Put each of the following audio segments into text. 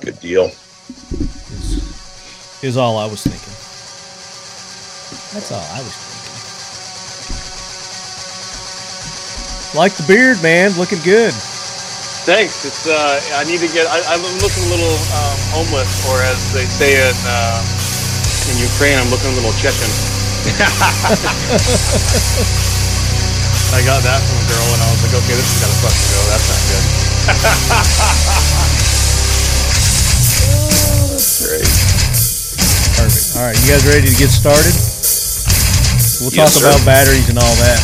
Good deal. Is all I was thinking. That's all I was thinking. Like the beard, man. Looking good. Thanks. It's I need to get. I'm looking a little homeless, or as they say in Ukraine, I'm looking a little Chechen. I got that from a girl, and I was like, okay, this is gotta fucking go. That's not good. Oh, that's great. Perfect. All right, you guys ready to get started? We'll talk about batteries and all that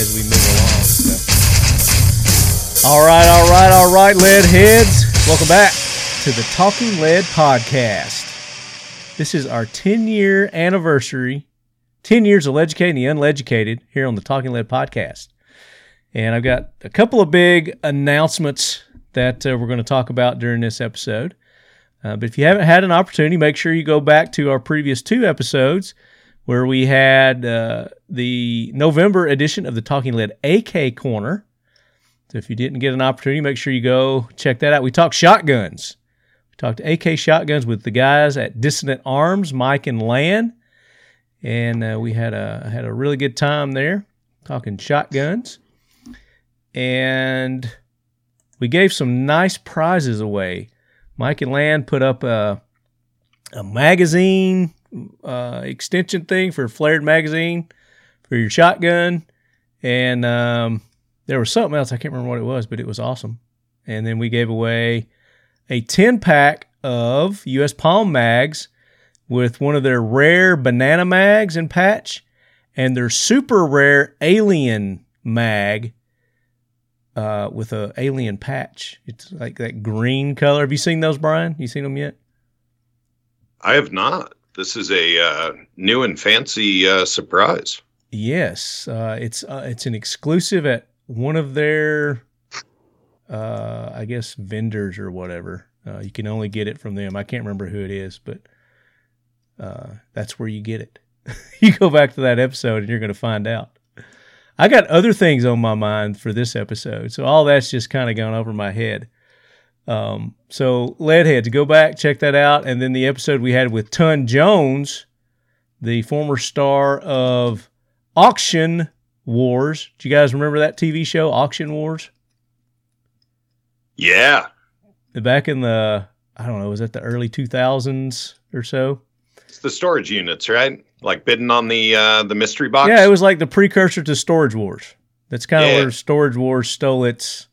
as we move along. So. All right, lead heads. Welcome back to the Talking Lead Podcast. This is our 10-year anniversary, 10 years of educating the uneducated here on the Talking Lead Podcast. And I've got a couple of big announcements that we're going to talk about during this episode. But if you haven't had an opportunity, make sure you go back to our previous two episodes where we had the November edition of the Talking Lead AK Corner. So if you didn't get an opportunity, make sure you go check that out. We talked shotguns. We talked AK shotguns with the guys at Dissonant Arms, Mike and Lan. And we had a really good time there talking shotguns. And we gave some nice prizes away. Mike and Lan put up a magazine extension thing for a flared magazine for your shotgun. And... there was something else. I can't remember what it was, but it was awesome. And then we gave away a 10-pack of U.S. Palm mags with one of their rare banana mags and patch and their super rare alien mag with an alien patch. It's like that green color. Have you seen those, Brian? You seen them yet? I have not. This is a new and fancy surprise. Yes. It's an exclusive at one of their, I guess, vendors or whatever. You can only get it from them. I can't remember who it is, but that's where you get it. You go back to that episode and you're going to find out. I got other things on my mind for this episode, so all that's just kind of gone over my head. So, Leadheads, go back, check that out. And then the episode we had with Ton Jones, the former star of Auction Wars. Do you guys remember that TV show, Auction Wars? Yeah. Back in the, I don't know, was that the early 2000s or so? It's the storage units, right? Like bidding on the mystery box? Yeah, it was like the precursor to Storage Wars. That's kind of where Storage Wars stole its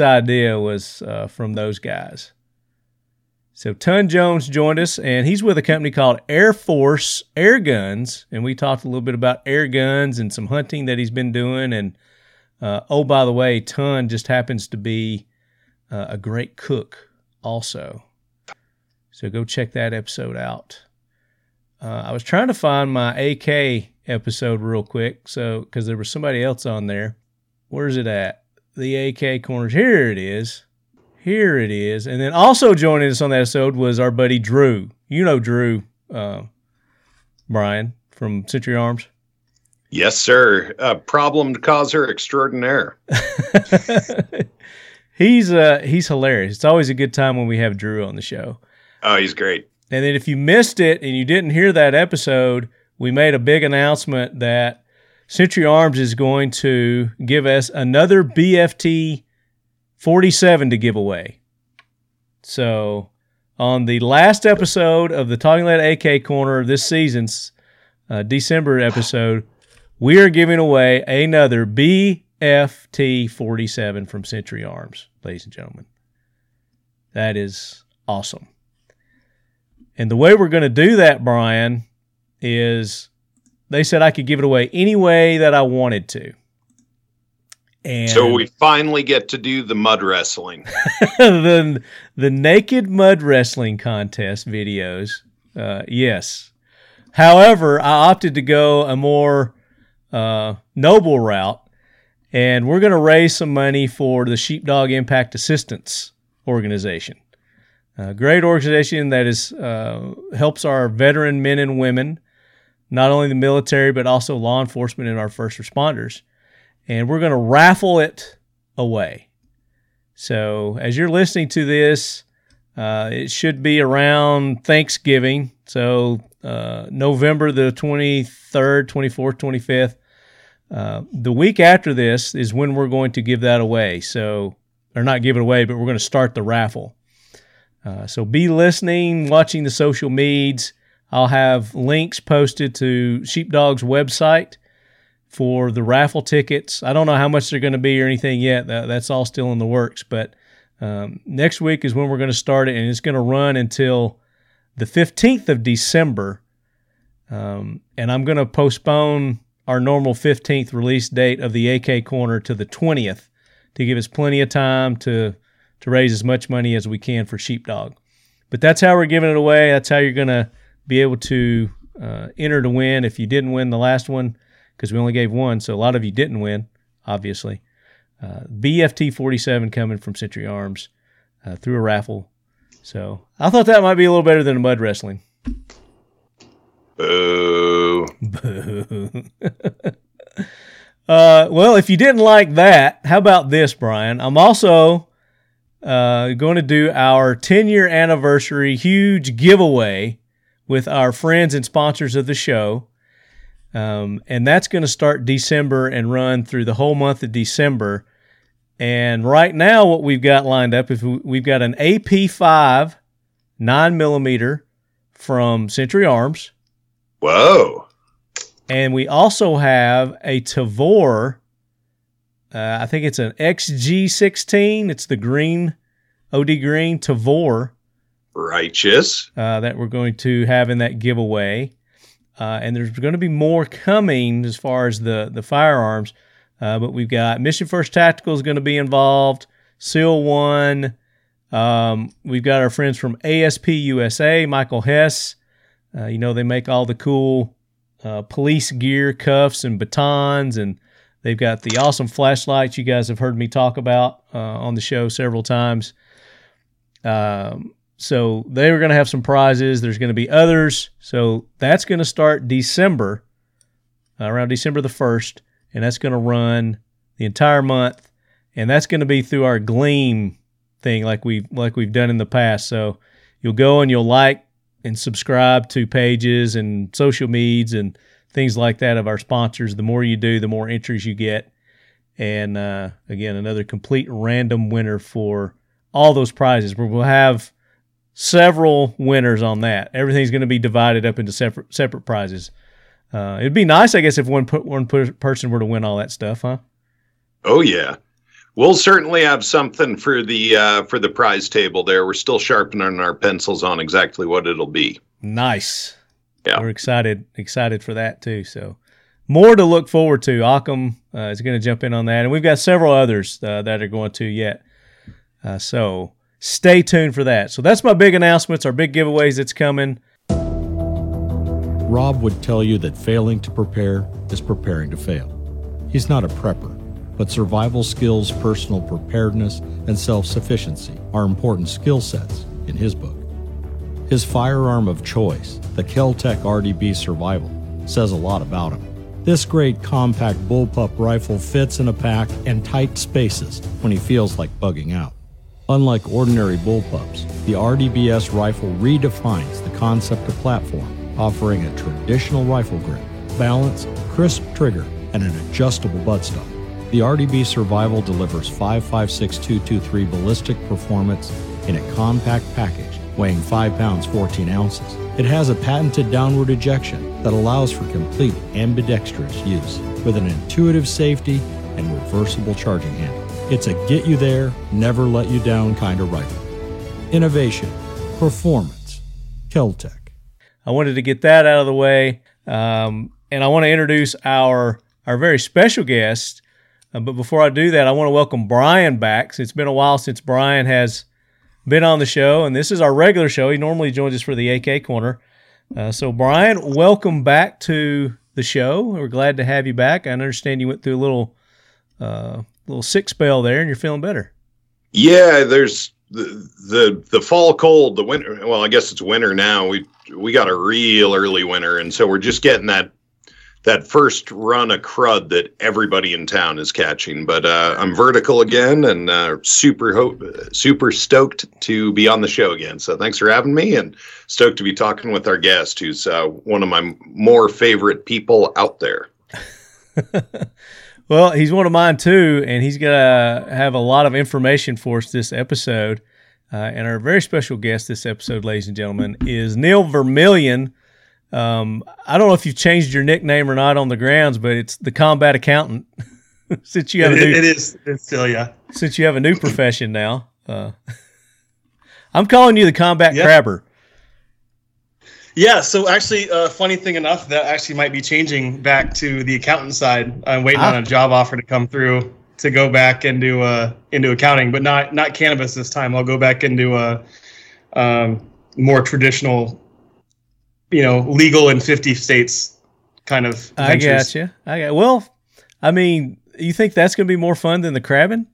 idea was from those guys. So Ton Jones joined us, and he's with a company called Air Force Air Guns, and we talked a little bit about air guns and some hunting that he's been doing. And oh, by the way, Ton just happens to be a great cook also. So go check that episode out. I was trying to find my AK episode real quick, so because there was somebody else on there. Where's it at? The AK Corners. Here it is. Here it is. And then also joining us on that episode was our buddy Drew. You know Drew, Brian, from Century Arms. Yes, sir. Problem causer extraordinaire. He's hilarious. It's always a good time when we have Drew on the show. Oh, he's great. And then if you missed it and you didn't hear that episode, we made a big announcement that Century Arms is going to give us another BFT 47 to give away. So on the last episode of the Talking Lead AK Corner of this season's December episode, we are giving away another BFT-47 from Century Arms, ladies and gentlemen. That is awesome. And the way we're going to do that, Brian, is they said I could give it away any way that I wanted to. And so we finally get to do the mud wrestling. the naked mud wrestling contest videos, yes. However, I opted to go a more noble route, and we're going to raise some money for the Sheepdog Impact Assistance Organization. A great organization that is helps our veteran men and women, not only the military, but also law enforcement and our first responders. And we're going to raffle it away. So as you're listening to this, it should be around Thanksgiving. So November the 23rd, 24th, 25th. The week after this is when we're going to give that away. So, or not give it away, but we're going to start the raffle. So be listening, watching the social medias. I'll have links posted to Sheepdog's website for the raffle tickets. I don't know how much they're going to be or anything yet. That's all still in the works. But next week is when we're going to start it, and it's going to run until the 15th of December. And I'm going to postpone our normal 15th release date of the AK Corner to the 20th to give us plenty of time to raise as much money as we can for Sheepdog. But that's how we're giving it away. That's how you're going to be able to enter to win if you didn't win the last one, because we only gave one, so a lot of you didn't win, obviously. BFT-47 coming from Century Arms through a raffle. So I thought that might be a little better than mud wrestling. Boo. Boo. Well, if you didn't like that, how about this, Brian? I'm also going to do our 10-year anniversary huge giveaway with our friends and sponsors of the show. And that's going to start December and run through the whole month of December. And right now what we've got lined up is we've got an AP5 9mm from Century Arms. Whoa. And we also have a Tavor. I think it's an XG16. It's the green, OD green Tavor. Righteous. That we're going to have in that giveaway. And there's going to be more coming as far as the firearms. But we've got Mission First Tactical is going to be involved, Seal One. We've got our friends from ASP USA, Michael Hess. You know, they make all the cool police gear, cuffs, and batons. And they've got the awesome flashlights you guys have heard me talk about on the show several times. So they were going to have some prizes. There's going to be others. So that's going to start December, around December the 1st, and that's going to run the entire month. And that's going to be through our Gleam thing like we've done in the past. So you'll go and you'll like and subscribe to pages and social medias and things like that of our sponsors. The more you do, the more entries you get. And again, another complete random winner for all those prizes. We'll have several winners on that. Everything's going to be divided up into separate prizes. It'd be nice, I guess, if one person were to win all that stuff, huh? Oh yeah, we'll certainly have something for the prize table there. We're still sharpening our pencils on exactly what it'll be. Nice. Yeah, we're excited for that too. So more to look forward to. Occam is going to jump in on that, and we've got several others that are going to yet. So. Stay tuned for that. So that's my big announcements, our big giveaways that's coming. Rob would tell you that failing to prepare is preparing to fail. He's not a prepper, but survival skills, personal preparedness, and self-sufficiency are important skill sets in his book. His firearm of choice, the Kel-Tec RDB Survival, says a lot about him. This great compact bullpup rifle fits in a pack and tight spaces when he feels like bugging out. Unlike ordinary bullpups, the RDBS rifle redefines the concept of platform, offering a traditional rifle grip, balance, crisp trigger, and an adjustable buttstock. The RDB Survival delivers 5.56-223 ballistic performance in a compact package weighing 5 pounds 14 ounces. It has a patented downward ejection that allows for complete ambidextrous use with an intuitive safety and reversible charging handle. It's a get-you-there, never-let-you-down kind of rifle. Innovation. Performance. Kel-Tec. I wanted to get that out of the way, and I want to introduce our very special guest. But before I do that, I want to welcome Brian back. It's been a while since Brian has been on the show, and this is our regular show. He normally joins us for the AK Corner. So, Brian, welcome back to the show. We're glad to have you back. I understand you went through a little sick spell there, and you're feeling better. Yeah, there's the fall cold, the winter. Well, I guess it's winter now. We got a real early winter, and so we're just getting that that first run of crud that everybody in town is catching. But I'm vertical again, and super stoked to be on the show again. So thanks for having me, and stoked to be talking with our guest, who's one of my more favorite people out there. Well, he's one of mine too, and he's going to have a lot of information for us this episode. And our very special guest this episode, ladies and gentlemen, is Neil Vermillion. I don't know if you've changed your nickname or not on the grounds, but it's the combat accountant. Since you have since you have a new profession now, I'm calling you the combat crabber. Yeah. So actually, funny thing enough, that actually might be changing back to the accountant side. I'm waiting on a job offer to come through to go back into accounting, but not cannabis this time. I'll go back into more traditional, legal in 50 states kind of ventures. I got you. Well, I mean, you think that's going to be more fun than the crabbing?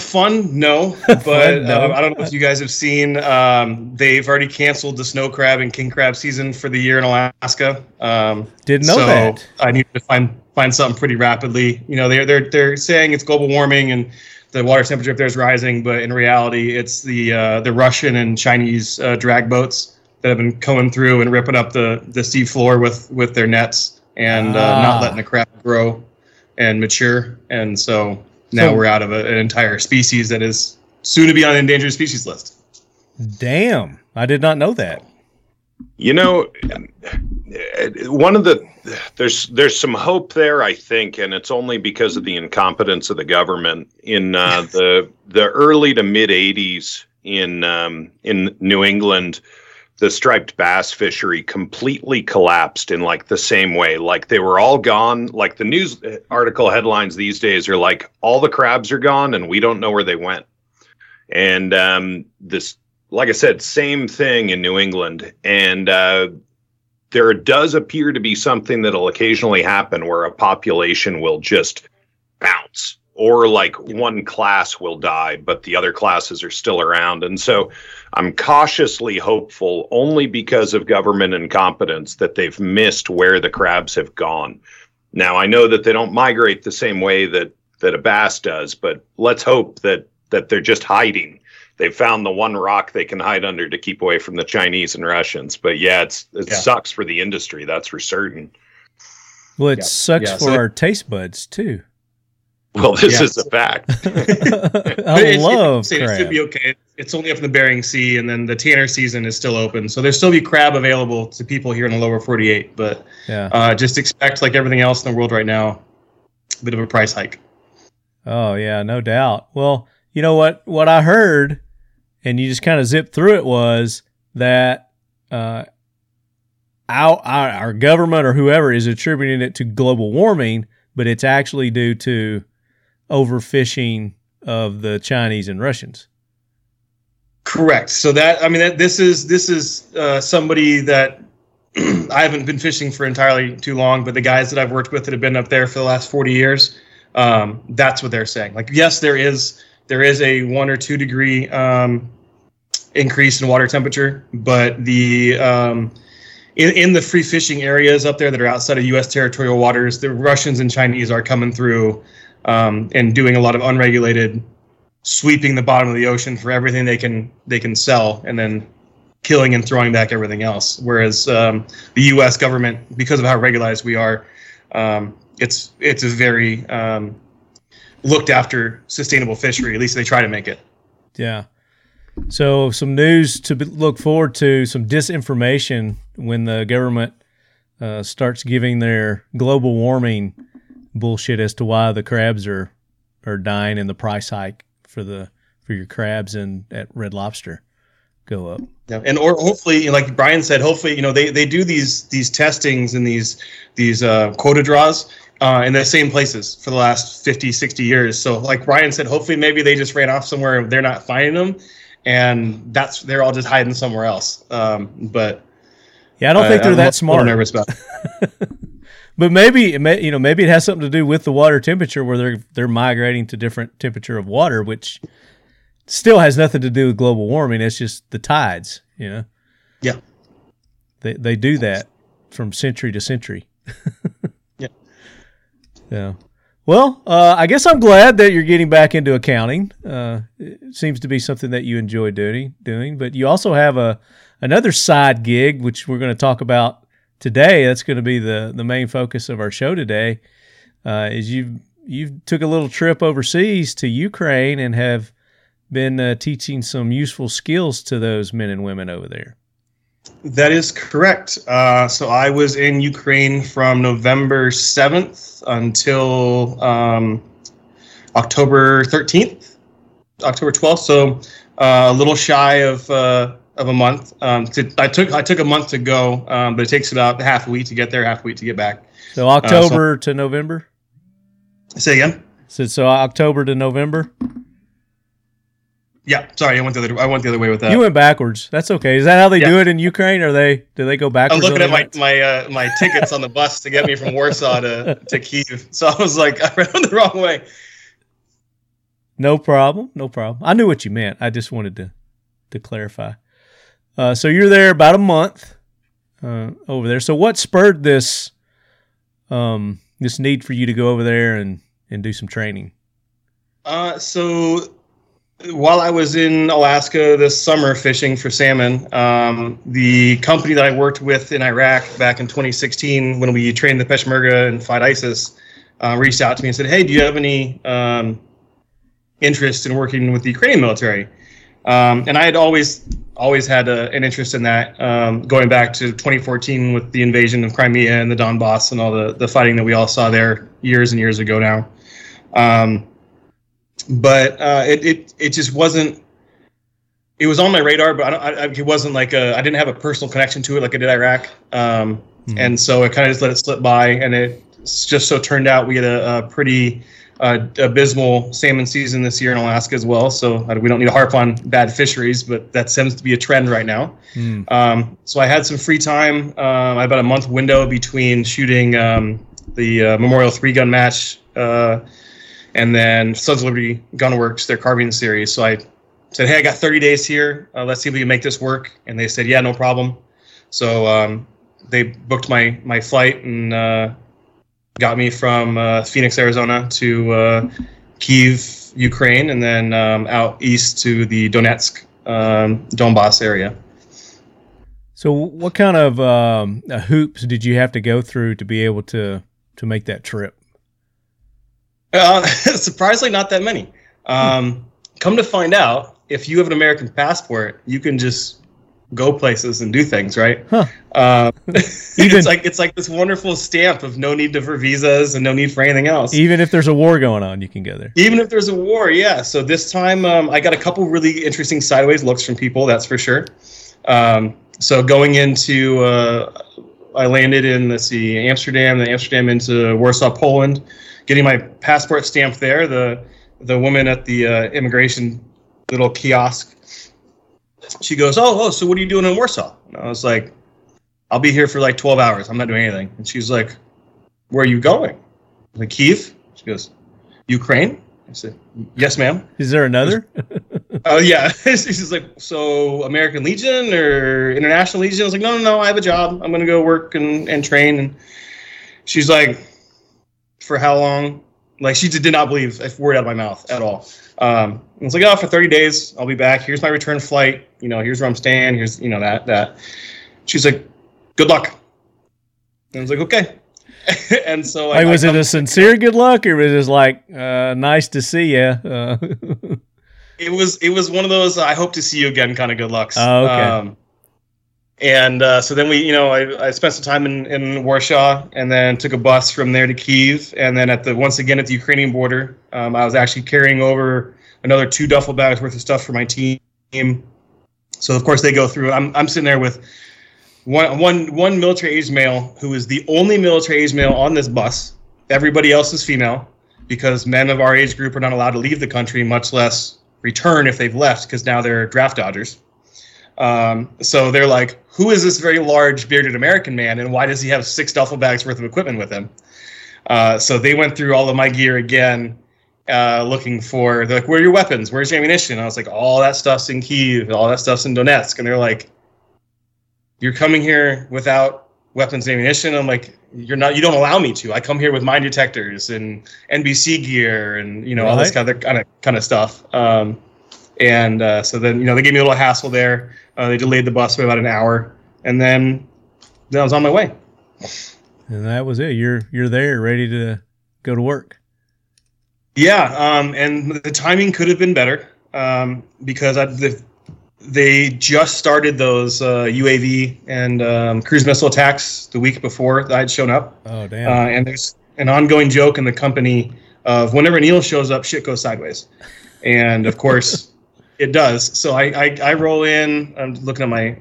Fun, no. But I don't know if you guys have seen, they've already canceled the snow crab and king crab season for the year in Alaska. Didn't know that. I need to find something pretty rapidly. They're saying it's global warming and the water temperature up there is rising, but in reality, it's the Russian and Chinese drag boats that have been coming through and ripping up the sea floor with their nets and not letting the crab grow and mature. And so now we're out of an entire species that is soon to be on the endangered species list. Damn, I did not know that. There's some hope there, I think, and it's only because of the incompetence of the government in the early to mid 80s in New England. The striped bass fishery completely collapsed in the same way. They were all gone. The news article headlines these days are all the crabs are gone and we don't know where they went. And this, like I said, same thing in New England. And there does appear to be something that'll occasionally happen where a population will just bounce, or one class will die, but the other classes are still around. And so I'm cautiously hopeful only because of government incompetence that they've missed where the crabs have gone. Now, I know that they don't migrate the same way that a bass does, but let's hope that they're just hiding. They've found the one rock they can hide under to keep away from the Chinese and Russians. But yeah, it sucks for the industry. That's for certain. Well, it sucks for our taste buds too. Well, this is a fact. I love crab. It should be okay. It's only up in the Bering Sea, and then the Tanner season is still open. So there'll still be crab available to people here in the lower 48. But just expect, like everything else in the world right now, a bit of a price hike. Oh, yeah, no doubt. Well, you know what I heard, and you just kind of zipped through it, was that our government or whoever is attributing it to global warming, but it's actually due to overfishing of the Chinese and Russians. Correct. So this is somebody that I haven't been fishing for entirely too long, but the guys that I've worked with that have been up there for the last 40 years, that's what they're saying. Yes, there is a 1 or 2 degree increase in water temperature, but the in the free fishing areas up there that are outside of U.S. territorial waters, the Russians and Chinese are coming through. And doing a lot of unregulated, sweeping the bottom of the ocean for everything they can sell, and then killing and throwing back everything else. Whereas the U.S. government, because of how regulated we are, it's a very looked after sustainable fishery. At least they try to make it. Yeah. So some news to look forward to. Some disinformation when the government starts giving their global warming bullshit as to why the crabs are dying and the price hike for your crabs and at Red Lobster go up. Yeah, and or hopefully, like Brian said, hopefully they do these testings and these quota draws in the same places for the last 50, 60 years. So like Brian said, hopefully maybe they just ran off somewhere and they're not finding them, and they're all just hiding somewhere else. But yeah, I don't think they're that smart. I'm nervous about it. But maybe it has something to do with the water temperature, where they're migrating to different temperature of water, which still has nothing to do with global warming. It's just the tides. Yeah, they do that. from century to century. Yeah. Yeah. Well, I guess I'm glad that you're getting back into accounting. It seems to be something that you enjoy doing, but you also have another side gig, which we're going to talk about today. That's going to be the main focus of our show today, is you took a little trip overseas to Ukraine and have been teaching some useful skills to those men and women over there. That is correct. So I was in Ukraine from November 7th until October 13th, October 12th. So a little shy of a month. I took a month to go, but it takes about half a week to get there, half a week to get back. So October to November? Say again? So October to November? Yeah, sorry, I went the other way with that. You went backwards. That's okay. Is that how they do it in Ukraine? Or do they go backwards? I'm looking at my tickets on the bus to get me from Warsaw to Kyiv. So I was like, I ran the wrong way. No problem. I knew what you meant. I just wanted to clarify. So you're there about a month over there. So what spurred this this need for you to go over there and do some training? So while I was in Alaska this summer fishing for salmon, the company that I worked with in Iraq back in 2016 when we trained the Peshmerga and fought ISIS reached out to me and said, hey, do you have any interest in working with the Ukrainian military? And I had always had an interest in that, going back to 2014 with the invasion of Crimea and the Donbass and all the fighting that we all saw there years and years ago now. But it just wasn't. It was on my radar, but it wasn't like I didn't have a personal connection to it like I did Iraq, and so I kind of just let it slip by. And it just so turned out we had a pretty abysmal salmon season this year in Alaska as well. So we don't need to harp on bad fisheries, but that seems to be a trend right now. So I had some free time. I had about a month window between shooting the Memorial 3-gun match. And then Sons of Liberty Gunworks, their carving series. So I said, hey, I got 30 days here. Let's see if we can make this work. And they said, yeah, no problem. So they booked my flight and got me from Phoenix, Arizona to Kyiv, Ukraine, and then out east to the Donetsk, Donbass area. So what kind of hoops did you have to go through to be able to make that trip? Surprisingly, not that many. Come to find out, if you have an American passport, you can just go places and do things, right? Huh. It's like this wonderful stamp of no need for visas and no need for anything else. Even if there's a war going on, you can go there. Even if there's a war, yeah. So this time, I got a couple really interesting sideways looks from people, that's for sure. So going into, I landed in, Amsterdam, then Amsterdam into Warsaw, Poland. Getting my passport stamped there, the woman at the immigration little kiosk, she goes, oh, so what are you doing in Warsaw? And I was like, I'll be here for like 12 hours. I'm not doing anything. And she's like, where are you going? I said, Kyiv. She goes, Ukraine? I said, yes, ma'am. Is there another? Oh, yeah. She's like, so American Legion or International Legion? I was like, no, I have a job. I'm going to go work and train. And she's like, for how long? Like, she did not believe a word out of my mouth at all. I was like, for 30 days, I'll be back. Here's my return flight. You know, here's where I'm staying. Here's, you know, that. She's like, good luck. And I was like, okay. And so like, was it a sincere good luck, or was it just like, nice to see you? It was one of those, I hope to see you again kind of good lucks. Oh, okay. And so then I spent some time in Warsaw and then took a bus from there to Kyiv. And then once again at the Ukrainian border, I was actually carrying over another 2 duffel bags worth of stuff for my team. So of course they go through. I'm sitting there with one military aged male who is the only military aged male on this bus. Everybody else is female because men of our age group are not allowed to leave the country, much less return if they've left, because now they're draft dodgers. So they're like, who is this very large bearded American man, and why does he have 6 duffel bags worth of equipment with him? So they went through all of my gear again, looking for, they're like, where are your weapons? Where's your ammunition? And I was like, all that stuff's in Kyiv, all that stuff's in Donetsk. And they're like, you're coming here without weapons and ammunition. I'm like, you don't allow me to. I come here with mine detectors and NBC gear and, you know, all this kind of stuff. So then, you know, they gave me a little hassle there. They delayed the bus by about an hour, and then I was on my way. And that was it. You're there, ready to go to work. Yeah. And the timing could have been better, because they just started those UAV and cruise missile attacks the week before I had shown up. Oh, damn. And there's an ongoing joke in the company of whenever Neil shows up, shit goes sideways. And, of course, it does. So I roll in. I'm looking at my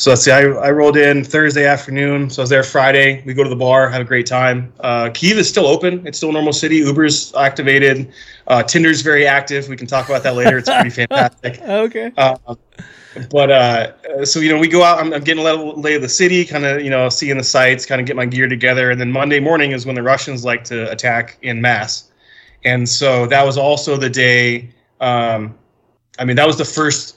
so let's see. I rolled in Thursday afternoon. So I was there Friday. We go to the bar, have a great time. Kyiv is still open. It's still a normal city. Uber's activated. Tinder's very active. We can talk about that later. It's pretty fantastic. Okay. So, you know, we go out. I'm getting a lay of the city, kind of, you know, seeing the sights, kind of get my gear together. And then Monday morning is when the Russians like to attack en masse. And so that was also the day. That was the first,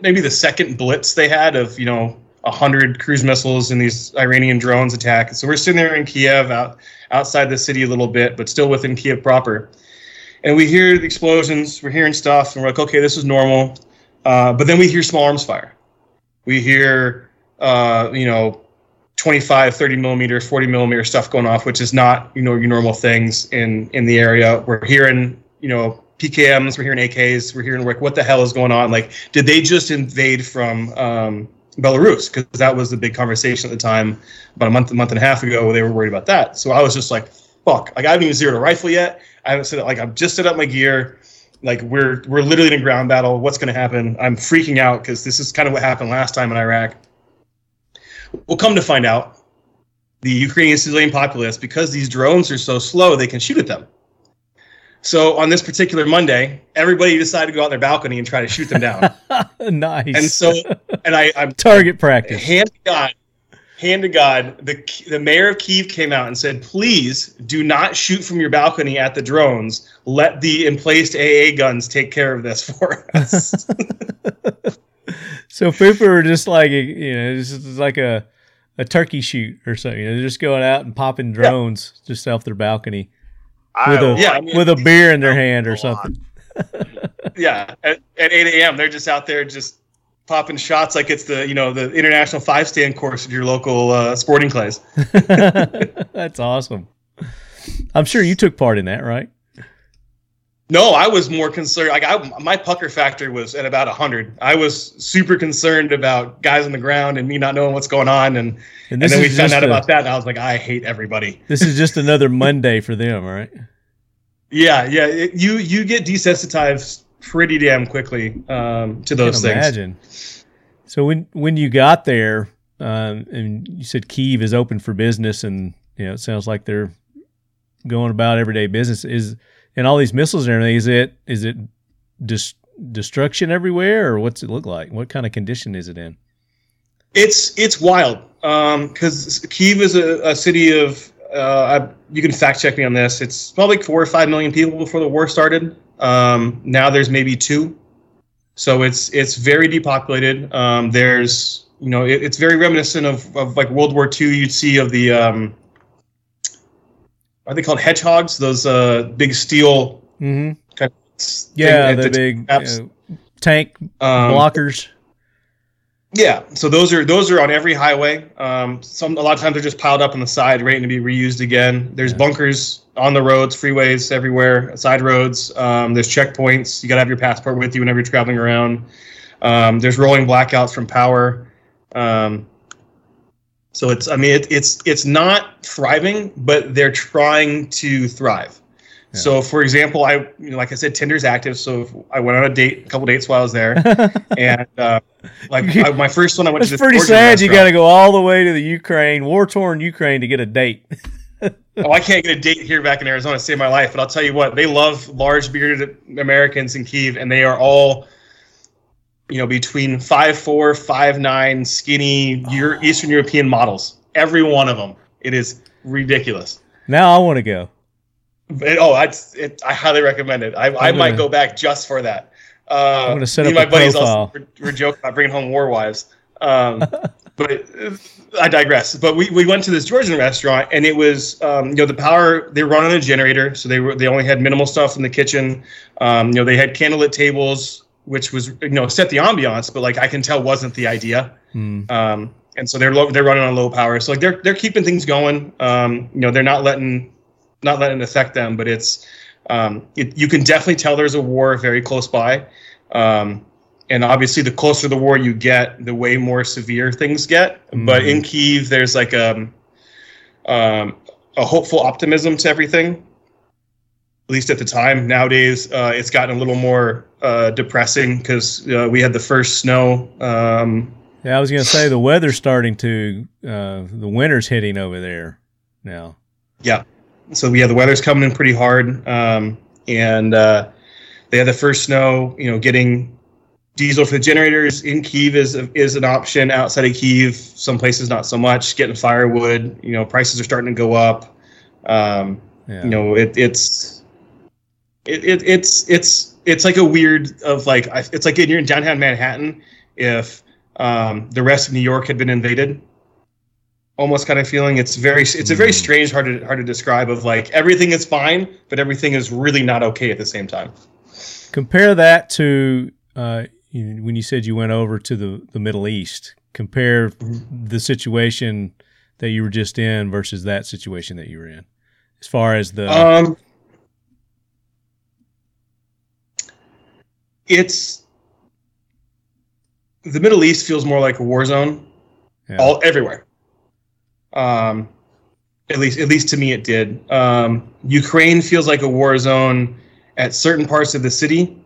maybe the second blitz they had of, you know, 100 cruise missiles and these Iranian drones attack. So we're sitting there in Kyiv, outside the city a little bit, but still within Kyiv proper. And we hear the explosions, we're hearing stuff, and we're like, okay, this is normal. But then we hear small arms fire. We hear, 25, 30 millimeter, 40 millimeter stuff going off, which is not, you know, your normal things in the area. We're hearing, you know, PKMs, we're hearing AKs, we're hearing like, what the hell is going on? Like, did they just invade from Belarus? Because that was the big conversation at the time, about a month and a half ago, where they were worried about that. So I was just like, fuck, like I haven't even zeroed a rifle yet. I haven't set it, like I've just set up my gear. Like we're literally in a ground battle. What's going to happen? I'm freaking out because this is kind of what happened last time in Iraq. Well, come to find out, the Ukrainian civilian populace, because these drones are so slow, they can shoot at them. So on this particular Monday, everybody decided to go out their balcony and try to shoot them down. Nice. And so, I'm target practice. Hand to God, the mayor of Kyiv came out and said, please do not shoot from your balcony at the drones. Let the emplaced AA guns take care of this for us. So people were just like, you know, this is like a turkey shoot or something. They're just going out and popping drones just off their balcony. With a beer in their hand or something. Yeah, at 8 a.m. they're just out there just popping shots like it's the, you know, the international 5-stand course at your local sporting clays. That's awesome. I'm sure you took part in that, right? No, I was more concerned. Like my pucker factor was at about 100. I was super concerned about guys on the ground and me not knowing what's going on. And then we found out about that, and I was like, I hate everybody. This is just another Monday for them, right? Yeah. You get desensitized pretty damn quickly to those things. Imagine. So when you got there, and you said Kyiv is open for business, and you know it sounds like they're going about everyday business is. And all these missiles and everything, is it destruction everywhere, or what's it look like? What kind of condition is it in? It's wild, because Kyiv is a city of, you can fact check me on this, it's probably 4 or 5 million people before the war started. Now there's maybe 2. So it's very depopulated. There's, you know, it's very reminiscent of like World War II you'd see of the... are they called hedgehogs? Those big steel, kind of the big tank blockers. Yeah, so those are on every highway. A lot of times they're just piled up on the side, waiting to be reused again. There's bunkers on the roads, freeways everywhere, side roads. There's checkpoints. You gotta have your passport with you whenever you're traveling around. There's rolling blackouts from power. So it's not thriving, but they're trying to thrive. Yeah. So for example, like I said, Tinder's active. So I went on a couple dates while I was there, and my first one I went to. It's pretty sad. You got to go all the way to the Ukraine, war-torn Ukraine, to get a date. Oh, I can't get a date here back in Arizona to save my life. But I'll tell you what, they love large bearded Americans in Kyiv, and they are all, you know, between 5'4", 5'9", skinny Eastern European models. Every one of them. It is ridiculous. Now I want to go. I highly recommend it. I might go back just for that. I'm going to set up my buddies also were joking about bringing home war wives. But I digress. But we went to this Georgian restaurant, and it was, the power, they run on a generator, so they only had minimal stuff in the kitchen. They had candlelit tables, which was, set the ambiance, but I can tell wasn't the idea. Mm. And so they're running on low power. So they're keeping things going. They're not letting it affect them, but it's, you can definitely tell there's a war very close by. And obviously, the closer the war you get, the way more severe things get. Mm-hmm. But in Kyiv, there's a hopeful optimism to everything, at least at the time. Nowadays, it's gotten a little more depressing because we had the first snow. I was going to say the weather's starting to the winter's hitting over there now. Yeah. So, the weather's coming in pretty hard. And they had the first snow, getting diesel for the generators in Kyiv is an option. Outside of Kyiv, some places not so much. Getting firewood, prices are starting to go up. It's like a weird of like it's like you're in downtown Manhattan. If the rest of New York had been invaded, almost kind of feeling. It's a very strange, hard to describe. Of everything is fine, but everything is really not okay at the same time. Compare that to. When you said you went over to the Middle East, compare the situation that you were just in versus that situation that you were in, as far as the. The Middle East feels more like a war zone, everywhere. At least to me, it did. Ukraine feels like a war zone at certain parts of the city.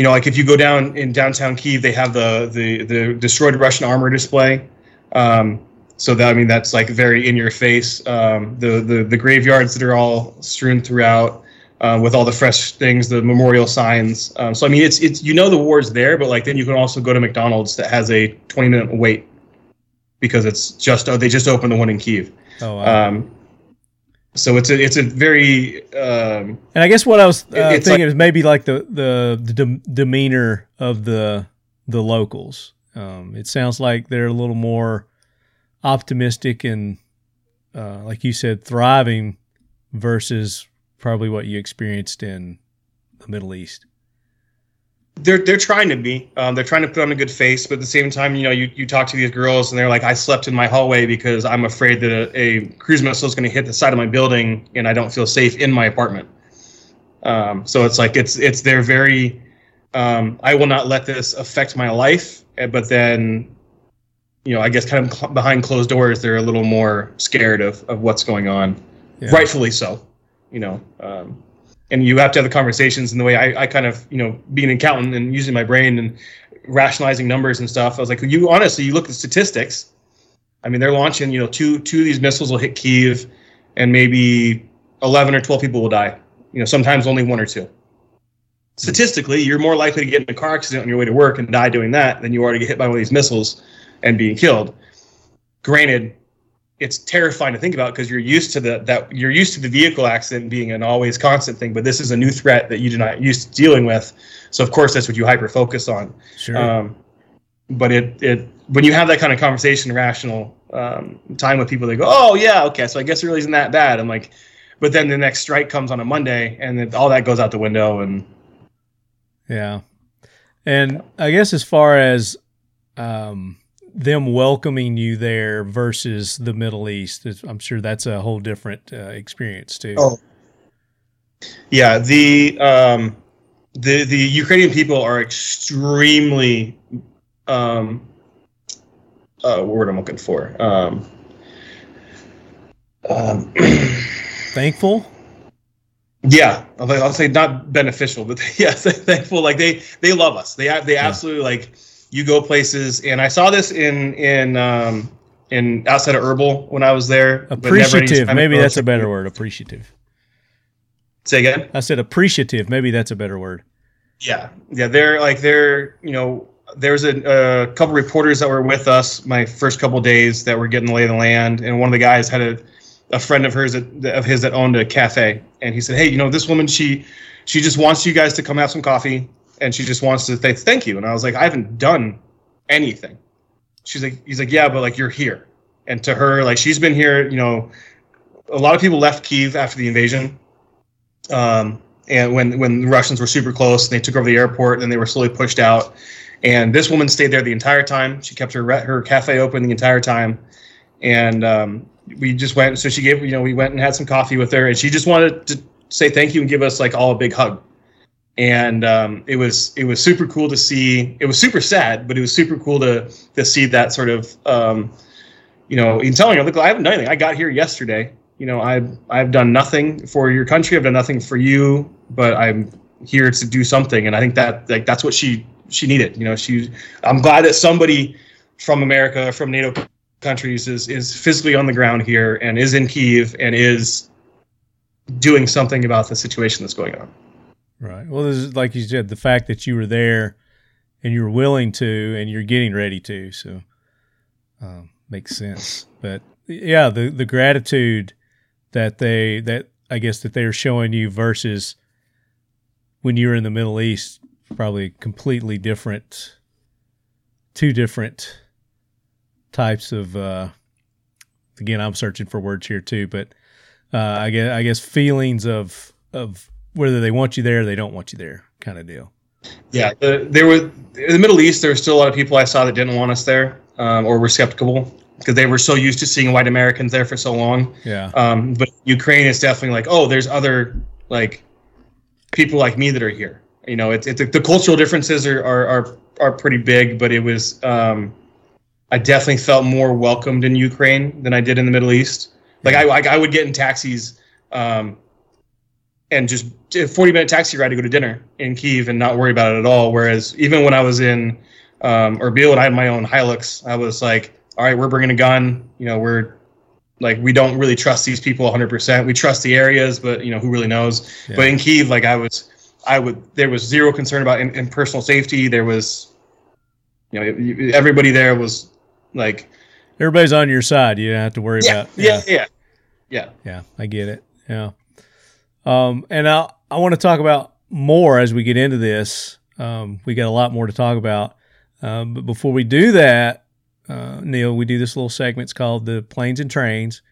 If you go down in downtown Kyiv, they have the destroyed Russian armor display. That's very in your face. The graveyards that are all strewn throughout with all the fresh things, the memorial signs. It's the war's there, but then you can also go to McDonald's that has a 20-minute wait because it's they just opened the one in Kyiv. Oh, wow. So it's a very and I guess what I was thinking is maybe the demeanor of the locals. It sounds like they're a little more optimistic and like you said, thriving versus probably what you experienced in the Middle East. They're trying to be. They're trying to put on a good face, but at the same time, you talk to these girls and they're like, I slept in my hallway because I'm afraid that a cruise missile is going to hit the side of my building and I don't feel safe in my apartment. It's they're very, I will not let this affect my life. But then, I guess kind of behind closed doors, they're a little more scared of what's going on. Yeah. Rightfully so, and you have to have the conversations in the way I kind of, being an accountant and using my brain and rationalizing numbers and stuff. I was like, you look at statistics. I mean, they're launching, two of these missiles will hit Kyiv and maybe 11 or 12 people will die. Sometimes only one or two. Statistically, you're more likely to get in a car accident on your way to work and die doing that than you are to get hit by one of these missiles and being killed. Granted, it's terrifying to think about because you're used to the vehicle accident being an always constant thing, but this is a new threat that you do not used to dealing with. So of course that's what you hyper focus on. Sure. But it when you have that kind of conversation, rational time with people, they go, "Oh yeah, okay, so I guess it really isn't that bad." I'm like, but then the next strike comes on a Monday, and all that goes out the window. And yeah, and I guess as far as them welcoming you there versus the Middle East, I'm sure that's a whole different experience too. Oh, yeah. The Ukrainian people are extremely, word I'm looking for. Thankful. Yeah, I'll say not beneficial, but yes, thankful. They love us. They absolutely . You go places, and I saw this in outside of Herbal when I was there. Appreciative, maybe that's a better word. Appreciative. Say again. I said appreciative. Maybe that's a better word. Yeah. They're there was a couple reporters that were with us my first couple days that were getting the lay of the land, and one of the guys had a friend of his that owned a cafe, and he said, "Hey, this woman she just wants you guys to come have some coffee." And she just wants to say thank you. And I was like, I haven't done anything. she's like, he's like, yeah, but like you're here. And to her, like she's been here, you know, a lot of people left Kyiv after the invasion. And when the Russians were super close and they took over the airport and they were slowly pushed out. And this woman stayed there the entire time. She kept her cafe open the entire time. And we just went, so she gave, you know, we went and had some coffee with her, and she just wanted to say thank you and give us like all a big hug. And it was super cool to see. It was super sad, but it was super cool to see that sort of, you know, in telling her, look, I haven't done anything. I got here yesterday. You know, I've done nothing for your country. I've done nothing for you, but I'm here to do something. And I think that like that's what she needed. You know, I'm glad that somebody from America, from NATO countries is physically on the ground here and is in Kyiv and is doing something about the situation that's going on. Right. Well, this is, like you said, the fact that you were there and you were willing to, and you're getting ready to, so makes sense. But yeah, the gratitude that they are showing you versus when you were in the Middle East, probably completely different, two different types of, again, I'm searching for words here too, but I guess feelings of whether they want you there or they don't want you there kind of deal. Yeah. In the Middle East, there were still a lot of people I saw that didn't want us there or were skeptical because they were so used to seeing white Americans there for so long. Yeah. But Ukraine is definitely like, oh, there's other like people like me that are here. You know, the cultural differences are pretty big, but it was, I definitely felt more welcomed in Ukraine than I did in the Middle East. Like I would get in taxis, and just a 40-minute taxi ride to go to dinner in Kyiv and not worry about it at all. Whereas even when I was in Erbil and I had my own Hilux, I was like, all right, we're bringing a gun. You know, we're like, we don't really trust these people 100%. We trust the areas, but you know, who really knows? Yeah. But in Kyiv, like there was zero concern about in personal safety. There was, you know, everybody there was like, everybody's on your side. You don't have to worry about. Yeah. I get it. Yeah. And I want to talk about more as we get into this. We got a lot more to talk about. But before we do that, Neil, we do this little segment. It's called the Planes and Trains.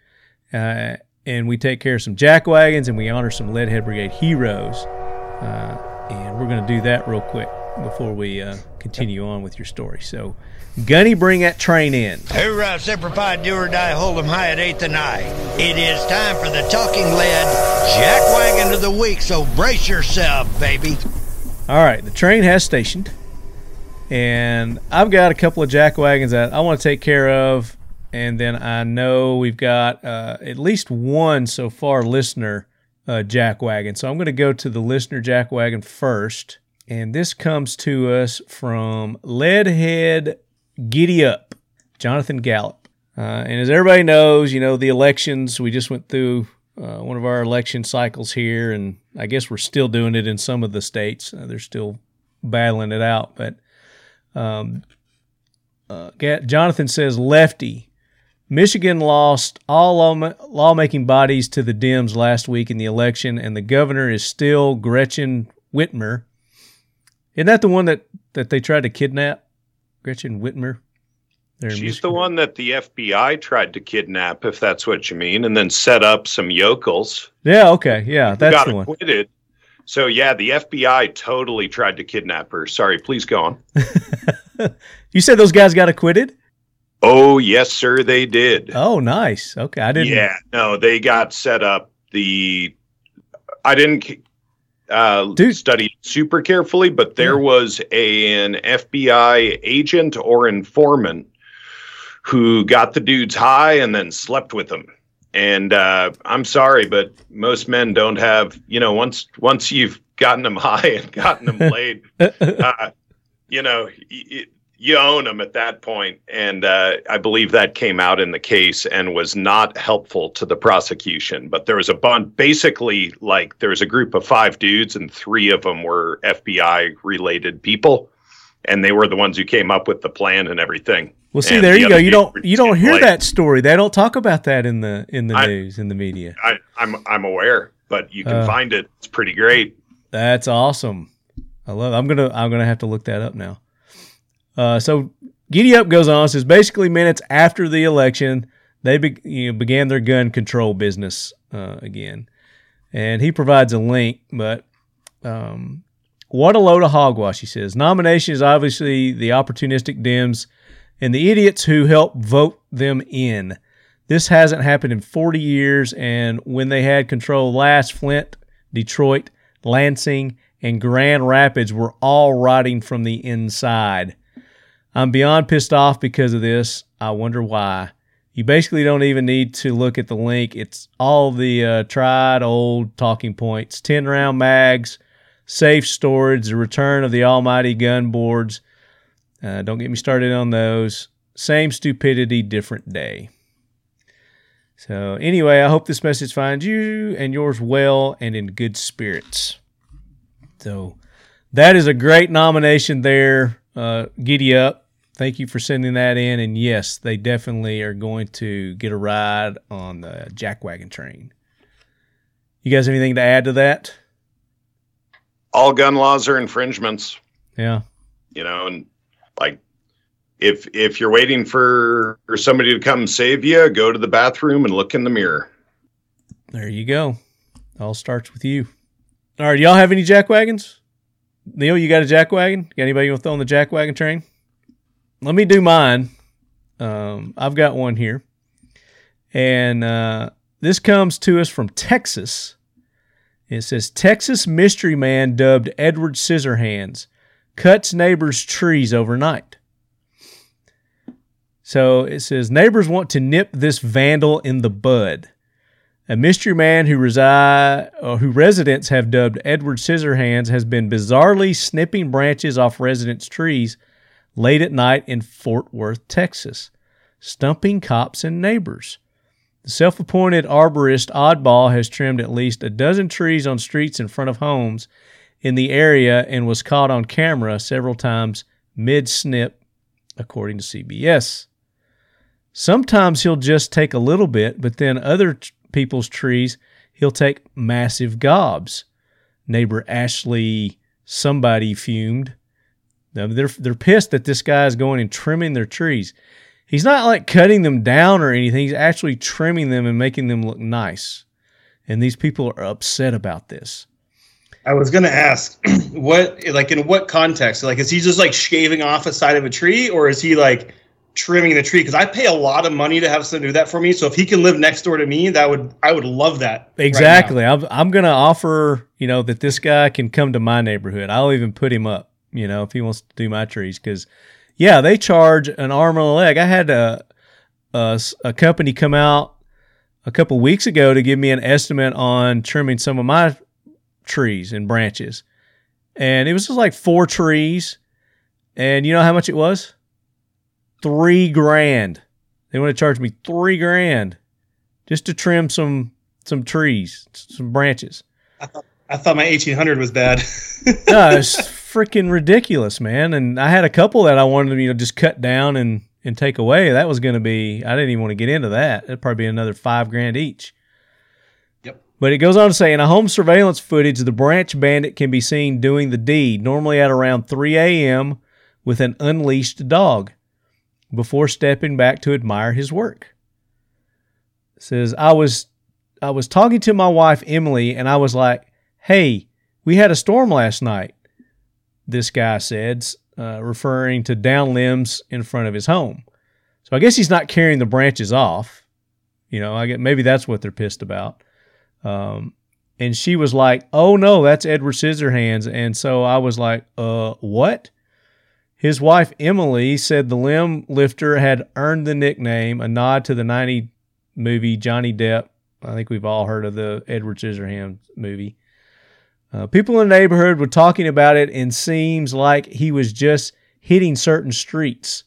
And we take care of some jack wagons and we honor some Leadhead Brigade heroes. And we're going to do that real quick before we continue on with your story. So, Gunny, bring that train in. Hoorah, Semper Fi, do or die, hold 'em high at 8th and I. It is time for the Talking Lead Jack Wagon of the Week, so brace yourself, baby. All right, the train has stationed, and I've got a couple of jack wagons that I want to take care of, and then I know we've got at least one so far listener jack wagon. So I'm going to go to the listener jack wagon first. And this comes to us from Leadhead Giddy Up, Jonathan Gallup. And as everybody knows, you know, the elections, we just went through one of our election cycles here, and I guess we're still doing it in some of the states. They're still battling it out. But Jonathan says, Lefty, Michigan lost all lawmaking bodies to the Dems last week in the election, and the governor is still Gretchen Whitmer. Isn't that the one that they tried to kidnap? Gretchen Whitmer? She's the one that the FBI tried to kidnap, if that's what you mean, and then set up some yokels. Yeah, okay. Yeah, that's the one. Got acquitted. So, yeah, the FBI totally tried to kidnap her. Sorry, please go on. You said those guys got acquitted? Oh, yes, sir, they did. Oh, nice. Okay, I didn't. Yeah, no, they got set up. I didn't studied super carefully, but there was an FBI agent or informant who got the dudes high and then slept with them. And I'm sorry, but most men don't have, you know, once you've gotten them high and gotten them laid, you know, you own them at that point. And I believe that came out in the case and was not helpful to the prosecution. But there was a bunch, basically, like there was a group of 5 dudes and 3 of them were FBI-related people, and they were the ones who came up with the plan and everything. Well, see, and there you go. You don't hear that story. They don't talk about that in the news, in the media. I'm aware, but you can find it. It's pretty great. That's awesome. I love it. I'm gonna have to look that up now. So Giddy Up goes on, says basically minutes after the election, they began their gun control business again. And he provides a link, but what a load of hogwash, he says. Nomination is obviously the opportunistic Dems and the idiots who helped vote them in. This hasn't happened in 40 years, and when they had control last, Flint, Detroit, Lansing, and Grand Rapids were all rotting from the inside. I'm beyond pissed off because of this. I wonder why. You basically don't even need to look at the link. It's all the tried old talking points. 10-round mags, safe storage, the return of the almighty gun boards. Don't get me started on those. Same stupidity, different day. So anyway, I hope this message finds you and yours well and in good spirits. So that is a great nomination there. Giddy Up. Thank you for sending that in. And yes, they definitely are going to get a ride on the jackwagon train. You guys have anything to add to that? All gun laws are infringements. Yeah. You know, and like, if you're waiting for somebody to come save you, go to the bathroom and look in the mirror. There you go. All starts with you. All right, y'all have any jackwagons? Neil, you got a jackwagon? Got anybody you want to throw on the jackwagon train? Let me do mine. I've got one here. And this comes to us from Texas. It says, Texas mystery man dubbed Edward Scissorhands cuts neighbors' trees overnight. So it says, neighbors want to nip this vandal in the bud. A mystery man who residents have dubbed Edward Scissorhands has been bizarrely snipping branches off residents' trees late at night in Fort Worth, Texas, stumping cops and neighbors. The self-appointed arborist oddball has trimmed at least a dozen trees on streets in front of homes in the area and was caught on camera several times mid-snip, according to CBS. Sometimes he'll just take a little bit, but then other people's trees, he'll take massive gobs. Neighbor Ashley somebody fumed. They're pissed that this guy is going and trimming their trees. He's not like cutting them down or anything. He's actually trimming them and making them look nice. And these people are upset about this. I was going to ask in what context? Like, is he just like shaving off a side of a tree, or is he like trimming the tree? Because I pay a lot of money to have someone do that for me. So if he can live next door to me, I would love that. Exactly. Right, I'm going to offer, you know, that this guy can come to my neighborhood. I'll even put him up, you know, if he wants to do my trees. Because yeah, they charge an arm and a leg. I had a company come out a couple weeks ago to give me an estimate on trimming some of my trees and branches. And it was just like 4 trees. And you know how much it was? $3,000. They want to charge me $3,000 just to trim some trees, some branches. I thought my 1800 was bad. No, it's freaking ridiculous, man. And I had a couple that I wanted to, you know, just cut down and take away. That was going to be, I didn't even want to get into that. It'd probably be another $5,000 each. Yep. But it goes on to say, in a home surveillance footage, the branch bandit can be seen doing the deed, normally at around 3 a.m. with an unleashed dog, before stepping back to admire his work. It says, I was talking to my wife, Emily, and I was like, hey, we had a storm last night, this guy said, referring to down limbs in front of his home. So I guess he's not carrying the branches off. You know, I guess maybe that's what they're pissed about. And she was like, oh, no, that's Edward Scissorhands. And so I was like, what? His wife, Emily, said the limb lifter had earned the nickname, a nod to the 90 movie Johnny Depp. I think we've all heard of the Edward Scissorhands movie. People in the neighborhood were talking about it and seems like he was just hitting certain streets.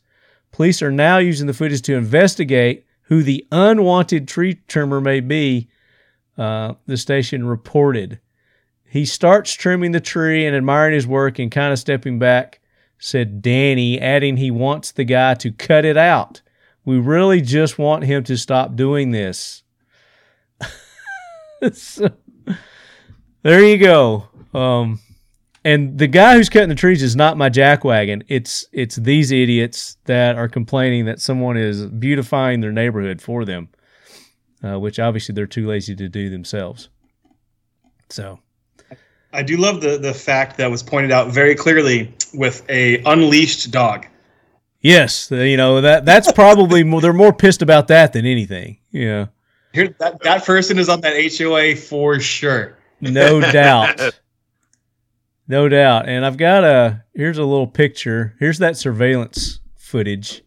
Police are now using the footage to investigate who the unwanted tree trimmer may be, the station reported. He starts trimming the tree and admiring his work and kind of stepping back, said Danny, adding he wants the guy to cut it out. We really just want him to stop doing this. So, there you go. And the guy who's cutting the trees is not my jackwagon. It's these idiots that are complaining that someone is beautifying their neighborhood for them, which obviously they're too lazy to do themselves. So, I do love the fact that was pointed out very clearly with a unleashed dog. Yes, you know, that's probably more, they're more pissed about that than anything. Yeah, here that person is on that HOA for sure. No doubt. No doubt. And I've got here's a little picture. Here's that surveillance footage.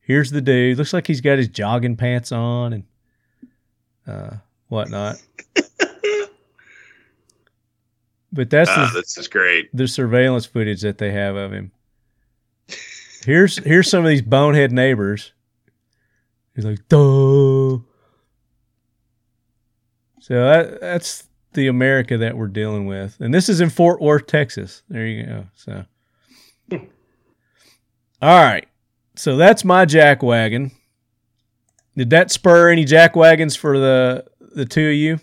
Here's the dude. Looks like he's got his jogging pants on and whatnot. But this is great. The surveillance footage that they have of him. Here's some of these bonehead neighbors. He's like, duh. So that's the America that we're dealing with. And this is in Fort Worth, Texas. There you go. So, all right. So that's my jackwagon. Did that spur any jackwagons for the two of you?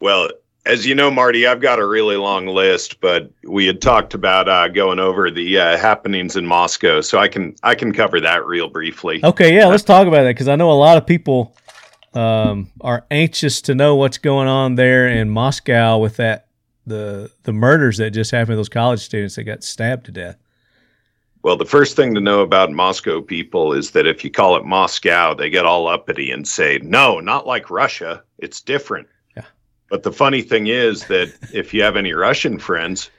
Well, as you know, Marty, I've got a really long list, but we had talked about going over the happenings in Moscow, so I can cover that real briefly. Okay, yeah, let's talk about that, because I know a lot of people are anxious to know what's going on there in Moscow with that the murders that just happened to those college students that got stabbed to death. Well, the first thing to know about Moscow people is that if you call it Moscow, they get all uppity and say, no, not like Russia, it's different. But the funny thing is that if you have any Russian friends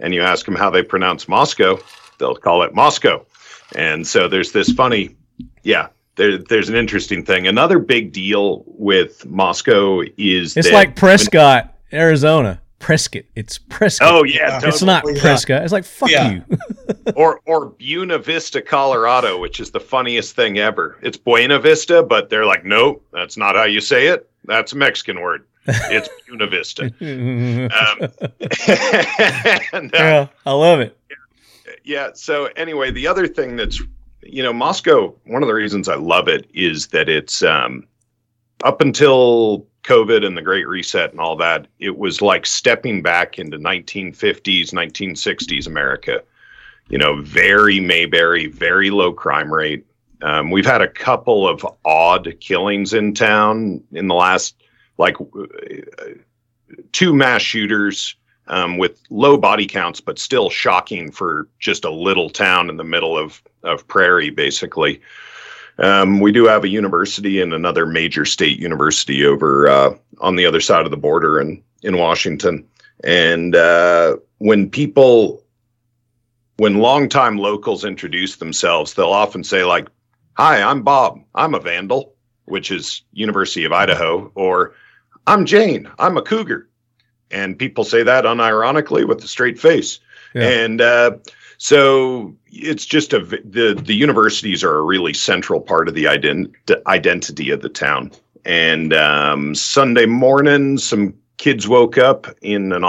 and you ask them how they pronounce Moscow, they'll call it Moscow. And so there's this funny, there's an interesting thing. Another big deal with Moscow is it's like Prescott, Arizona. Prescott. It's Prescott. Oh, yeah. Totally. It's not Prescott. It's like, fuck you. or Buena Vista, Colorado, which is the funniest thing ever. It's Buena Vista, but they're like, no, that's not how you say it. That's a Mexican word. It's Buena Vista. I love it. Yeah. So anyway, the other thing that's, Moscow, one of the reasons I love it is that it's up until COVID and the Great Reset and all that, it was like stepping back into 1950s, 1960s America. Very Mayberry, very low crime rate. We've had a couple of odd killings in town in the last, like two mass shooters with low body counts, but still shocking for just a little town in the middle of prairie, basically. We do have a university and another major state university over on the other side of the border in Washington. And when longtime locals introduce themselves, they'll often say like, hi, I'm Bob, I'm a vandal, which is University of Idaho, or I'm Jane, I'm a cougar. And people say that unironically with a straight face. Yeah. And so it's just the universities are a really central part of the identity of the town. And Sunday morning, some kids woke up in an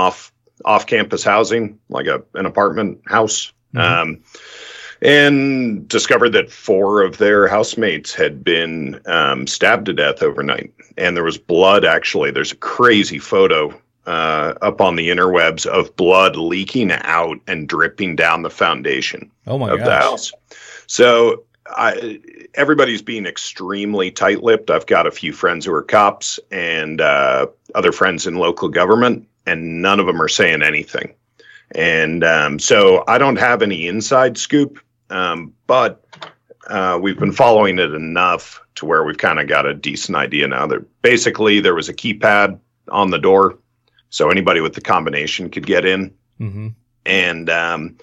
off-campus housing, like an apartment house. Mm-hmm. And discovered that four of their housemates had been stabbed to death overnight. And there was blood, actually. There's a crazy photo up on the interwebs of blood leaking out and dripping down the foundation of the house. So everybody's being extremely tight-lipped. I've got a few friends who are cops and other friends in local government, and none of them are saying anything. And so I don't have any inside scoop. But we've been following it enough to where we've kind of got a decent idea now that basically there was a keypad on the door. So anybody with the combination could get in. Mm-hmm. And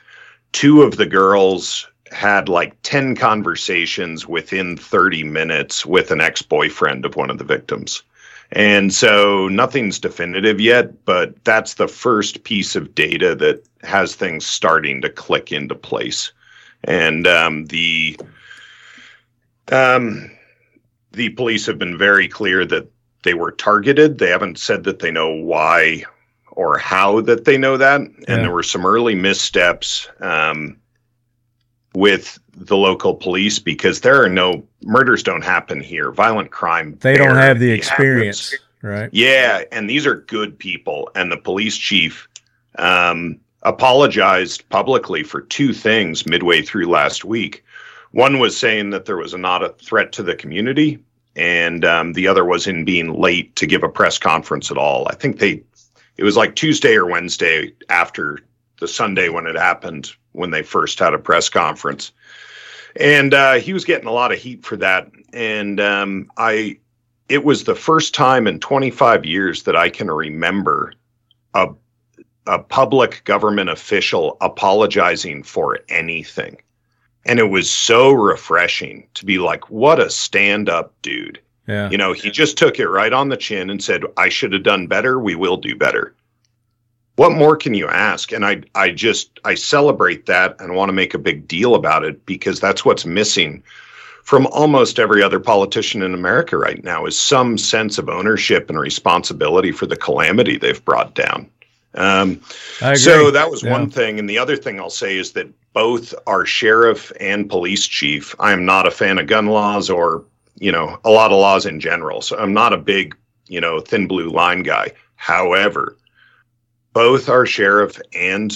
two of the girls had like 10 conversations within 30 minutes with an ex-boyfriend of one of the victims. And so nothing's definitive yet, but that's the first piece of data that has things starting to click into place. And the police have been very clear that they were targeted. They haven't said that they know why or how that they know that. And there were some early missteps with the local police, because there are no murders don't happen here. Violent crime. They don't have the experience. right? Yeah, and these are good people. And the police chief apologized publicly for two things midway through last week. One was saying that there was not a threat to the community, and the other was in being late to give a press conference at all. I think it was like Tuesday or Wednesday after the Sunday when it happened, when they first had a press conference. And he was getting a lot of heat for that. And it was the first time in 25 years that I can remember a public government official apologizing for anything. And it was so refreshing to be like, what a stand-up dude. Yeah. You know, he just took it right on the chin and said, I should have done better. We will do better. What more can you ask? And I celebrate that and want to make a big deal about it, because that's what's missing from almost every other politician in America right now is some sense of ownership and responsibility for the calamity they've brought down. So that was one thing. And the other thing I'll say is that both our sheriff and police chief, I am not a fan of gun laws or, you know, a lot of laws in general. So I'm not a big, you know, thin blue line guy. However, both our sheriff and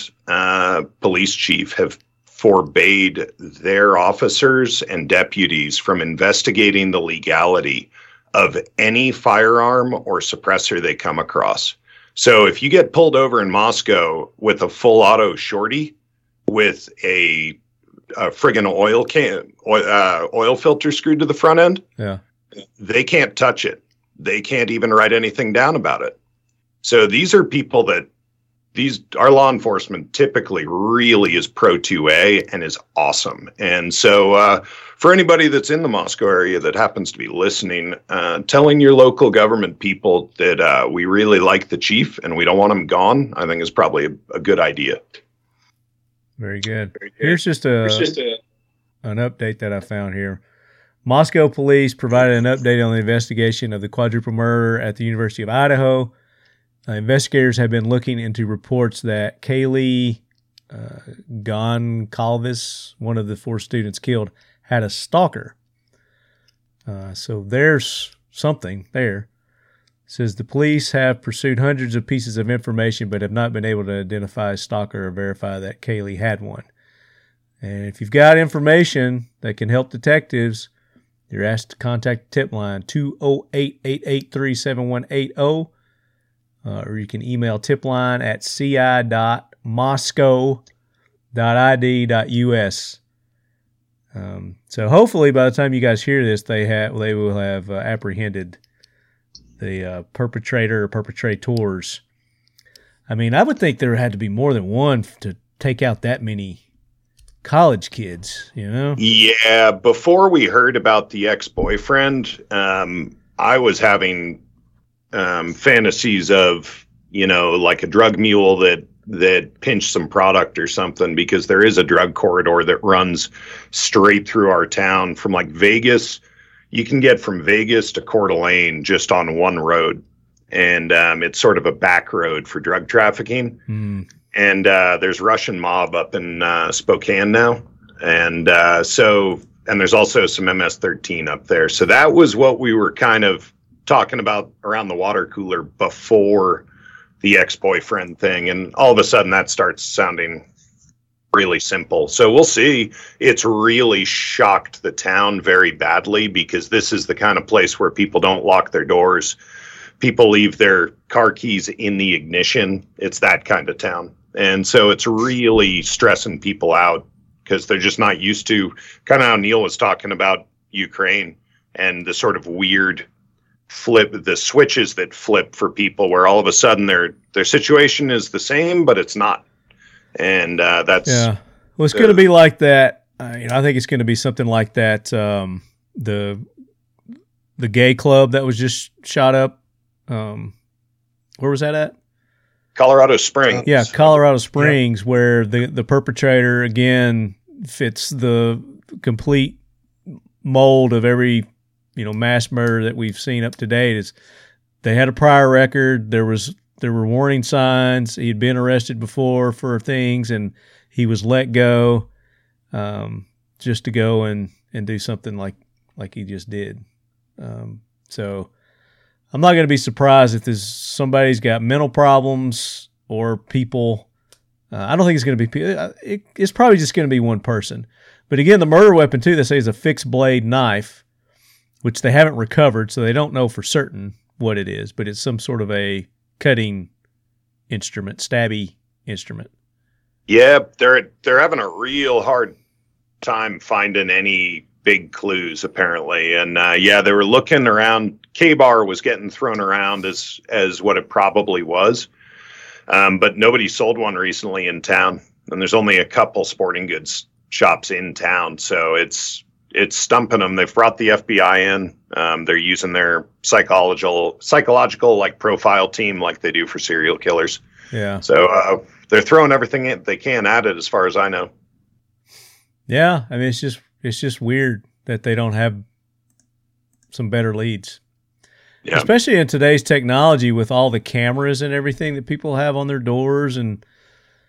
police chief have forbade their officers and deputies from investigating the legality of any firearm or suppressor they come across. So if you get pulled over in Moscow with a full auto shorty with a friggin' oil can, oil filter screwed to the front end, they can't touch it. They can't even write anything down about it. So these are people that our law enforcement typically really is pro 2A and is awesome. And so for anybody that's in the Moscow area that happens to be listening, telling your local government people that we really like the chief and we don't want him gone, I think is probably a good idea. Very good. Very good. Here's just an update that I found here. Moscow police provided an update on the investigation of the quadruple murder at the University of Idaho. Investigators have been looking into reports that Kaylee Goncalves, one of the four students killed, had a stalker. So there's something there. It says the police have pursued hundreds of pieces of information but have not been able to identify a stalker or verify that Kaylee had one. And if you've got information that can help detectives, you're asked to contact the tip line 208-883-7180. Or you can email tipline at ci.moscow.id.us. So hopefully by the time you guys hear this, they will have apprehended the perpetrator or perpetrators. I mean, I would think there had to be more than one to take out that many college kids, you know? Yeah, before we heard about the ex-boyfriend, I was having... fantasies of, you know, like a drug mule that pinched some product or something, because there is a drug corridor that runs straight through our town from like Vegas. You can get from Vegas to Coeur d'Alene just on one road. And it's sort of a back road for drug trafficking. Mm. And there's Russian mob up in Spokane now. And so there's also some MS-13 up there. So that was what we were kind of talking about around the water cooler before the ex-boyfriend thing. And all of a sudden that starts sounding really simple. So we'll see. It's really shocked the town very badly, because this is the kind of place where people don't lock their doors. People leave their car keys in the ignition. It's that kind of town. And so it's really stressing people out, because they're just not used to kind of how Neil was talking about Ukraine and the sort of weird switches that flip for people, where all of a sudden their situation is the same, but it's not. And that's... Yeah. Well, it's going to be like that. I think it's going to be something like that. The gay club that was just shot up. Where was that at? Colorado Springs. Yeah, Colorado Springs, where the perpetrator, again, fits the complete mold of every... mass murder that we've seen up to date. Is they had a prior record. There were warning signs. He had been arrested before for things, and he was let go just to go and do something like he just did. So I'm not going to be surprised if there's somebody's got mental problems or people. I don't think it's going to be. It's probably just going to be one person. But again, the murder weapon too. They say is a fixed blade knife, which they haven't recovered, so they don't know for certain what it is. But it's some sort of a cutting instrument, stabby instrument. Yeah, they're having a real hard time finding any big clues apparently, and they were looking around. K-bar was getting thrown around as what it probably was, but nobody sold one recently in town, and there's only a couple sporting goods shops in town, so it's stumping them. They've brought the FBI in. They're using their psychological like profile team like they do for serial killers. Yeah. So they're throwing everything they can at it, as far as I know. Yeah, I mean it's just weird that they don't have some better leads, yeah. Especially in today's technology with all the cameras and everything that people have on their doors and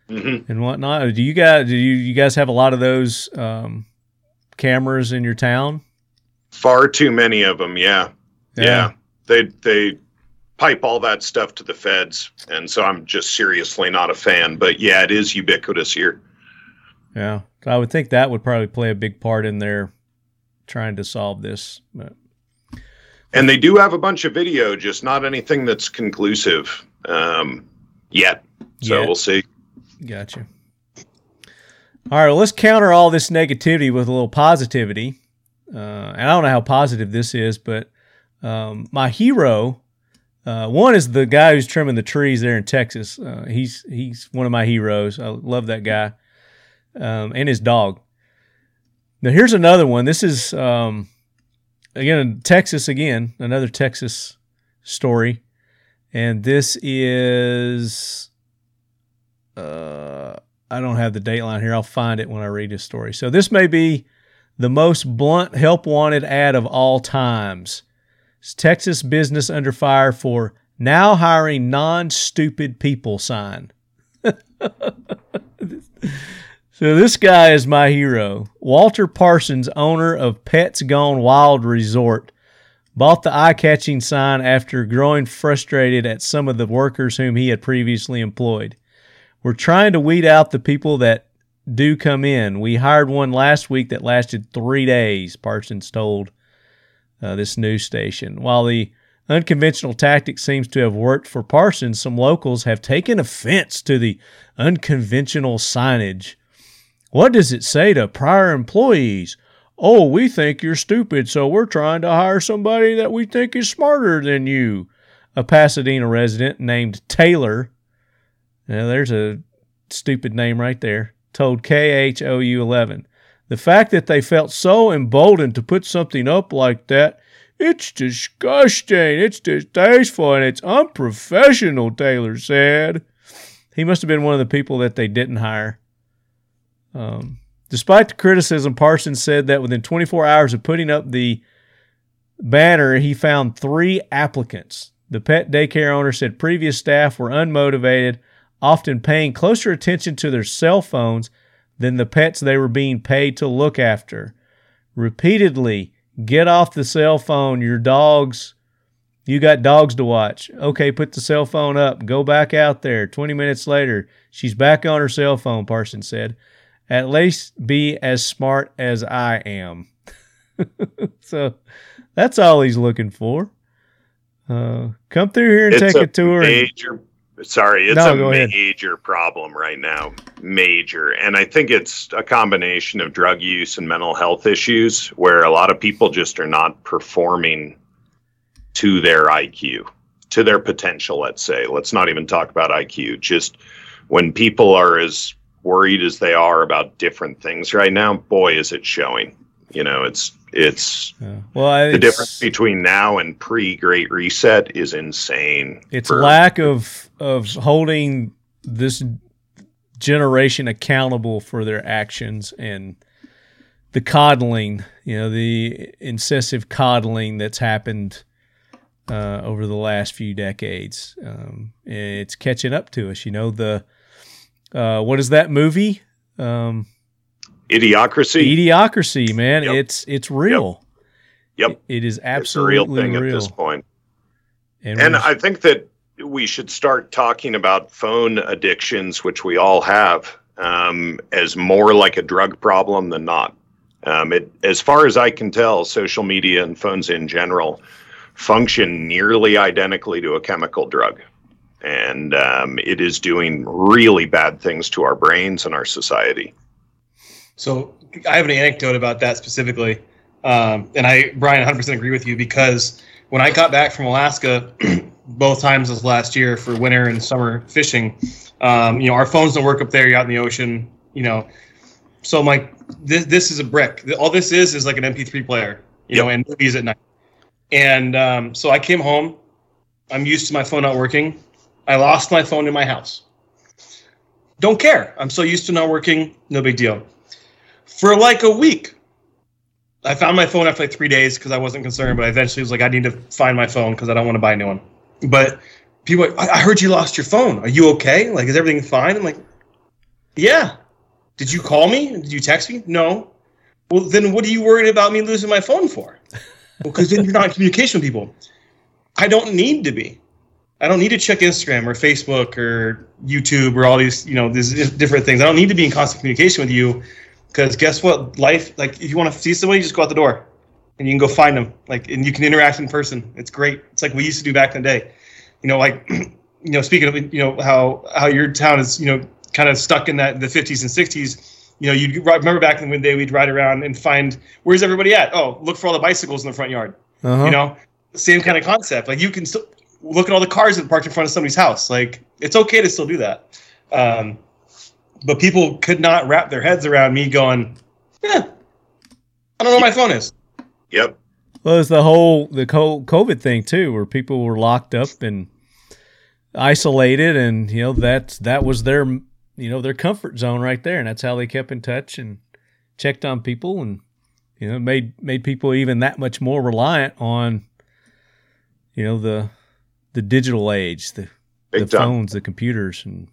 mm-hmm. and whatnot. Do you guys have a lot of those cameras in your town? Far too many of them. Yeah. They pipe all that stuff to the feds, and so I'm just seriously not a fan. But yeah, it is ubiquitous here. Yeah, I would think that would probably play a big part in their trying to solve this. But. And they do have a bunch of video, just not anything that's conclusive yet. So we'll see. Gotcha. All right, well, let's counter all this negativity with a little positivity. And I don't know how positive this is, but my hero, one is the guy who's trimming the trees there in Texas. He's one of my heroes. I love that guy. And his dog. Now, here's another one. This is, again, another Texas story. And this is, I don't have the date line here. I'll find it when I read his story. So this may be the most blunt help wanted ad of all times. It's Texas business under fire for now hiring non-stupid people sign. So this guy is my hero. Walter Parsons, owner of Pets Gone Wild Resort, bought the eye-catching sign after growing frustrated at some of the workers whom he had previously employed. We're trying to weed out the people that do come in. We hired one last week that lasted 3 days, Parsons told this news station. While the unconventional tactic seems to have worked for Parsons, some locals have taken offense to the unconventional signage. What does it say to prior employees? Oh, we think you're stupid, so we're trying to hire somebody that we think is smarter than you. A Pasadena resident named Taylor, now there's a stupid name right there, told KHOU11. The fact that they felt so emboldened to put something up like that, it's disgusting, it's distasteful, and it's unprofessional, Taylor said. He must have been one of the people that they didn't hire. Despite the criticism, Parsons said that within 24 hours of putting up the banner, he found 3 applicants. The pet daycare owner said previous staff were unmotivated, often paying closer attention to their cell phones than the pets they were being paid to look after. Repeatedly, get off the cell phone. You got dogs to watch. Okay, put the cell phone up. Go back out there. 20 minutes later, she's back on her cell phone, Parsons said. At least be as smart as I am. So that's all he's looking for. Come through here and take a tour. It's a major problem right now. Major. And I think it's a combination of drug use and mental health issues where a lot of people just are not performing to their IQ, to their potential, let's say. Let's not even talk about IQ. Just when people are as worried as they are about different things right now, boy, is it showing. You know, the difference between now and pre-Great Reset is insane. It's lack of holding this generation accountable for their actions and the coddling, the incessant coddling that's happened over the last few decades. It's catching up to us. What is that movie? Idiocracy. Idiocracy, man. Yep. It's real. Yep. It is absolutely real. It's a real thing at this point. And I think that we should start talking about phone addictions, which we all have, as more like a drug problem than not. As far as I can tell, social media and phones in general function nearly identically to a chemical drug. And it is doing really bad things to our brains and our society. So I have an anecdote about that specifically. Brian, 100% agree with you, because when I got back from Alaska, both times this last year for winter and summer fishing, our phones don't work up there. You're out in the ocean, So I'm like, this is a brick. All this is like an MP3 player, you know, and movies at night. And so I came home. I'm used to my phone not working. I lost my phone in my house. Don't care. I'm so used to not working. No big deal. For like a week, I found my phone after like 3 days because I wasn't concerned, but I eventually was like, I need to find my phone because I don't want to buy a new one. But people are like, I heard you lost your phone. Are you okay? Like, is everything fine? I'm like, yeah. Did you call me? Did you text me? No. Well, then what are you worried about me losing my phone for? Well, because then you're not in communication with people. I don't need to be. I don't need to check Instagram or Facebook or YouTube or all these, these different things. I don't need to be in constant communication with you, because guess what? Life, like, if you want to see somebody, you just go out the door and you can go find them. Like, and you can interact in person. It's great. It's like we used to do back in the day. Speaking of, how your town is, kind of stuck in that the 50s and 60s, you'd remember back in the day we'd ride around and find, where's everybody at? Oh, look for all the bicycles in the front yard. Uh-huh. Same kind of concept. Like, you can still look at all the cars that parked in front of somebody's house. Like, it's okay to still do that. But people could not wrap their heads around me going, I don't know where my phone is. Yep. Well, it's the COVID thing too, where people were locked up and isolated, and that was their their comfort zone right there, and that's how they kept in touch and checked on people, and made people even that much more reliant on the digital age, the phones, the computers, and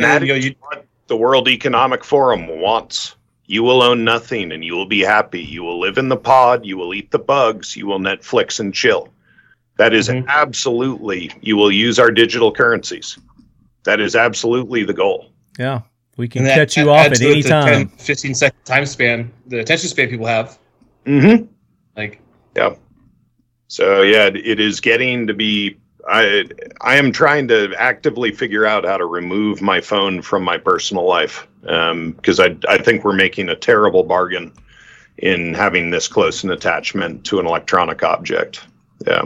that is what the World Economic Forum wants. You will own nothing, and you will be happy. You will live in the pod. You will eat the bugs. You will Netflix and chill. That is absolutely. You will use our digital currencies. That is absolutely the goal. Yeah, we can cut you off at any time. 15-second time span, the attention span people have. Mm-hmm. Like, yeah. So yeah, it is getting to be. I am trying to actively figure out how to remove my phone from my personal life, because I think we're making a terrible bargain in having this close an attachment to an electronic object. Yeah.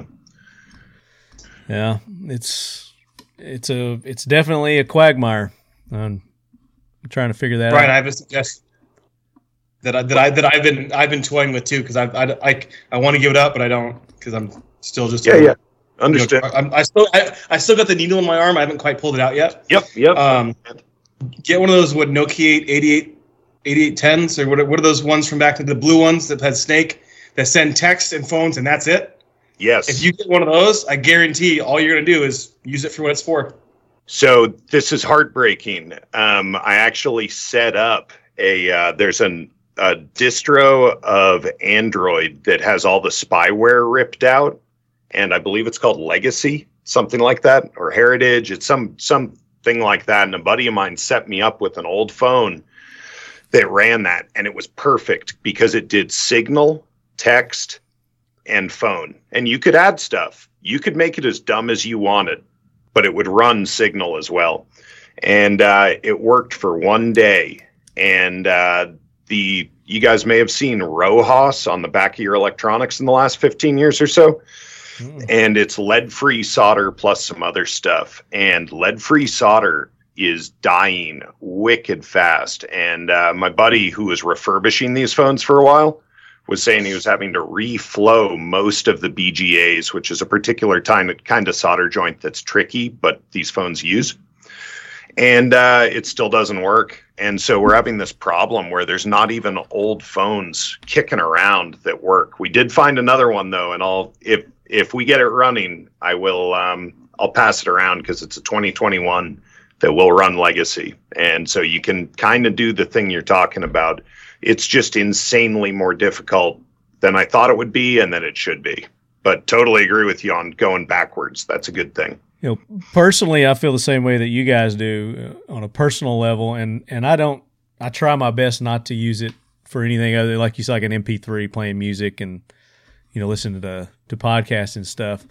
Yeah, it's definitely a quagmire. I'm trying to figure that out. Brian, I have a suggestion that I've been toying with too, because I want to give it up, but I don't, because I'm still just understand. I still got the needle in my arm. I haven't quite pulled it out yet. Yep. Get one of those Nokia 8810s, or what are those ones from back to the blue ones that had Snake, that send texts and phones, and that's it. Yes. If you get one of those, I guarantee all you're going to do is use it for what it's for. So this is heartbreaking. I actually set up a distro of Android that has all the spyware ripped out. And I believe it's called Legacy, something like that, or Heritage. It's something like that. And a buddy of mine set me up with an old phone that ran that. And it was perfect because it did Signal, text, and phone, and you could add stuff. You could make it as dumb as you wanted, but it would run Signal as well. And it worked for one day. And you guys may have seen Rojas on the back of your electronics in the last 15 years or so. And it's lead-free solder plus some other stuff. And lead-free solder is dying wicked fast. And my buddy, who was refurbishing these phones for a while, was saying he was having to reflow most of the BGAs, which is a particular kind of solder joint that's tricky, but these phones use. And it still doesn't work. And so we're having this problem where there's not even old phones kicking around that work. We did find another one, though, and if we get it running, I will I'll pass it around, because it's a 2021 that will run Legacy. And so you can kind of do the thing you're talking about. It's just insanely more difficult than I thought it would be and than it should be. but totally agree with you on going backwards. That's a good thing. You know, personally, I feel the same way that you guys do on a personal level, and I try my best not to use it for anything other, like you said, like an MP3 playing music and, you know, listening to podcasts and stuff.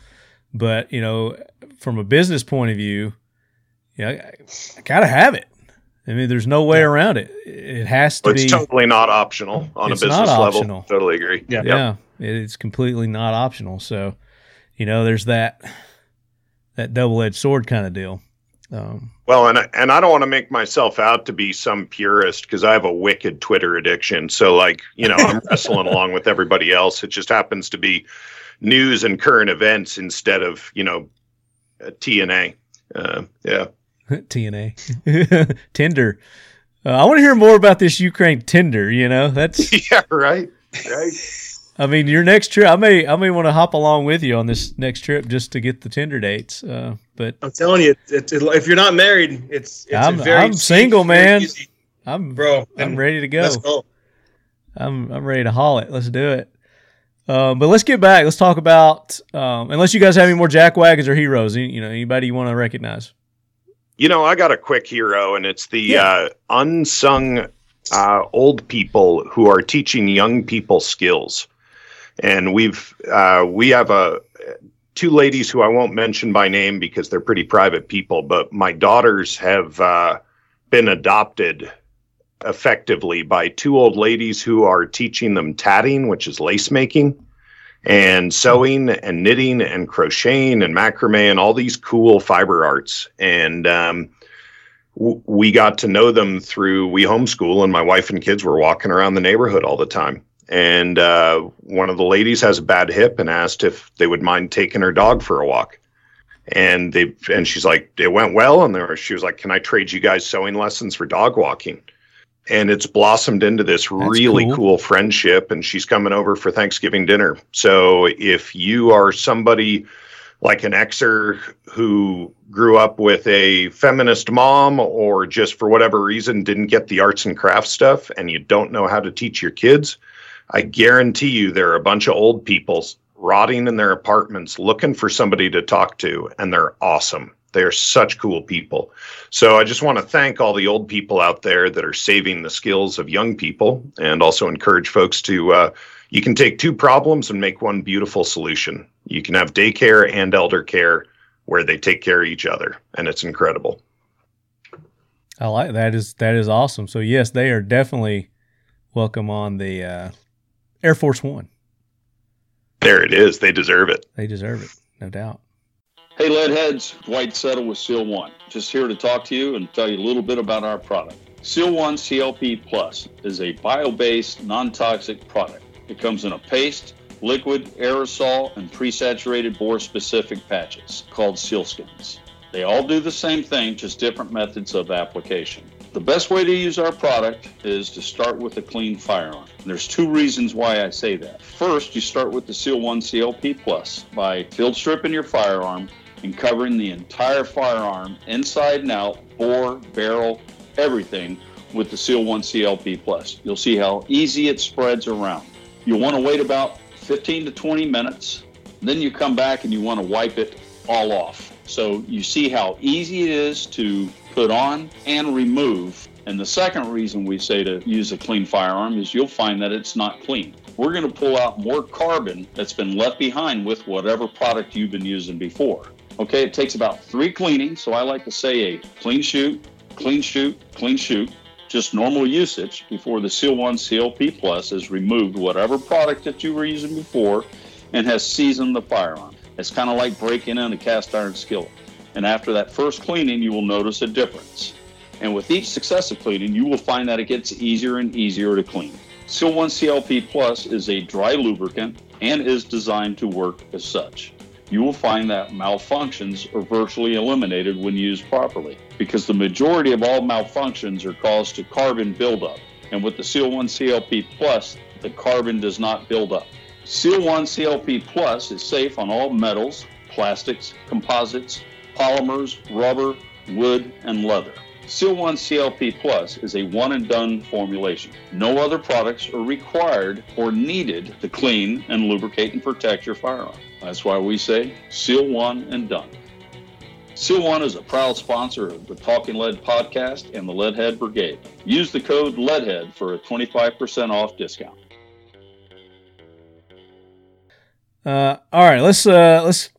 But, you know, from a business point of view, yeah, I gotta have it. I mean, there's no way around it. It has to be. It's totally not optional on a business level. Totally agree. Yeah, yeah, it's completely not optional. So, you know, there's that double-edged sword kind of deal. Well, and I don't want to make myself out to be some purist because I have a wicked Twitter addiction. So, like, you know, I'm wrestling along with everybody else. It just happens to be news and current events instead of, you know, TNA. Yeah. TNA. Tinder. I want to hear more about this Ukraine Tinder, you know. That's yeah, right. Right. I mean, your next trip, I may want to hop along with you on this next trip just to get the Tinder dates. But I'm telling you, if you're not married, I'm single, man. Easy. I'm ready to go. Let's go. I'm ready to haul it. Let's do it. But let's get back. Let's talk about unless you guys have any more jack wagons or heroes, you know, anybody you want to recognize. You know, I got a quick hero, and it's the unsung old people who are teaching young people skills. And we have two ladies who I won't mention by name because they're pretty private people, but my daughters have been adopted effectively by two old ladies who are teaching them tatting, which is lace making, and sewing and knitting and crocheting and macrame and all these cool fiber arts. And we got to know them through, we homeschool, and my wife and kids were walking around the neighborhood all the time. And one of the ladies has a bad hip and asked if they would mind taking her dog for a walk. And she's like, it went well. And she was like, can I trade you guys sewing lessons for dog walking? And it's blossomed into this cool friendship. And she's coming over for Thanksgiving dinner. So if you are somebody like an exer who grew up with a feminist mom or just for whatever reason didn't get the arts and crafts stuff and you don't know how to teach your kids, I guarantee you there are a bunch of old people rotting in their apartments looking for somebody to talk to, and they're awesome. They're such cool people. So I just want to thank all the old people out there that are saving the skills of young people, and also encourage folks to, you can take two problems and make one beautiful solution. You can have daycare and elder care where they take care of each other, and it's incredible. I like that. That is awesome. So yes, they are definitely welcome on the, Air Force One. There it is. They deserve it. They deserve it, no doubt. Hey, Leadheads. Dwight Settle with Seal One. Just here to talk to you and tell you a little bit about our product. Seal One CLP Plus is a bio-based, non-toxic product. It comes in a paste, liquid, aerosol, and pre-saturated bore-specific patches called sealskins. They all do the same thing, just different methods of application. The best way to use our product is to start with a clean firearm. And there's two reasons why I say that. First, you start with the Seal One CLP Plus by field stripping your firearm and covering the entire firearm inside and out, bore, barrel, everything with the Seal One CLP Plus. You'll see how easy it spreads around. You'll want to wait about 15 to 20 minutes. Then you come back and you want to wipe it all off. So you see how easy it is to put on and remove. And the second reason we say to use a clean firearm is you'll find that it's not clean. We're going to pull out more carbon that's been left behind with whatever product you've been using before. Okay, it takes about 3 cleanings, so I like to say a clean shoot, clean shoot, clean shoot, just normal usage before the Seal One CLP Plus has removed whatever product that you were using before and has seasoned the firearm. It's kind of like breaking in a cast iron skillet. And after that first cleaning, you will notice a difference. And with each successive cleaning, you will find that it gets easier and easier to clean. Seal One CLP Plus is a dry lubricant and is designed to work as such. You will find that malfunctions are virtually eliminated when used properly, because the majority of all malfunctions are caused to carbon buildup. And with the Seal One CLP Plus, the carbon does not build up. Seal One CLP Plus is safe on all metals, plastics, composites, polymers, rubber, wood, and leather. Seal One CLP Plus is a one-and-done formulation. No other products are required or needed to clean and lubricate and protect your firearm. That's why we say Seal One and done. Seal One is a proud sponsor of the Talking Lead podcast and the Leadhead Brigade. Use the code LEADHEAD for a 25% off discount. All right, let's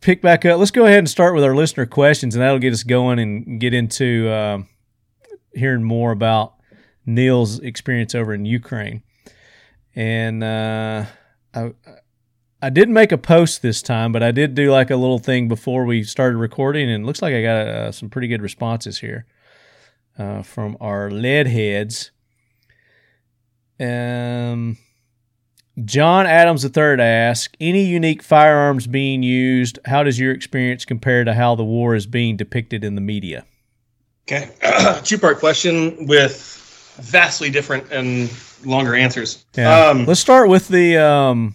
pick back up. Let's go ahead and start with our listener questions, and that'll get us going and get into hearing more about Neil's experience over in Ukraine. And I didn't make a post this time, but I did do like a little thing before we started recording, and it looks like I got some pretty good responses here from our lead heads. John Adams III asks, any unique firearms being used? How does your experience compare to how the war is being depicted in the media? Okay. Two-part question with vastly different and longer answers. Yeah. Let's start with the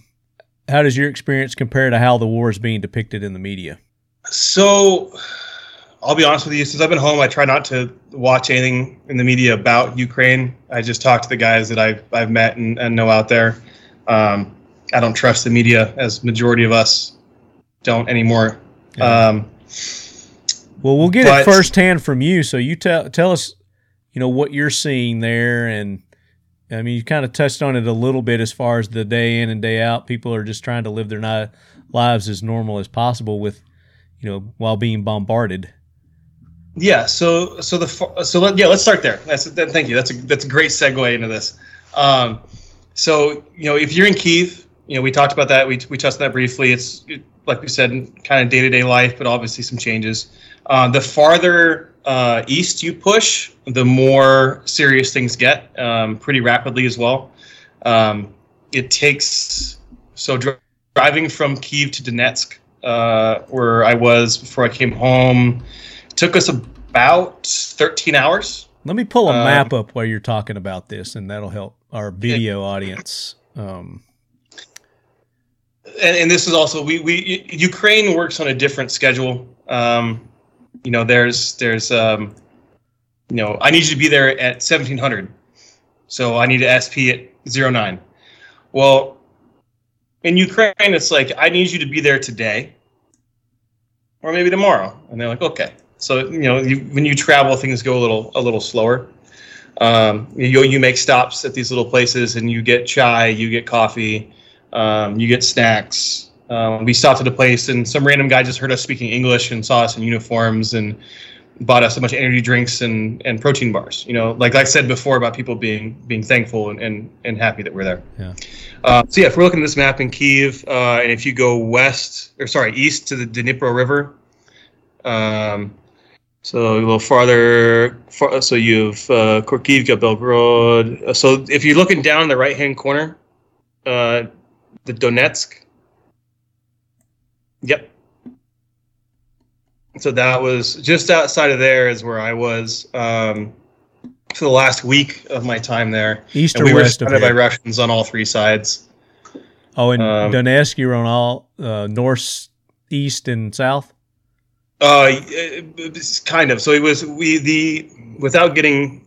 how does your experience compare to how the war is being depicted in the media? So I'll be honest with you. Since I've been home, I try not to watch anything in the media about Ukraine. I just talk to the guys that I've met and know out there. I don't trust the media, as majority of us don't anymore. Yeah. Well, we'll get it firsthand from you. So you tell us, you know, what you're seeing there. And I mean, you kind of touched on it a little bit as far as the day in and day out. People are just trying to live their lives as normal as possible with, you know, while being bombarded. Yeah. Let's start there. Thank you. That's a great segue into this. So, you know, if you're in Kyiv, you know, we talked about that. We touched on that briefly. It's, like we said, kind of day-to-day life, but obviously some changes. The farther east you push, the more serious things get pretty rapidly as well. Driving from Kyiv to Donetsk, where I was before I came home, took us about 13 hours. Let me pull a map up while you're talking about this, and that'll help our video audience. And this is also we Ukraine works on a different schedule. You know, there's you know, I need you to be there at 1700, so I need to SP at 09. Well, in Ukraine, it's like I need you to be there today, or maybe tomorrow, and they're like, okay. So you know, when you travel, things go a little slower. You make stops at these little places, and you get chai, you get coffee, you get snacks. We stopped at a place, and some random guy just heard us speaking English and saw us in uniforms and bought us a bunch of energy drinks and protein bars. You know, like I said before about people being thankful and happy that we're there. Yeah. So yeah, if we're looking at this map in Kyiv, and if you go east to the Dnipro River, so a little farther, so you've Korkivka, Belgorod. So if you're looking down in the right-hand corner, the Donetsk. Yep. So that was just outside of there is where I was for the last week of my time there. East or west of it. We were surrounded by Russians on all three sides. Oh, and Donetsk, you were on all north, east, and south? It's kind of. So it was without getting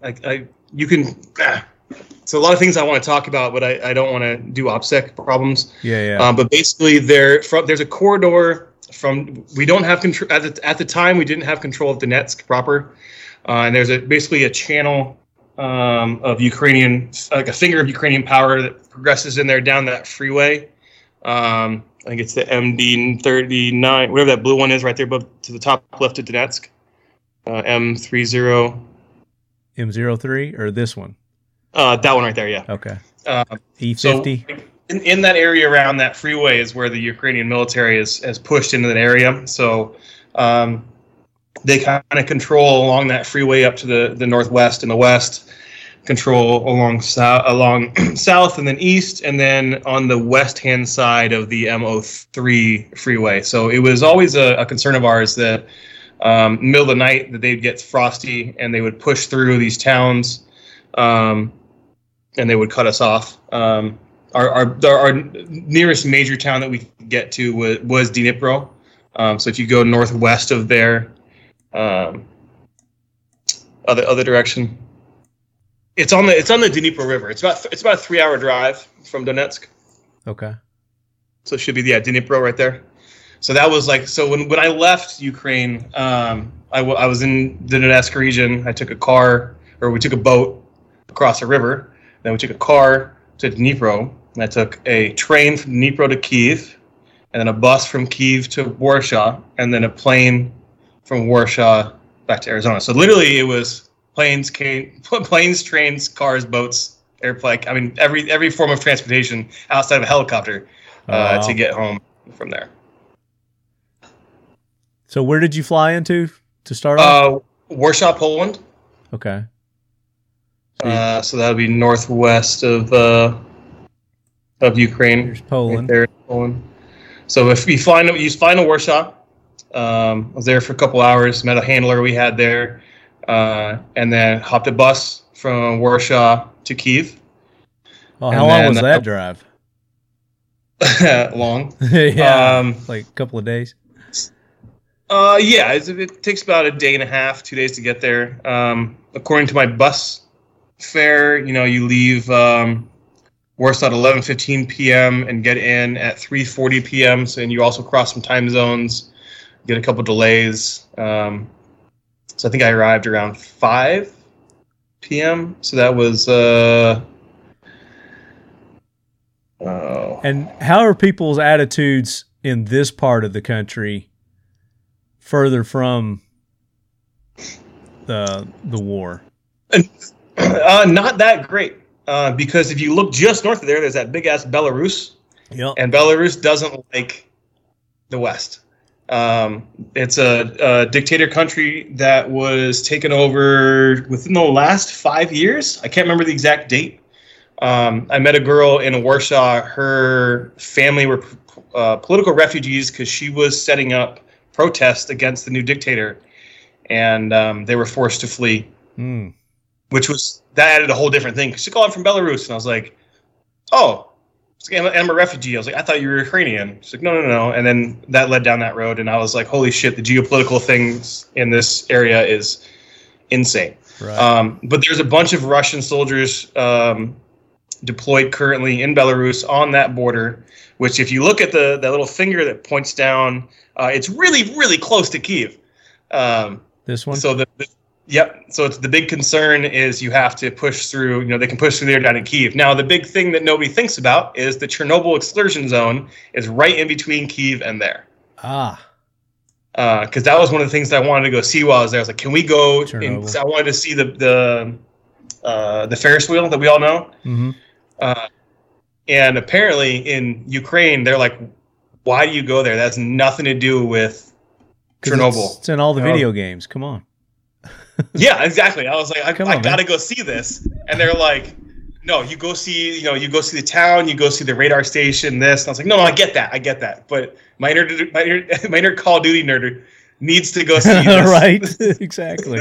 so a lot of things I want to talk about, but I don't want to do OPSEC problems. Yeah. But basically, there's a corridor from we don't have control at the time. We didn't have control of Donetsk proper, and there's basically a channel of Ukrainian, like a finger of Ukrainian power that progresses in there down that freeway. I think it's the MD-39, whatever that blue one is right there above to the top left of Donetsk. M30. M03 or this one? That one right there, yeah. Okay. E50? So in that area around that freeway is where the Ukrainian military has pushed into that area. So they kind of control along that freeway up to the northwest and the west. Control along south and then east, and then on the west-hand side of the MO3 freeway. So it was always a concern of ours that middle of the night that they'd get frosty and they would push through these towns, and they would cut us off. Our nearest major town that we could get to was Dnipro. So if you go northwest of there, other direction. It's on the Dnipro River. It's about a 3-hour drive from Donetsk. Okay. So it should be Dnipro right there. So that was like, so when I left Ukraine, I was in the Donetsk region. I took a car, or we took a boat across a river. Then we took a car to Dnipro, and I took a train from Dnipro to Kyiv, and then a bus from Kyiv to Warsaw, and then a plane from Warsaw back to Arizona. So literally it was planes, trains, cars, boats, airplane. I mean, every form of transportation outside of a helicopter to get home from there. So where did you fly into to start off? Warsaw, Poland. Okay. So that would be northwest of Ukraine. There's Poland. Right there, Poland. So if you fly into Warsaw, I was there for a couple hours, met a handler we had there, and then hopped a bus from Warsaw to Kyiv. Oh, how long was that drive? Long. Yeah, like a couple of days. Yeah, it takes about a day and a half, 2 days to get there. According to my bus fare, you leave Warsaw at 11:15 p.m. and get in at 3:40 p.m. So, and you also cross some time zones, get a couple delays. So I think I arrived around 5 p.m. So that was. And how are people's attitudes in this part of the country further from the war? Not that great, because if you look just north of there, there's that big-ass Belarus, yep. And Belarus doesn't like the West. It's a dictator country that was taken over within the last 5 years. I can't remember the exact date. I met a girl in Warsaw. Her family were political refugees because she was setting up protests against the new dictator, and they were forced to flee, which was, that added a whole different thing. She called from Belarus, and I was like, oh, I'm a refugee. I was like, I thought you were Ukrainian. She's like, no. And then that led down that road, and I was like, holy shit, the geopolitical things in this area is insane. Right. But there's a bunch of Russian soldiers deployed currently in Belarus on that border, which if you look at that little finger that points down, it's really, really close to Kyiv. This one? So so it's the big concern is you have to push through, they can push through there down to Kyiv. Now, the big thing that nobody thinks about is the Chernobyl exclusion zone is right in between Kyiv and there. Ah. Because that was one of the things that I wanted to go see while I was there. I was like, can we go? And I wanted to see the Ferris wheel that we all know. Mm-hmm. And apparently in Ukraine, they're like, why do you go there? That has nothing to do with Chernobyl. It's in all the video games. Come on. Yeah, exactly. I was like, I gotta go see this. And they're like, no, you go see, you go see the town, you go see the radar station, this. And I was like, no, I get that. But my inner Call of Duty nerd needs to go see this. Right. Exactly.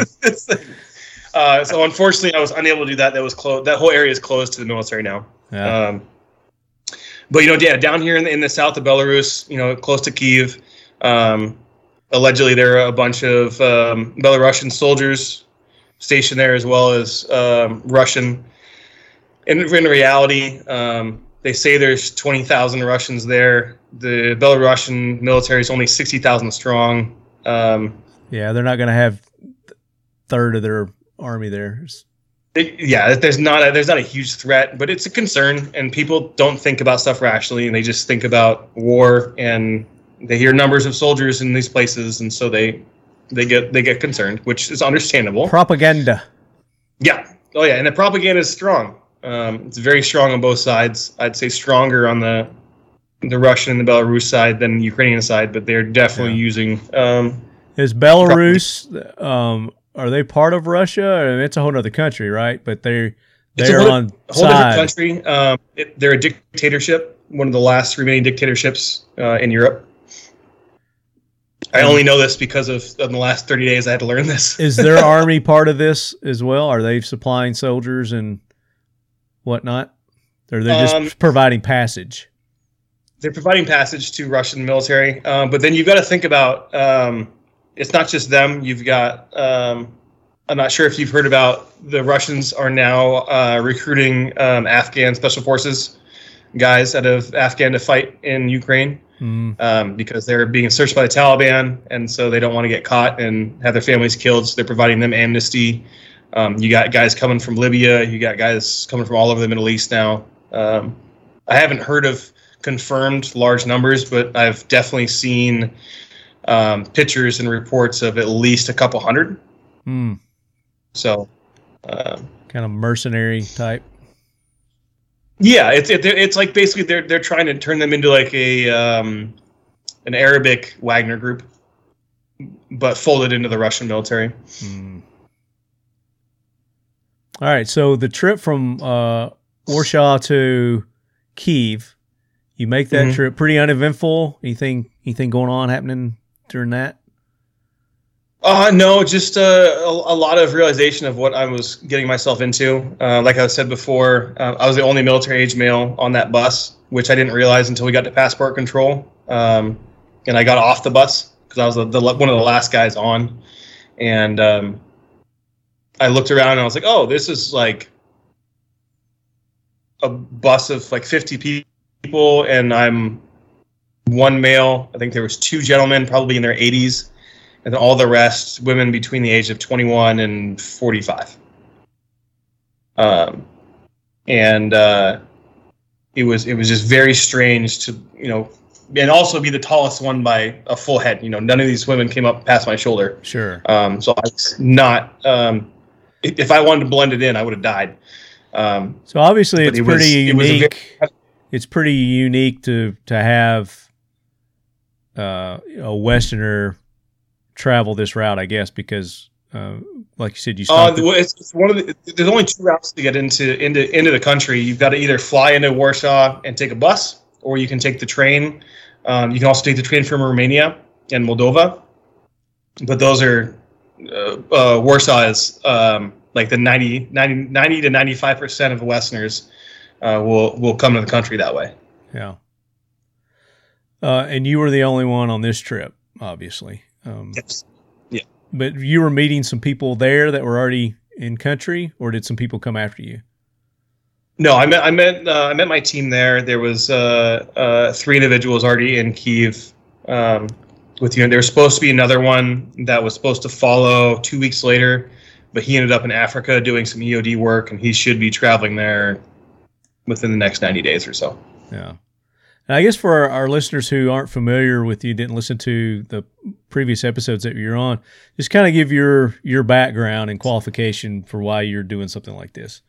So unfortunately I was unable to do that. That was closed. That whole area is closed to the military now. Yeah. But down here in the south of Belarus, close to Kyiv, allegedly there are a bunch of Belarusian soldiers stationed there, as well as Russian. In reality, they say there's 20,000 Russians there. The Belarusian military is only 60,000 strong. They're not going to have a third of their army there. There's not a huge threat, but it's a concern, and people don't think about stuff rationally, and they just think about war, and they hear numbers of soldiers in these places, and so they get concerned, which is understandable. Propaganda. Yeah. Oh yeah, and the propaganda is strong. It's very strong on both sides. I'd say stronger on the Russian and the Belarus side than the Ukrainian side, but they're definitely using. Is Belarus? Are they part of Russia? I mean, it's a whole other country, right? But they're on a whole other country. They're a dictatorship, one of the last remaining dictatorships in Europe. I only know this because of the last 30 days I had to learn this. Is their army part of this as well? Are they supplying soldiers and whatnot? Or are they just providing passage? They're providing passage to Russian military. But then you've got to think about... it's not just them. You've got, I'm not sure if you've heard about, the Russians are now recruiting Afghan special forces guys out of Afghan to fight in Ukraine. because they're being searched by the Taliban, and so they don't want to get caught and have their families killed, so they're providing them amnesty. You got guys coming from Libya. You got guys coming from all over the Middle East now. I haven't heard of confirmed large numbers, but I've definitely seen pictures and reports of at least a couple hundred. So kind of mercenary type. Yeah, it's like basically they're trying to turn them into like a an Arabic Wagner group, but folded into the Russian military. All right, so the trip from Warsaw to Kyiv, you make that trip pretty uneventful. Anything going on happening during that? No, just a lot of realization of what I was getting myself into. Like I said before, I was the only military-age male on that bus, which I didn't realize until we got to passport control. And I got off the bus because I was one of the last guys on. And I looked around and I was like, oh, this is like a bus of like 50 people, and I'm one male. I think there was two gentlemen probably in their 80s. And all the rest, women between the age of 21 and 45. It was just very strange to, and also be the tallest one by a full head. None of these women came up past my shoulder. Sure. So I was not, if I wanted to blend it in, I would have died. So obviously it was unique. It's pretty unique to have a Westerner travel this route, I guess, because like you said, you stopped. It's one of there's only two routes to get into the country. You've got to either fly into Warsaw and take a bus, or you can take the train. You can also take the train from Romania and Moldova, but those are Warsaw is like the 90 to 95% of Westerners will come to the country that way. Yeah. And you were the only one on this trip, obviously. Yes. Yeah. But you were meeting some people there that were already in country, or did some people come after you? No, I met my team there. There was three individuals already in Kyiv with you. There was supposed to be another one that was supposed to follow 2 weeks later, but he ended up in Africa doing some EOD work, and he should be traveling there within the next 90 days or so. Yeah. And I guess for our listeners who aren't familiar with you, didn't listen to the previous episodes that you're on, just kind of give your background and qualification for why you're doing something like this.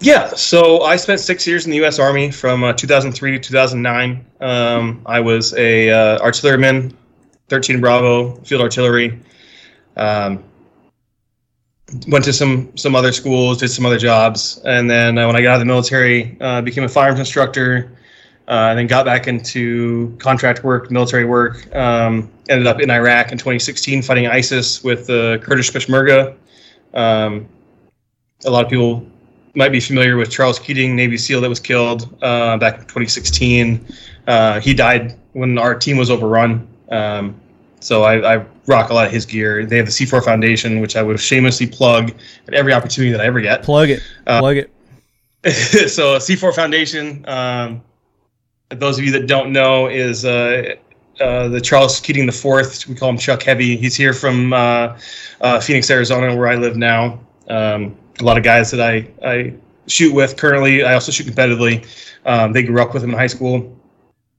Yeah, so I spent 6 years in the U.S. Army from 2003 to 2009. I was a artilleryman, 13 Bravo, field artillery. Went to some other schools, did some other jobs, and then when I got out of the military, became a firearms instructor. And then got back into contract work, military work. Ended up in Iraq in 2016 fighting ISIS with the Kurdish Peshmerga. A lot of people might be familiar with Charles Keating, Navy SEAL that was killed back in 2016. He died when our team was overrun. So I rock a lot of his gear. They have the C4 Foundation, which I would shamelessly plug at every opportunity that I ever get. Plug it. So C4 Foundation. Those of you that don't know, is the Charles Keating IV. We call him Chuck Heavy. He's here from Phoenix, Arizona, where I live now. A lot of guys that I shoot with currently. I also shoot competitively. They grew up with him in high school.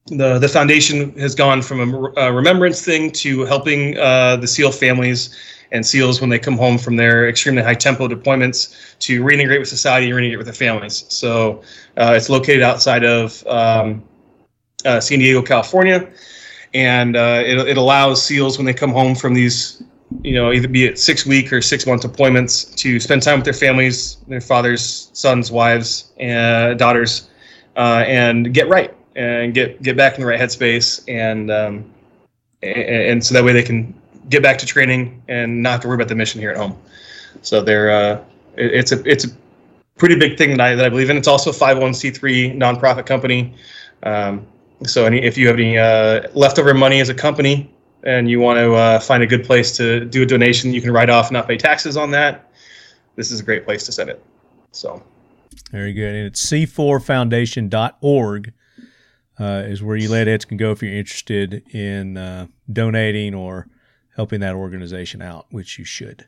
The foundation has gone from a remembrance thing to helping the SEAL families and SEALs when they come home from their extremely high-tempo deployments to reintegrate with society and reintegrate with their families. So it's located outside of San Diego, California, and it allows SEALs when they come home from these, either be it 6-week or 6-month deployments, to spend time with their families, their fathers, sons, wives, and daughters, and get right and get back in the right headspace, and so that way they can get back to training and not have to worry about the mission here at home. So they're it's a pretty big thing that I believe in. It's also a 501c3 nonprofit company. So if you have any leftover money as a company and you want to find a good place to do a donation, you can write off and not pay taxes on that. This is a great place to send it. So very good. And it's c4foundation.org. is where you lead heads can go if you're interested in donating or helping that organization out, which you should.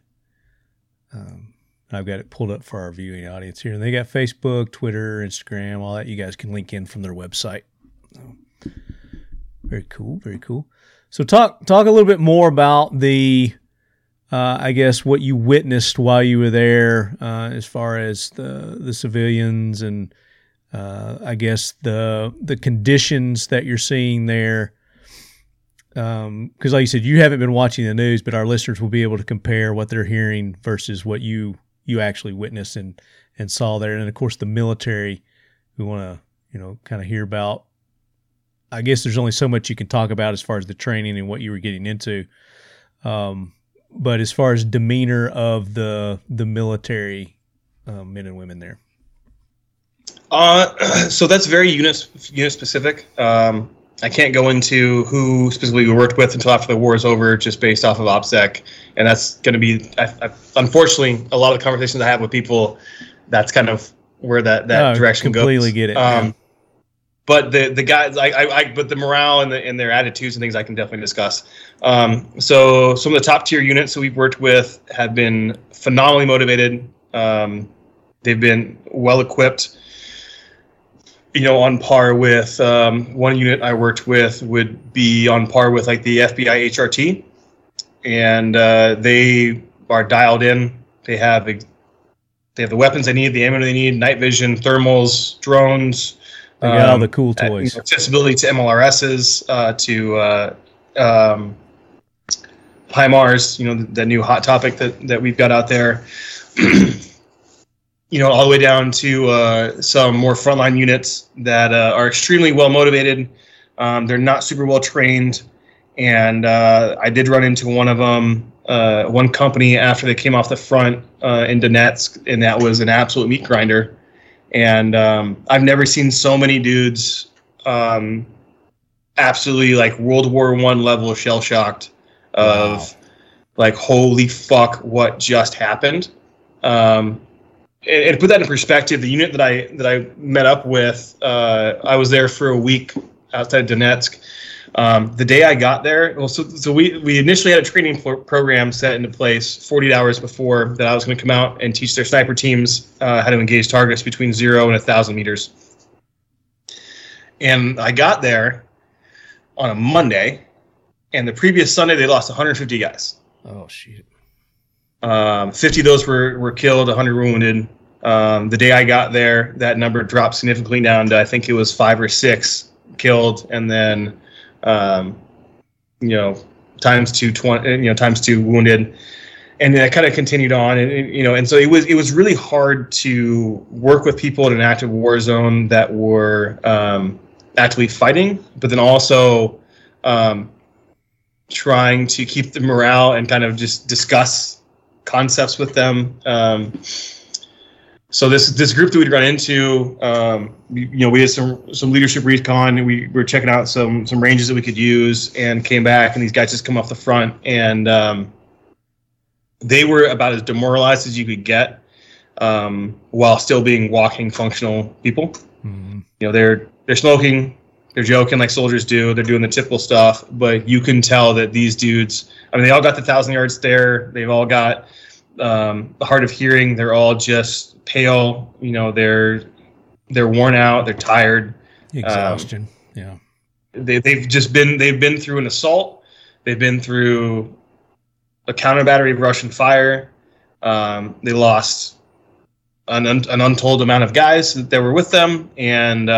I've got it pulled up for our viewing audience here. And they got Facebook, Twitter, Instagram, all that. You guys can link in from their website. So, very cool, very cool. So talk a little bit more about the, I guess, what you witnessed while you were there as far as the civilians and, I guess, the conditions that you're seeing there. Because like you said, you haven't been watching the news, but our listeners will be able to compare what they're hearing versus what you actually witnessed and saw there. And, of course, the military, we want to, kind of hear about. I guess there's only so much you can talk about as far as the training and what you were getting into. But as far as demeanor of the military men and women there. So that's very unit specific. I can't go into who specifically we worked with until after the war is over, just based off of OPSEC. And that's going to be, unfortunately, a lot of the conversations I have with people, that's kind of where that direction goes. I completely get it. Yeah. But the guys, but the morale and their attitudes and things I can definitely discuss. So some of the top tier units that we've worked with have been phenomenally motivated. They've been well equipped. On par with one unit I worked with would be on par with like the FBI HRT, and they are dialed in. They have the weapons they need, the ammo they need, night vision, thermals, drones. They got all the cool toys. Accessibility to MLRSs, to HIMARS, the new hot topic that we've got out there. All the way down to some more frontline units that are extremely well motivated. They're not super well trained. And I did run into one of them, one company, after they came off the front in Donetsk, and that was an absolute meat grinder. And I've never seen so many dudes absolutely like World War I level shell-shocked of like, holy fuck, what just happened? And to put that in perspective, the unit that I met up with, I was there for a week outside Donetsk. The day I got there, we initially had a training program set into place 48 hours before that I was going to come out and teach their sniper teams how to engage targets between 0 and 1,000 meters. And I got there on a Monday, and the previous Sunday they lost 150 guys. Oh, shit. 50 of those were killed, 100 wounded. The day I got there, that number dropped significantly down to, I think it was 5 or 6 killed, and then, times 220, times 2 wounded, and then it kind of continued on, and and so it was really hard to work with people in an active war zone that were actively fighting, but then also trying to keep the morale and kind of just discuss concepts with them. So this group that we'd run into, we had some leadership recon, and we were checking out some ranges that we could use, and came back, and these guys just come off the front, and they were about as demoralized as you could get, while still being walking functional people. Mm-hmm. They're smoking, they're joking like soldiers do, they're doing the typical stuff, but you can tell that these dudes, they all got the 1,000 yard stare, they've all got the hard of hearing, they're all just pale, they're worn out, they're tired. Exhaustion. They've been through an assault, they've been through a counter battery of Russian fire, they lost an untold amount of guys that were with them, and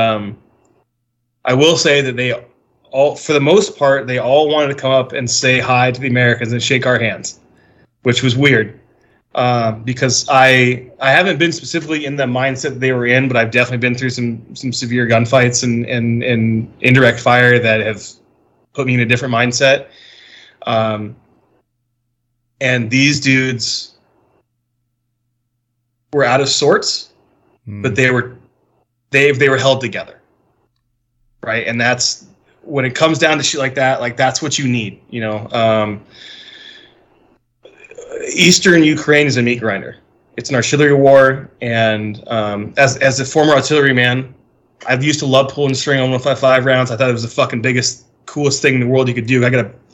I will say that they all, for the most part, they all wanted to come up and say hi to the Americans and shake our hands, which was weird, because I haven't been specifically in the mindset that they were in, but I've definitely been through some severe gunfights and indirect fire that have put me in a different mindset. And these dudes were out of sorts, but they were held together. Right. And that's when it comes down to shit like that, like that's what you need. Eastern Ukraine is a meat grinder. It's an artillery war. And as a former artillery man, I used to love pulling string on 155 rounds. I thought it was the fucking biggest, coolest thing in the world you could do.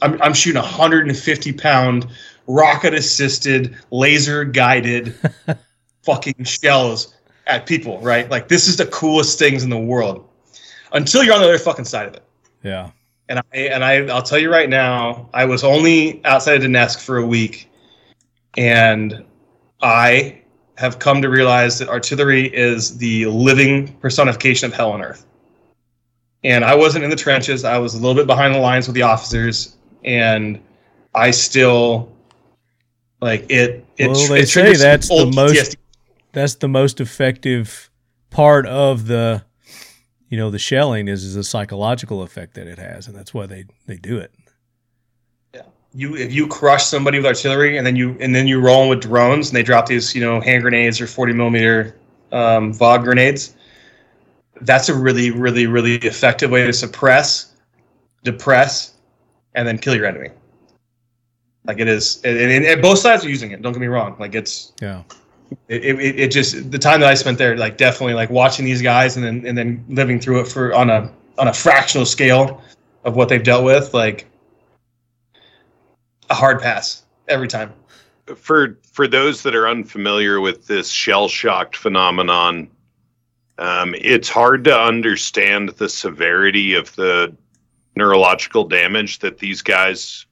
I'm shooting 150-pound rocket-assisted, laser-guided fucking shells at people, right? Like, this is the coolest things in the world. Until you're on the other fucking side of it. Yeah. And I'll tell you right now, I was only outside of Donetsk for a week, and I have come to realize that artillery is the living personification of hell on earth. And I wasn't in the trenches. I was a little bit behind the lines with the officers, and I still like it. They say that's the most. PTSD. That's the most effective part of the, you know, the shelling is the psychological effect that it has, and that's why they do it. Yeah, if you crush somebody with artillery and then you roll in with drones and they drop these, you know, hand grenades or 40mm VOD grenades, that's a really, really, really effective way to suppress, depress, and then kill your enemy. Like it is, and both sides are using it. Don't get me wrong. Like it's yeah. It just the time that I spent there, like definitely like watching these guys and then living through it for on a fractional scale of what they've dealt with, like a hard pass every time. For those that are unfamiliar with this shell-shocked phenomenon, it's hard to understand the severity of the neurological damage that these guys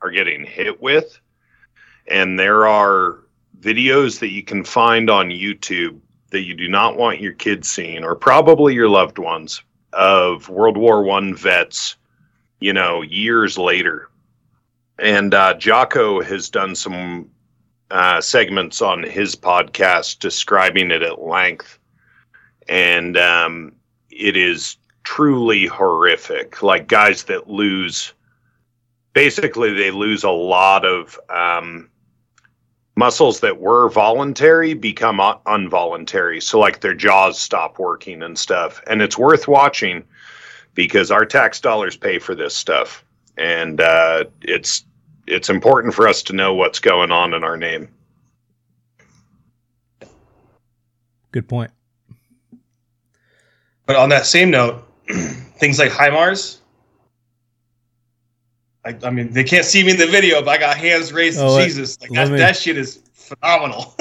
are getting hit with, and there are videos that you can find on YouTube that you do not want your kids seeing, or probably your loved ones, of World War I vets, you know, years later. And Jocko has done some segments on his podcast describing it at length. And it is truly horrific. Like guys that lose, basically they lose a lot of... muscles that were voluntary become involuntary. So like their jaws stop working and stuff. And it's worth watching because our tax dollars pay for this stuff. And it's important for us to know what's going on in our name. Good point. But on that same note, things like HIMARS, I mean, they can't see me in the video, but I got hands raised to Jesus. Like that shit is phenomenal.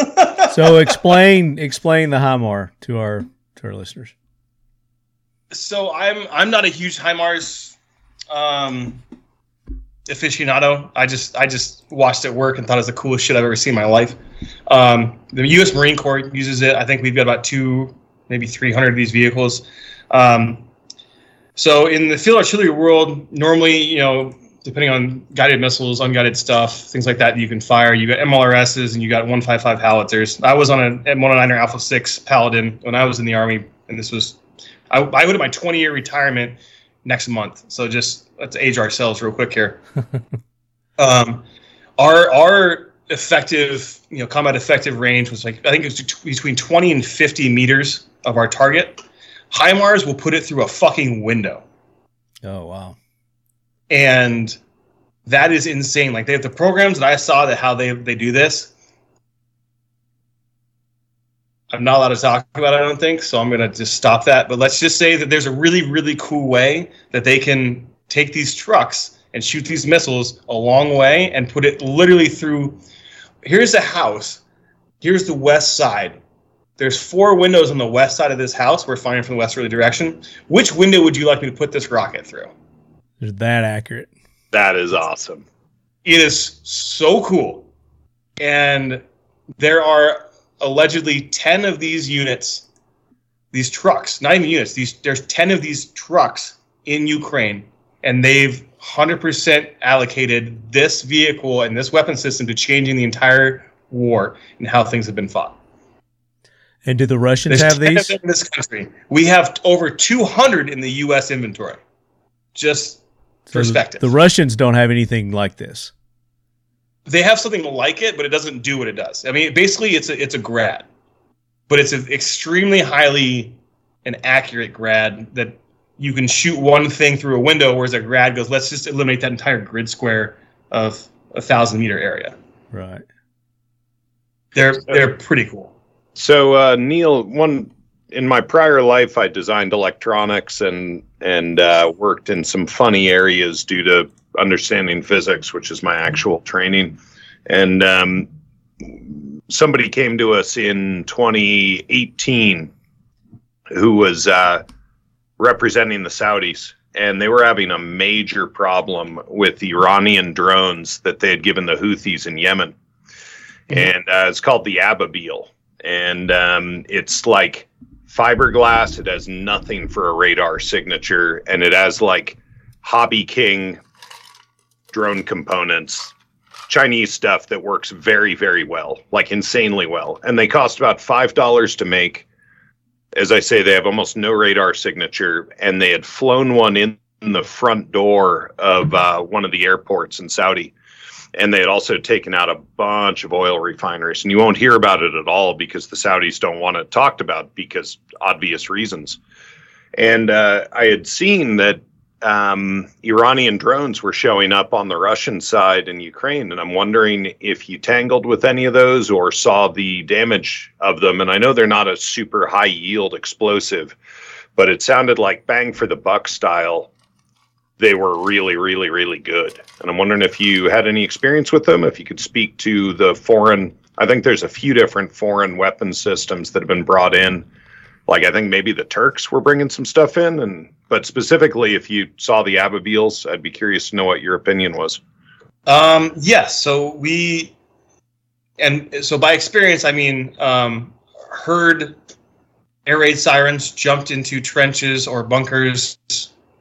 So explain the HIMAR to our listeners. So I'm not a huge HIMARS aficionado. I just watched it work and thought it was the coolest shit I've ever seen in my life. The U.S. Marine Corps uses it. I think we've got about 200, maybe 300 of these vehicles. So in the field artillery world, normally, you know, depending on guided missiles, unguided stuff, things like that you can fire. You got MLRSs and you got 155 howitzers. I was on an M109 Alpha 6 Paladin when I was in the Army, and this was I went to my 20-year retirement next month. So just let's age ourselves real quick here. Our effective, you know, combat effective range was like I think it was between 20 and 50 meters of our target. HIMARS will put it through a fucking window. Oh wow. And that is insane. Like they have the programs that I saw that how they do this. I'm not allowed to talk about it, I don't think, so I'm going to just stop that. But let's just say that there's a really, really cool way that they can take these trucks and shoot these missiles a long way and put it literally through. Here's a house. Here's the west side. There's four windows on the west side of this house. We're firing from the westerly direction. Which window would you like me to put this rocket through? Is that accurate? That is awesome. It is so cool. And there are allegedly 10 of these units, these trucks, not even units, there's 10 of these trucks in Ukraine, and they've 100% allocated this vehicle and this weapon system to changing the entire war and how things have been fought. And do the Russians have these? In this country, we have over 200 in the U.S. inventory. Just perspective. The Russians don't have anything like this. They have something like it, but it doesn't do what it does. I mean, basically, it's a grad, but it's an extremely highly an accurate grad that you can shoot one thing through a window, whereas a grad goes, let's just eliminate that entire grid square of 1,000-meter area. Right. They're pretty cool. So Neil, one in my prior life, I designed electronics and worked in some funny areas due to understanding physics, which is my actual training. And somebody came to us in 2018 who was representing the Saudis, and they were having a major problem with Iranian drones that they had given the Houthis in Yemen. And it's called the Ababil. And it's like fiberglass. It has nothing for a radar signature. And it has like Hobby King drone components, Chinese stuff that works very, very well, like insanely well. And they cost about $5 to make. As I say, they have almost no radar signature. And they had flown one in the front door of one of the airports in Saudi. And they had also taken out a bunch of oil refineries. And you won't hear about it at all because the Saudis don't want it talked about because obvious reasons. And I had seen that Iranian drones were showing up on the Russian side in Ukraine. And I'm wondering if you tangled with any of those or saw the damage of them. And I know they're not a super high yield explosive, but it sounded like bang for the buck style. They were really, really, really good. And I'm wondering if you had any experience with them, if you could speak to the foreign. I think there's a few different foreign weapon systems that have been brought in. Like, I think maybe the Turks were bringing some stuff in. But specifically, if you saw the Ababils, I'd be curious to know what your opinion was. So by experience, I mean, heard air raid sirens, jumped into trenches or bunkers,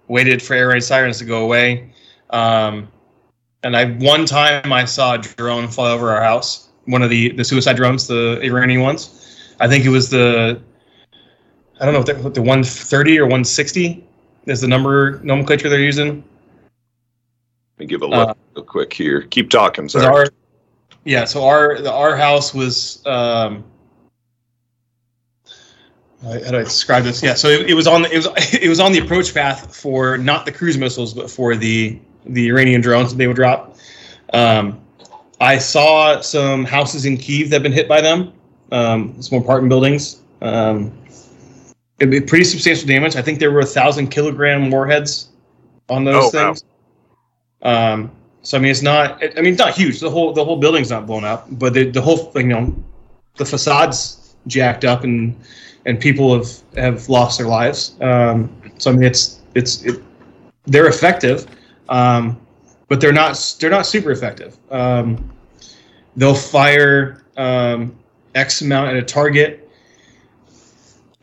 waited for air raid sirens to go away. And one time I saw a drone fly over our house, one of the suicide drones, the Iranian ones. I think it was the 130 or 160 is the nomenclature they're using. Let me give a look real quick here. Keep talking, sorry. Our house was... how do I describe this? Yeah, so it was on the approach path for not the cruise missiles, but for the Iranian drones that they would drop. I saw some houses in Kyiv that have been hit by them, some apartment buildings. It'd be pretty substantial damage. I think there were 1,000-kilogram warheads on those things. Wow. It's not huge. The whole building's not blown up, but the whole thing, the facade's jacked up and people have lost their lives. They're effective, but they're not super effective. They'll fire X amount at a target.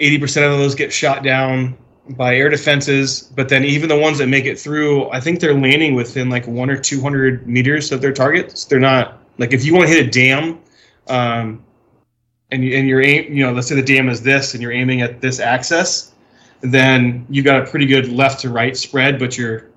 80% of those get shot down by air defenses, but then even the ones that make it through, I think they're landing within like 100 or 200 meters of their targets. They're not like if you want to hit a dam. And your aim, let's say the dam is this, and you're aiming at this axis, then you've got a pretty good left to right spread, but your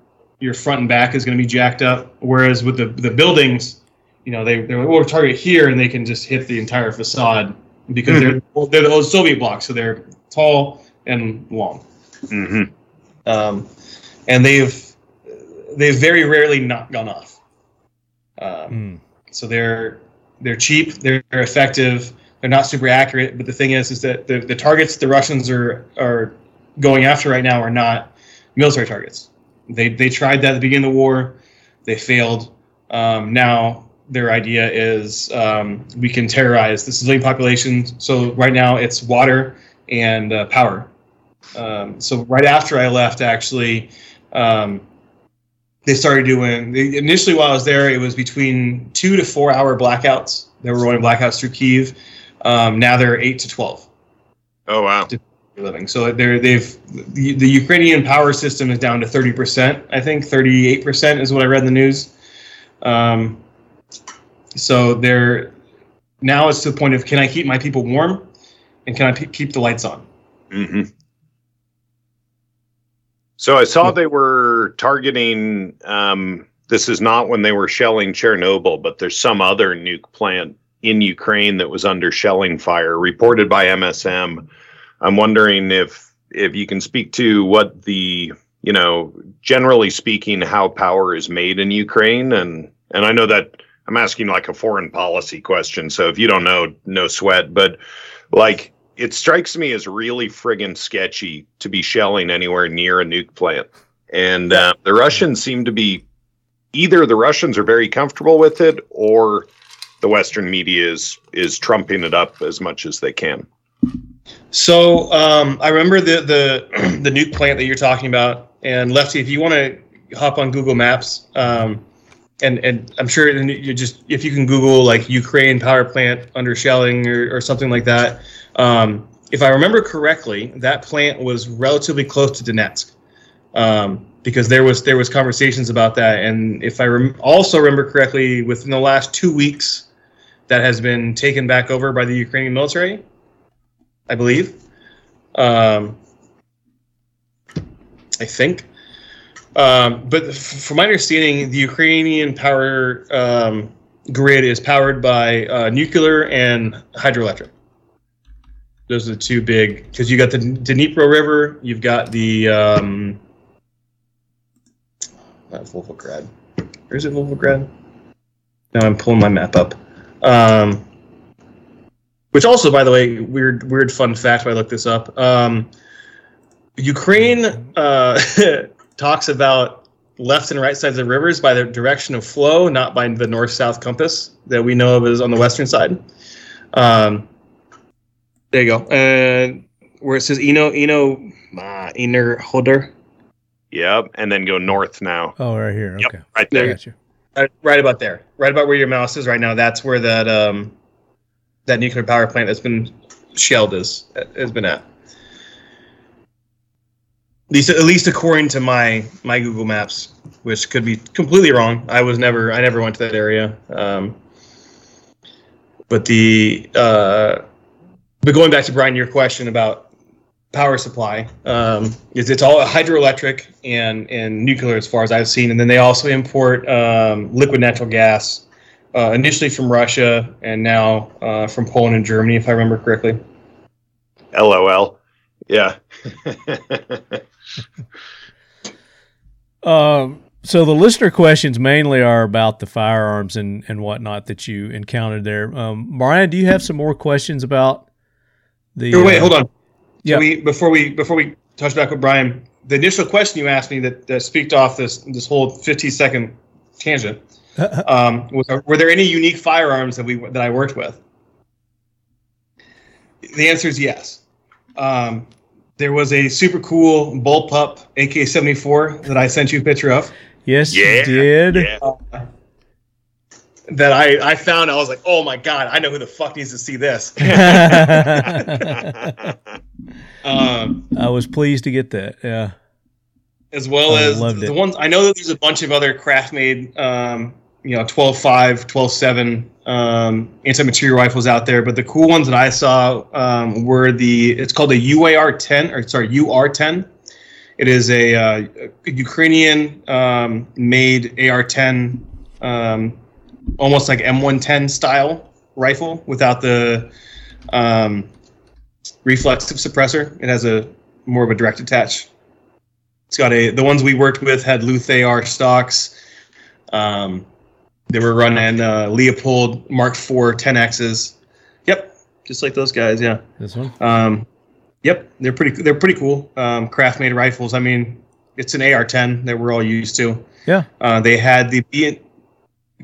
front and back is going to be jacked up. Whereas with the buildings, they're like, we'll target here, and they can just hit the entire facade because they're the old Soviet block, so they're tall and long. Mm-hmm. And they've very rarely not gone off. So they're cheap, they're effective. They're not super accurate, but the thing is that the targets the Russians are going after right now are not military targets. They tried that at the beginning of the war. They failed. Now their idea is we can terrorize the civilian population. So right now it's water and power. So right after I left, actually, they started doing... Initially while I was there, it was between 2 to 4 hour blackouts. They were running blackouts through Kyiv. Now they're 8 to 12. Oh, wow. Living. So the Ukrainian power system is down to 30%. I think 38% is what I read in the news. So they're now it's to the point of, can I keep my people warm? And can I keep the lights on? Mm-hmm. So I saw they were targeting, this is not when they were shelling Chernobyl, but there's some other nuke plant in Ukraine that was under shelling fire, reported by MSM. I'm wondering if you can speak to what the, generally speaking, how power is made in Ukraine. And I know that I'm asking like a foreign policy question, so if you don't know, no sweat. But like It strikes me as really friggin' sketchy to be shelling anywhere near a nuke plant. And the Russians seem to be, either the Russians are very comfortable with it, or the Western media is trumping it up as much as they can. So I remember the nuke plant that you're talking about. And Lefty, if you want to hop on Google Maps, and I'm sure you just, if you can Google like Ukraine power plant under shelling or something like that. If I remember correctly, that plant was relatively close to Donetsk, because there was conversations about that. And if I also remember correctly, within the last 2 weeks, that has been taken back over by the Ukrainian military, I believe. I think. But from my understanding, the Ukrainian power grid is powered by nuclear and hydroelectric. Those are the two big, because you got the Dnipro River, you've got the Volgograd. Or is it Volgograd? Now I'm pulling my map up. Which also, by the way, weird fun fact. When I looked this up, Ukraine talks about left and right sides of rivers by their direction of flow, not by the north-south compass that we know of is on the western side. There you go. And where it says Inner Hodder. Yep, and then go north now. Oh, right here. Yep, okay. Right there. Got you. Right about there. Right about where your mouse is right now. That's where that nuclear power plant that's been shelled has been at. At least according to my Google Maps, which could be completely wrong. I never went to that area. But going back to, Brian, your question about power supply, it's all hydroelectric and nuclear as far as I've seen. And then they also import liquid natural gas, initially from Russia and now from Poland and Germany, if I remember correctly. LOL. Yeah. So the listener questions mainly are about the firearms and whatnot that you encountered there. Brian, do you have some more questions about... Wait, hold on. Yeah. So before we touch back with Brian, the initial question you asked me that speaked off this whole 50-second tangent was: were there any unique firearms that I worked with? The answer is yes. There was a super cool bullpup AK-74 that I sent you a picture of. Yes, you did. Yeah. That I found, I was like, oh my God, I know who the fuck needs to see this. I was pleased to get that, yeah. As well as the ones, I know that there's a bunch of other craft-made, 12.5, 12.7 anti-material rifles out there, but the cool ones that I saw were it's called a UR-10. It is a Ukrainian made AR-10, almost like M110 style rifle without the reflexive suppressor. It has a more of a direct attach. It's got the ones we worked with had Luth AR stocks. They were running Leopold Mark IV 10Xs. Yep, just like those guys. Yeah, this one. Yep, they're pretty cool. Craft-made rifles. I mean, it's an AR-10 that we're all used to. Yeah. They had the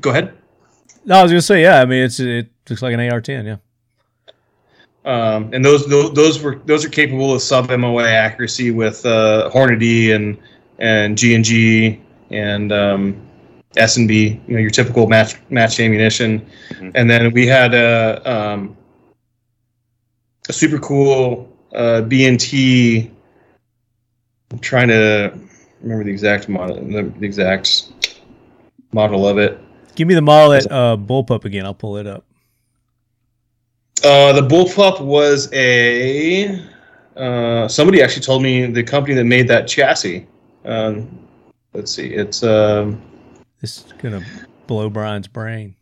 Go ahead. No, I was gonna say, yeah. I mean, it looks like an AR-10, yeah. And those are capable of sub MOA accuracy with Hornady and G&G and S&B, your typical match ammunition. Mm-hmm. And then we had a super cool BNT. I'm trying to remember the exact model, the exact model of it. Give me the model at bullpup again. I'll pull it up. The bullpup was somebody actually told me the company that made that chassis. Let's see. It's this is gonna blow Brian's brain.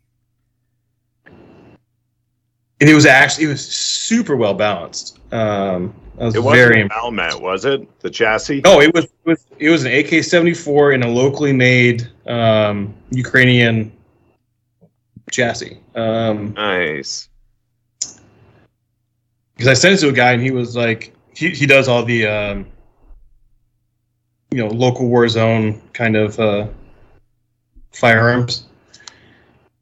And it was super well balanced. It wasn't Valmet, was it? The chassis? No, it was an AK-74 in a locally made Ukrainian chassis. Nice. because I sent it to a guy and he was like, he does all the local war zone kind of firearms.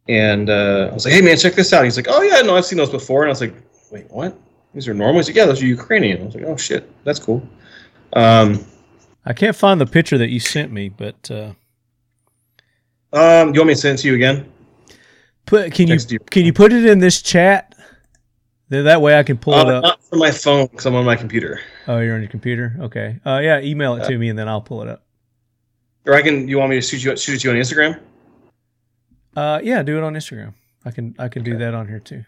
And I was like, hey, man, check this out. He's like, oh, yeah, no, I've seen those before. And I was like, wait, what? These are normal? He's like, yeah, those are Ukrainian. I was like, oh, shit, that's cool. I can't find the picture that you sent me, but... you want me to send it to you again? Can you put it in this chat? That way I can pull it up. Not from my phone because I'm on my computer. Oh, you're on your computer? Okay. Yeah, email it to me, and then I'll pull it up. Or you want me to shoot it to you on Instagram? Yeah, do it on Instagram. I can do that on here too.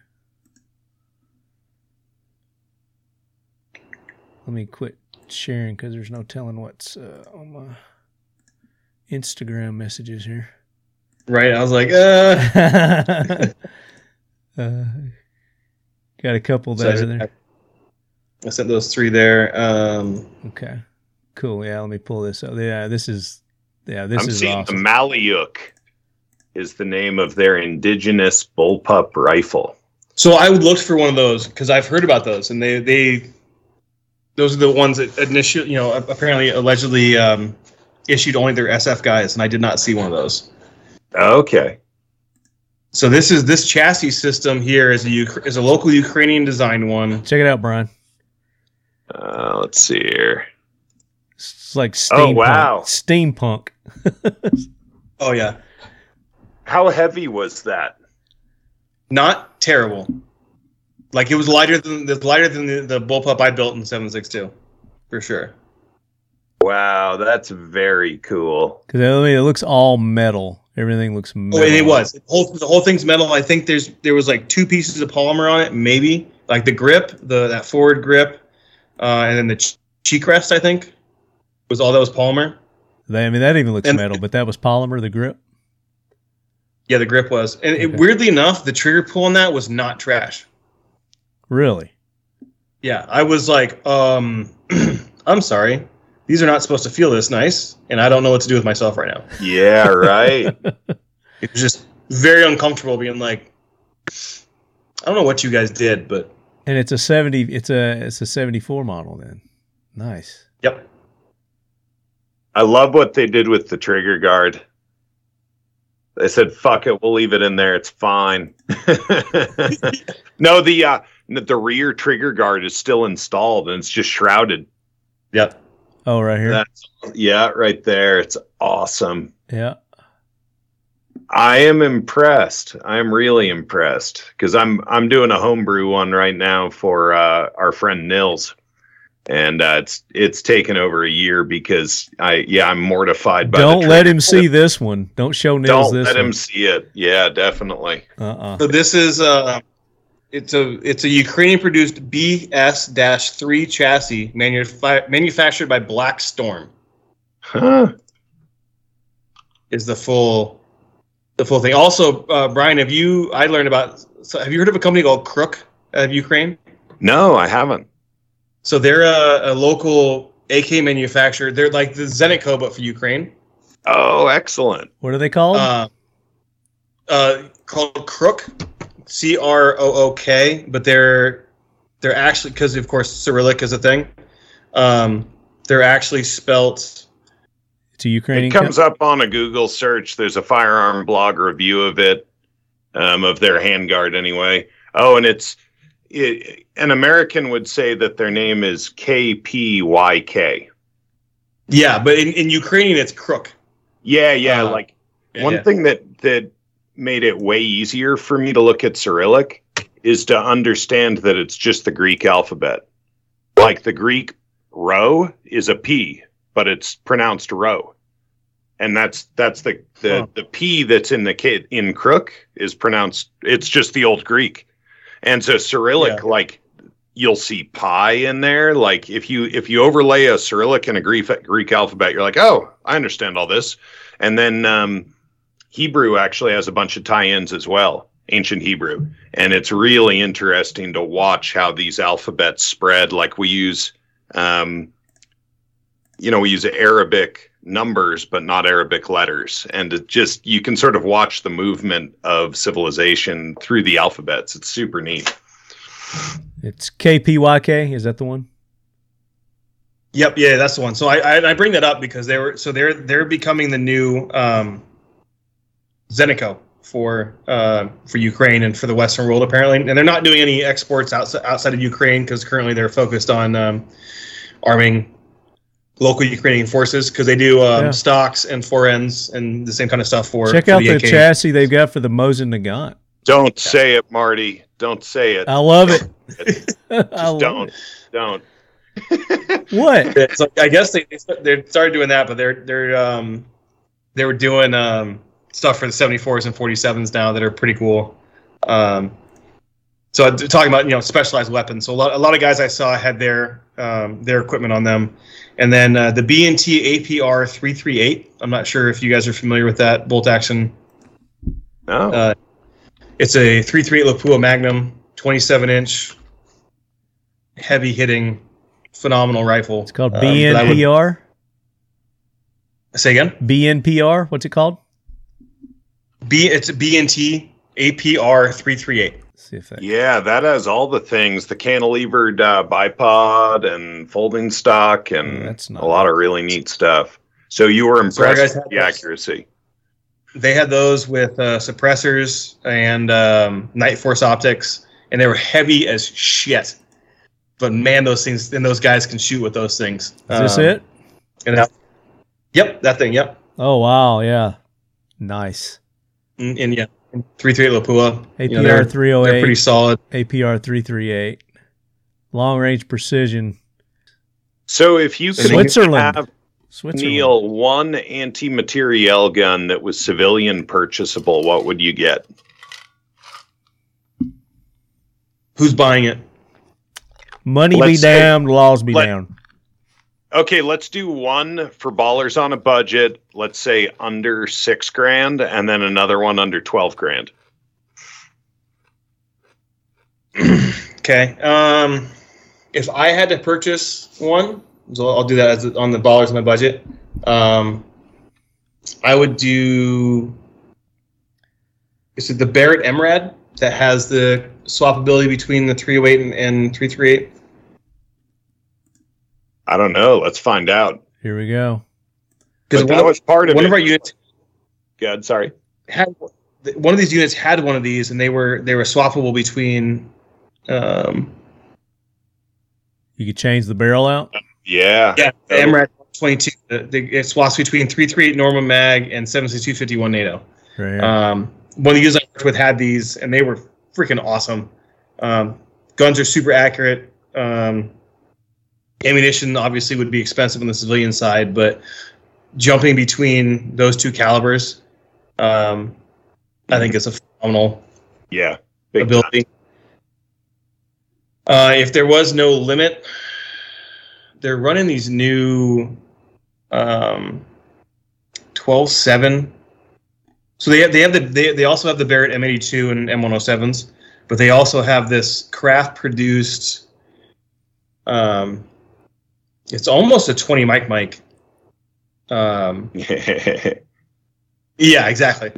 Let me quit sharing because there's no telling what's on my Instagram messages here. Right, I was like, got a couple that are there. I sent those three there. Okay, cool. Yeah, let me pull this up. I'm seeing awesome. The Malyuk is the name of their indigenous bullpup rifle. So I would look for one of those because I've heard about those, and they those are the ones that initially, apparently allegedly issued only their SF guys, and I did not see one of those. Okay. So this chassis system here is a local Ukrainian designed one. Check it out, Brian. Let's see here. It's like steampunk. Oh wow, steampunk. Oh yeah. How heavy was that? Not terrible. Like it was lighter than the bullpup I built in 7.62, for sure. Wow, that's very cool. Because I mean, it looks all metal. Everything looks metal. Oh, it was. The whole thing's metal. I think there was like two pieces of polymer on it, maybe. Like the grip, that forward grip, and then the cheek rest, I think, was all that was polymer. That even looks metal, but that was polymer, the grip? Yeah, the grip was. And okay. Weirdly enough, the trigger pull on that was not trash. Really? Yeah, I was like, I'm sorry. These are not supposed to feel this nice, and I don't know what to do with myself right now. Yeah, right. It was just very uncomfortable being like, I don't know what you guys did, but. And it's a 74 model then. Nice. Yep. I love what they did with the trigger guard. They said, fuck it, we'll leave it in there. It's fine. No, the rear trigger guard is still installed, and it's just shrouded. Yep. Oh, right here. Right there. It's awesome. Yeah. I am impressed. I am really impressed because I'm doing a homebrew one right now for our friend Nils, and it's taken over a year because I'm mortified by. Don't let him see this one. Don't show Nils this. Don't let him see it. Yeah, definitely. So this is It's a Ukrainian-produced BS-3 chassis manufactured by Black Storm. Huh? Is the full thing. Also, Brian, have you heard of a company called Crook out of Ukraine? No, I haven't. So they're a local AK manufacturer. They're like the Zeneco, but for Ukraine. Oh, excellent. What are they called? Called Crook. Crook, but they're actually, because of course Cyrillic is a thing. They're actually spelt. It's a Ukrainian. It comes up on a Google search. There's a firearm blog review of it, of their handguard anyway. Oh, and an American would say that their name is KPYK. Yeah, but in Ukrainian it's Crook. Yeah. Thing that made it way easier for me to look at Cyrillic is to understand that it's just the Greek alphabet. Like the Greek row is a P, but it's pronounced row. And that's the P that's in the K in Crook is pronounced, it's just the old Greek. And so Cyrillic, you'll see pi in there. Like if you overlay a Cyrillic and a Greek alphabet, you're like, oh, I understand all this. And then, Hebrew actually has a bunch of tie-ins as well, ancient Hebrew. And it's really interesting to watch how these alphabets spread. Like we use, Arabic numbers, but not Arabic letters. And it just, you can sort of watch the movement of civilization through the alphabets. It's super neat. It's KPYK. Is that the one? Yep. Yeah, that's the one. So I bring that up because they're becoming the new Zeneco for Ukraine and for the Western world apparently, and they're not doing any exports outside of Ukraine because currently they're focused on arming local Ukrainian forces because they do stocks and forends and the same kind of stuff for. Check out the chassis they've got for the Mosin Nagant. Don't say it, Marty. Don't say it. I love it. Don't. What? So I guess they started doing that, but they were doing stuff for the 74s and 47s now that are pretty cool. So talking about specialized weapons. So a lot of guys I saw had their equipment on them, and then the BNT APR 338. I'm not sure if you guys are familiar with that bolt action. No. It's a 338 Lapua Magnum, 27-inch, heavy-hitting, phenomenal rifle. It's called BNPR? Say again? BNPR? What's it called? It's a BNT APR 338. See if that has all the things. The cantilevered bipod and folding stock and a lot of really neat stuff. So you were impressed with the accuracy. They had those with suppressors and night force optics, and they were heavy as shit. But man, those things and those guys can shoot with those things. Is this it? And that thing. Yep. Oh wow! Yeah, nice. And 338 Lapua APR 308. They're pretty solid. APR 338. Long range precision. So if you Switzerland. Neil, one anti-materiel gun that was civilian purchasable, what would you get? Who's buying it? Money be damned, laws be damned. Okay, let's do one for ballers on a budget, let's say under $6,000, and then another one under $12,000. Okay. If I had to purchase one, so I'll do that on the ballers in my budget. I would do. Is it the Barrett MRAD that has the swappability between the 308 and 338? I don't know. Let's find out. Here we go. Because that was part of one of our units. God, sorry. One of these units had one of these, and they were swappable between. You could change the barrel out. Yeah, the MRAD 22. It swaps between 338 Norma Mag and 76251 NATO. Right. One of the users I worked with had these, and they were freaking awesome. Guns are super accurate. Ammunition obviously would be expensive on the civilian side, but jumping between those two calibers, I think it's a phenomenal ability. If there was no limit. They're running these new 12.7. So they also have the Barrett M82 and M107s, but they also have this craft produced. It's almost a 20 mic. Yeah, exactly.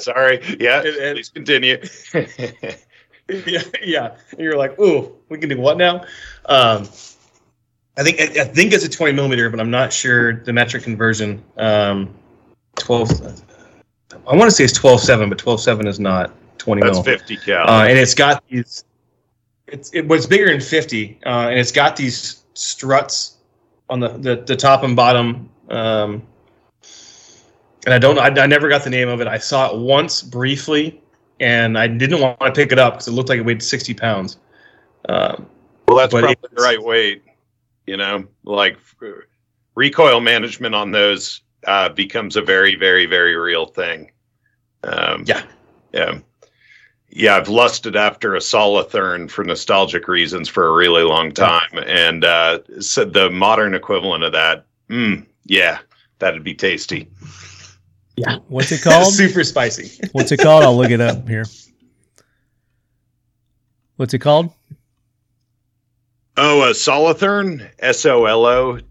Sorry. Yeah. Please continue. Yeah. And you're like, ooh, we can do what now? I think it's a 20 millimeter, but I'm not sure the metric conversion. 12. I want to say it's 12.7, but 12.7 is not 20 mil. That's 50 cal. And it's got these. It's bigger than 50, and it's got these struts on the top and bottom. And I never got the name of it. I saw it once briefly, and I didn't want to pick it up because it looked like it weighed 60 pounds. Well, that's probably the right weight. Like recoil management on those becomes a very, very, very real thing. I've lusted after a Solothurn for nostalgic reasons for a really long time, and said the modern equivalent of that. That'd be tasty. Yeah, what's it called? Super spicy. What's it called? I'll look it up here. What's it called? Oh, a Solothurn, Solothurn,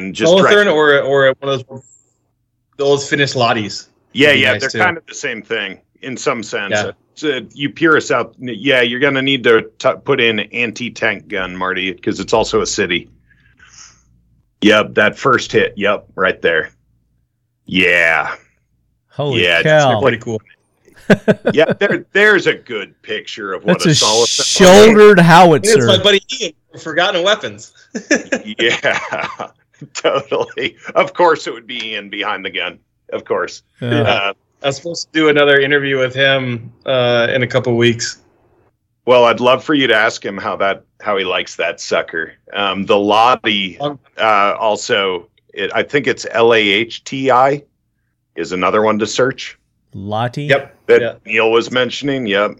and just Solothurn or one of those old Finnish Lotties. Yeah, nice they're too. Kind of the same thing. in some sense. Yeah. You purists out, yeah, you're going to need to put in anti-tank gun, Marty, because it's also a city. Yep, that first hit. Yep, right there. Yeah. Holy cow. That's pretty cool. Yeah, there's a good picture of what that's a shouldered howitzer. It's my buddy Ian from Forgotten Weapons. Yeah, totally. Of course it would be Ian behind the gun. Of course. I was supposed to do another interview with him in a couple weeks. Well, I'd love for you to ask him how he likes that sucker. The Lottie also, I think it's LAHTI is another one to search. Lottie? Yep. Neil was mentioning, yep.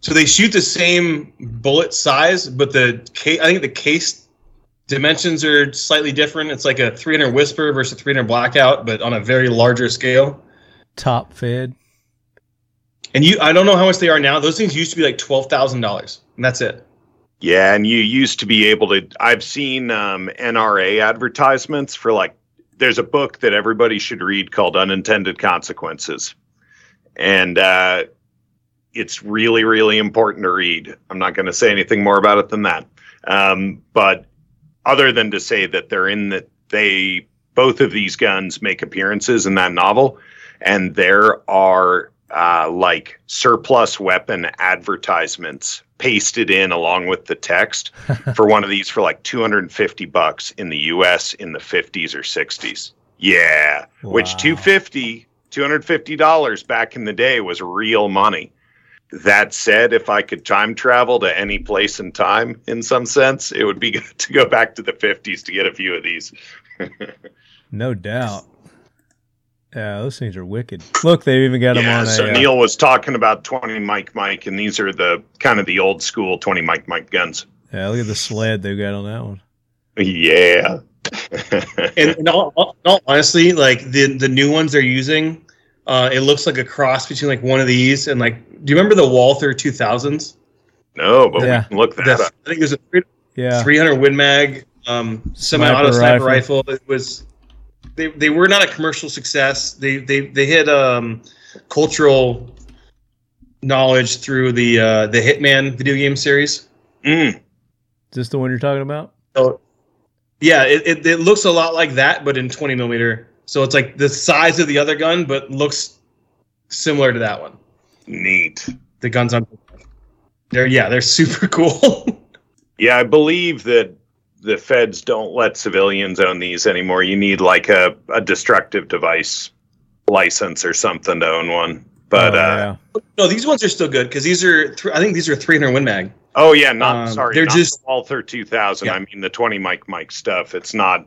So they shoot the same bullet size, but I think the case dimensions are slightly different. It's like a 300 Whisper versus a 300 Blackout, but on a very larger scale. Top fed. And I don't know how much they are now. Those things used to be like $12,000, and that's it. Yeah, and you used to be able to... I've seen NRA advertisements for like... There's a book that everybody should read called Unintended Consequences. And it's really, really important to read. I'm not going to say anything more about it than that. But other than to say that both of these guns make appearances in that novel, and there are... like surplus weapon advertisements pasted in along with the text for one of these for like $250 in the US in the 50s or 60s. Yeah. Wow. Which $250 back in the day was real money. That said, if I could time travel to any place in time in some sense, it would be good to go back to the 50s to get a few of these. No doubt. Yeah, those things are wicked. Look, they've even got them on. So Neil was talking about 20 Mike, and these are the kind of the old school 20 Mike guns. Yeah, look at the sled they've got on that one. Yeah. and honestly, like the new ones they're using, it looks like a cross between like one of these and like. Do you remember the Walther 2000s? No, but we can look that up. I think there's a 300 Win Mag semi-auto sniper rifle. It was. They were not a commercial success. They hit cultural knowledge through the Hitman video game series. Mm. Is this the one you're talking about? So, yeah, it looks a lot like that, but in 20 millimeter. So it's like the size of the other gun, but looks similar to that one. Neat. The guns on they're super cool. Yeah, I believe that. The feds don't let civilians own these anymore. You need like a destructive device license or something to own one. But no, these ones are still good because these are. I think these are 300 Win Mag. Oh yeah, not sorry. They're not just all 2000. Yeah. I mean the 20 Mike stuff. It's not.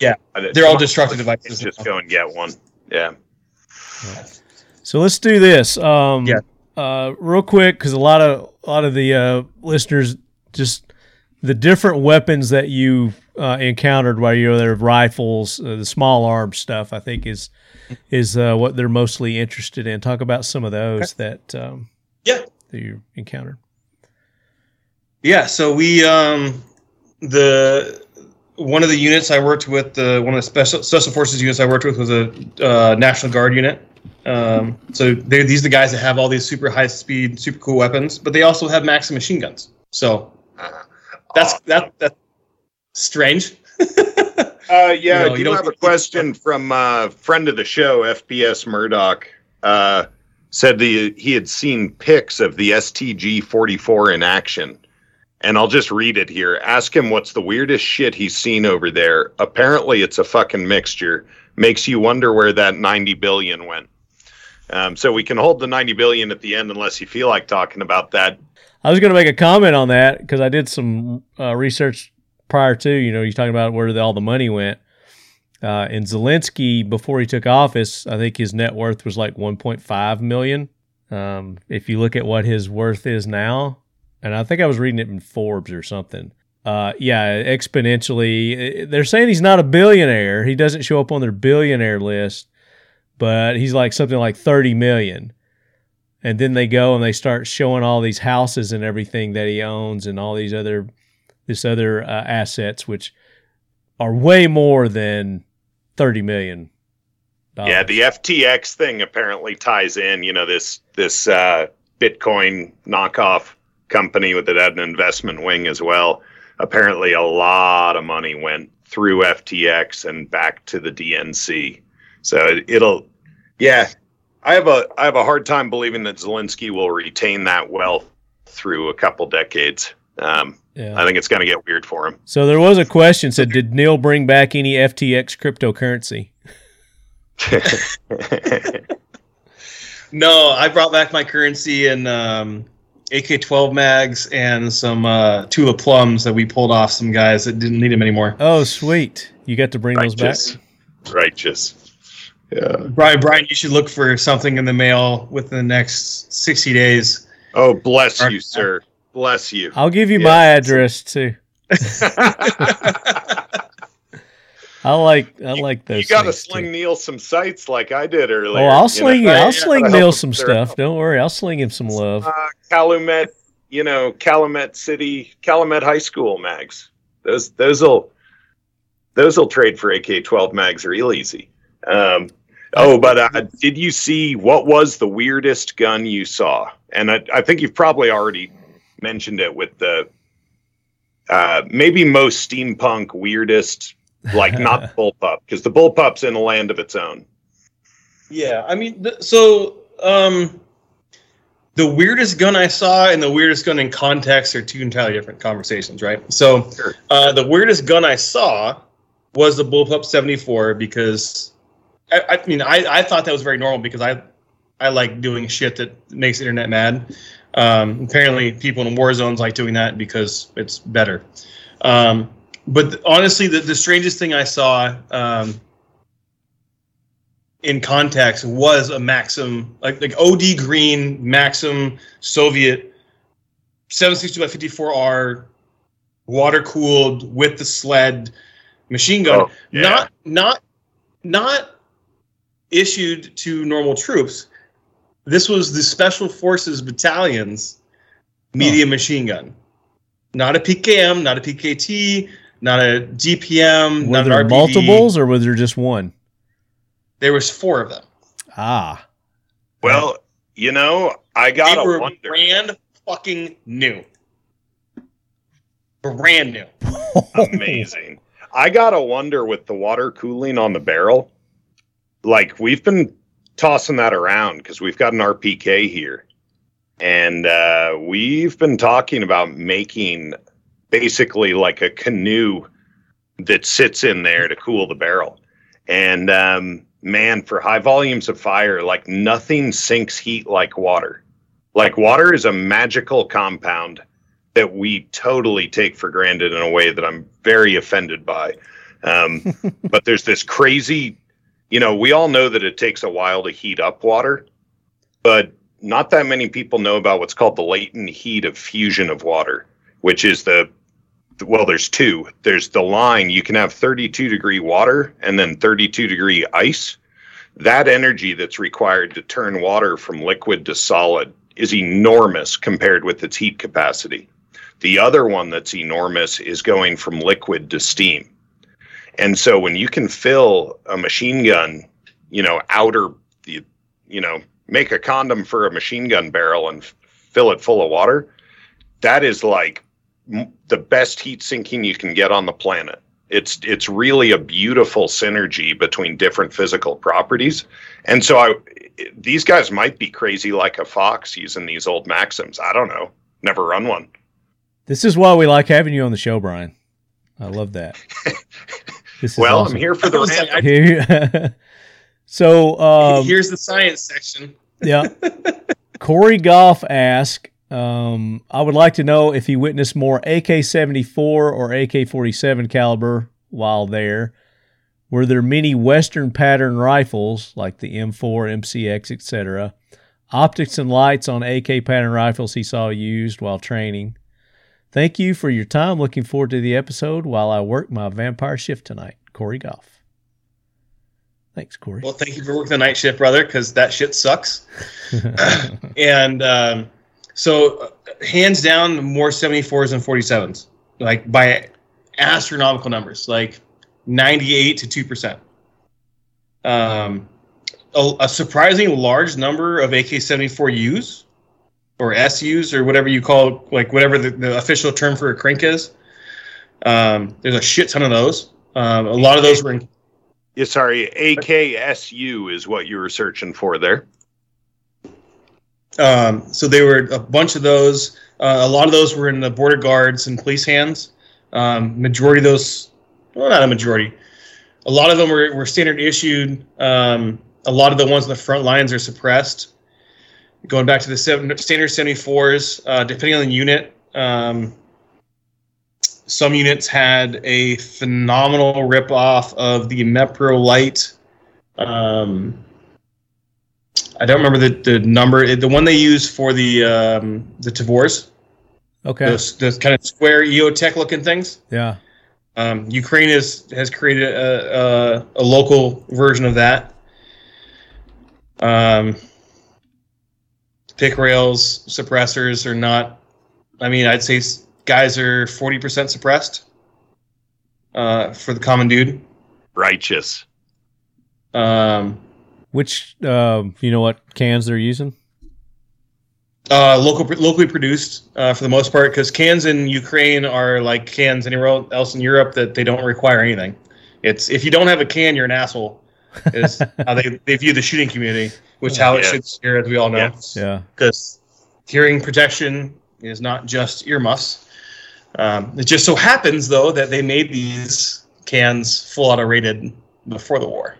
Yeah, they're all destructive devices. Just go and get one. Yeah. So let's do this. Real quick because a lot of the listeners just. The different weapons that you encountered while you were there, rifles, the small arms stuff, I think is what they're mostly interested in. Talk about some of those that you encountered. Yeah, so we one of the units I worked with, one of the special forces units I worked with was a National Guard unit. So these are the guys that have all these super high speed, super cool weapons, but they also have Maxim machine guns. So. That's strange. You know, I do have a question from a friend of the show, FPS Murdoch, said he had seen pics of the STG-44 in action. And I'll just read it here. Ask him what's the weirdest shit he's seen over there. Apparently it's a fucking mixture. Makes you wonder where that 90 billion went. So we can hold the 90 billion at the end unless you feel like talking about that. I was going to make a comment on that because I did some research prior to, you know, you're talking about where all the money went. And Zelensky, before he took office, I think his net worth was like $1.5 million. If you look at what his worth is now, and I think I was reading it in Forbes or something. Exponentially. They're saying he's not a billionaire. He doesn't show up on their billionaire list, but he's like something like 30 million. And then they go and they start showing all these houses and everything that he owns and all these other assets, which are way more than $30 million Yeah, the FTX thing apparently ties in, you know, this Bitcoin knockoff company that had an investment wing as well. Apparently a lot of money went through FTX and back to the DNC. So I have a hard time believing that Zelensky will retain that wealth through a couple decades. I think it's going to get weird for him. So there was a question said, did Neil bring back any FTX cryptocurrency? No, I brought back my currency and AK-12 mags and some Tula plums that we pulled off some guys that didn't need them anymore. Oh, sweet. You got to bring those back? Righteous. Yeah. Brian, you should look for something in the mail within the next 60 days. Oh, bless you, sir. Bless you. I'll give you my address, too. I like those. You got to sling Neil some sights like I did earlier. Oh, I'll sling Neil some stuff. Help. Don't worry. I'll sling him some love. Calumet High School mags. Those'll trade for AK-12 mags real easy. Did you see what was the weirdest gun you saw? And I think you've probably already mentioned it with the maybe most steampunk weirdest. Like not the bullpup, because the bullpup's in a land of its own. Yeah, I mean, the weirdest gun I saw and the weirdest gun in context are two entirely different conversations, right? So the weirdest gun I saw was the bullpup 74 because, I thought that was very normal because I like doing shit that makes the internet mad. Apparently, people in war zones like doing that because it's better. But honestly, the strangest thing I saw in context was a Maxim, like OD Green Maxim Soviet 762x54R, water cooled with the sled machine gun, not issued to normal troops. This was the Special Forces Battalion's medium machine gun, not a PKM, not a PKT. Not a DPM, not an RPD. Were there multiples or was there just one? There was four of them. Ah. Well, you know, I gotta wonder. They were brand fucking new. Brand new. Amazing. I gotta wonder with the water cooling on the barrel. Like, we've been tossing that around because we've got an RPK here. And we've been talking about making basically like a canoe that sits in there to cool the barrel. And man, for high volumes of fire, like nothing sinks heat like water. Like water is a magical compound that we totally take for granted in a way that I'm very offended by. But there's this crazy, you know, we all know that it takes a while to heat up water, but not that many people know about what's called the latent heat of fusion of water, which is there's two. There's the line. You can have 32-degree water and then 32-degree ice. That energy that's required to turn water from liquid to solid is enormous compared with its heat capacity. The other one that's enormous is going from liquid to steam. And so when you can fill a machine gun, you know, make a condom for a machine gun barrel and fill it full of water, that is like the best heat sinking you can get on the planet. It's really a beautiful synergy between different physical properties. And so these guys might be crazy like a fox using these old Maxims. I don't know. Never run one. This is why we like having you on the show, Brian. I love that. Well, awesome. I'm here for the rant. So here's the science section. Yeah. Corey Goff asked, I would like to know if he witnessed more AK-74 or AK-47 caliber while there. Were there many Western pattern rifles like the M4, MCX, etc.? Optics and lights on AK pattern rifles he saw used while training. Thank you for your time. Looking forward to the episode while I work my vampire shift tonight. Corey Goff. Thanks, Corey. Well, thank you for working the night shift, brother, because that shit sucks. And, so, hands down, more 74s and 47s, like by astronomical numbers, like 98 to 2%. a surprising large number of AK-74Us or SUs or whatever you call, like whatever the official term for a crank is. There's a shit ton of those. A lot of those were in... Yeah, sorry, AKSU is what you were searching for there. So they were a bunch of those. A lot of those were in the border guards and police hands. Majority of those, well, not a majority. A lot of them were standard issued. A lot of the ones on the front lines are suppressed. Going back to the standard 74s, depending on the unit, some units had a phenomenal ripoff of the Mepro Light. I don't remember the number. The one they use for the Tavors. Okay. Those kind of square EOTech looking things. Yeah. Ukraine has created a local version of that. Pick rails, suppressors are not... I mean, I'd say... Guys are 40% suppressed for the common dude. Righteous. Which you know what cans they're using? Locally produced for the most part, because cans in Ukraine are like cans anywhere else in Europe that they don't require anything. It's if you don't have a can, you're an asshole. Is how they view the shooting community, which how it should be here, as we all know. Yeah. Because hearing protection is not just earmuffs. It just so happens, though, that they made these cans full auto rated before the war.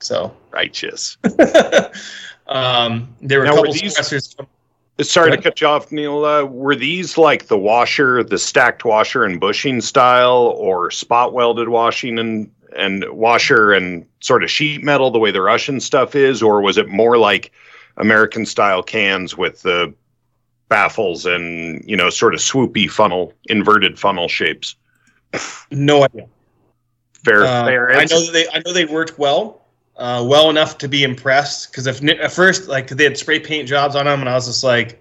So righteous. There were now, a couple suppressors. Sorry to cut you off, Neil. Were these like the washer, the stacked washer and bushing style, or spot welded washing and washer and sort of sheet metal, the way the Russian stuff is, or was it more like American style cans with the baffles and, you know, sort of swoopy funnel, inverted funnel shapes? No idea. Fair answer. I know they worked well enough to be impressed, because if at first, like, they had spray paint jobs on them, and I was just like,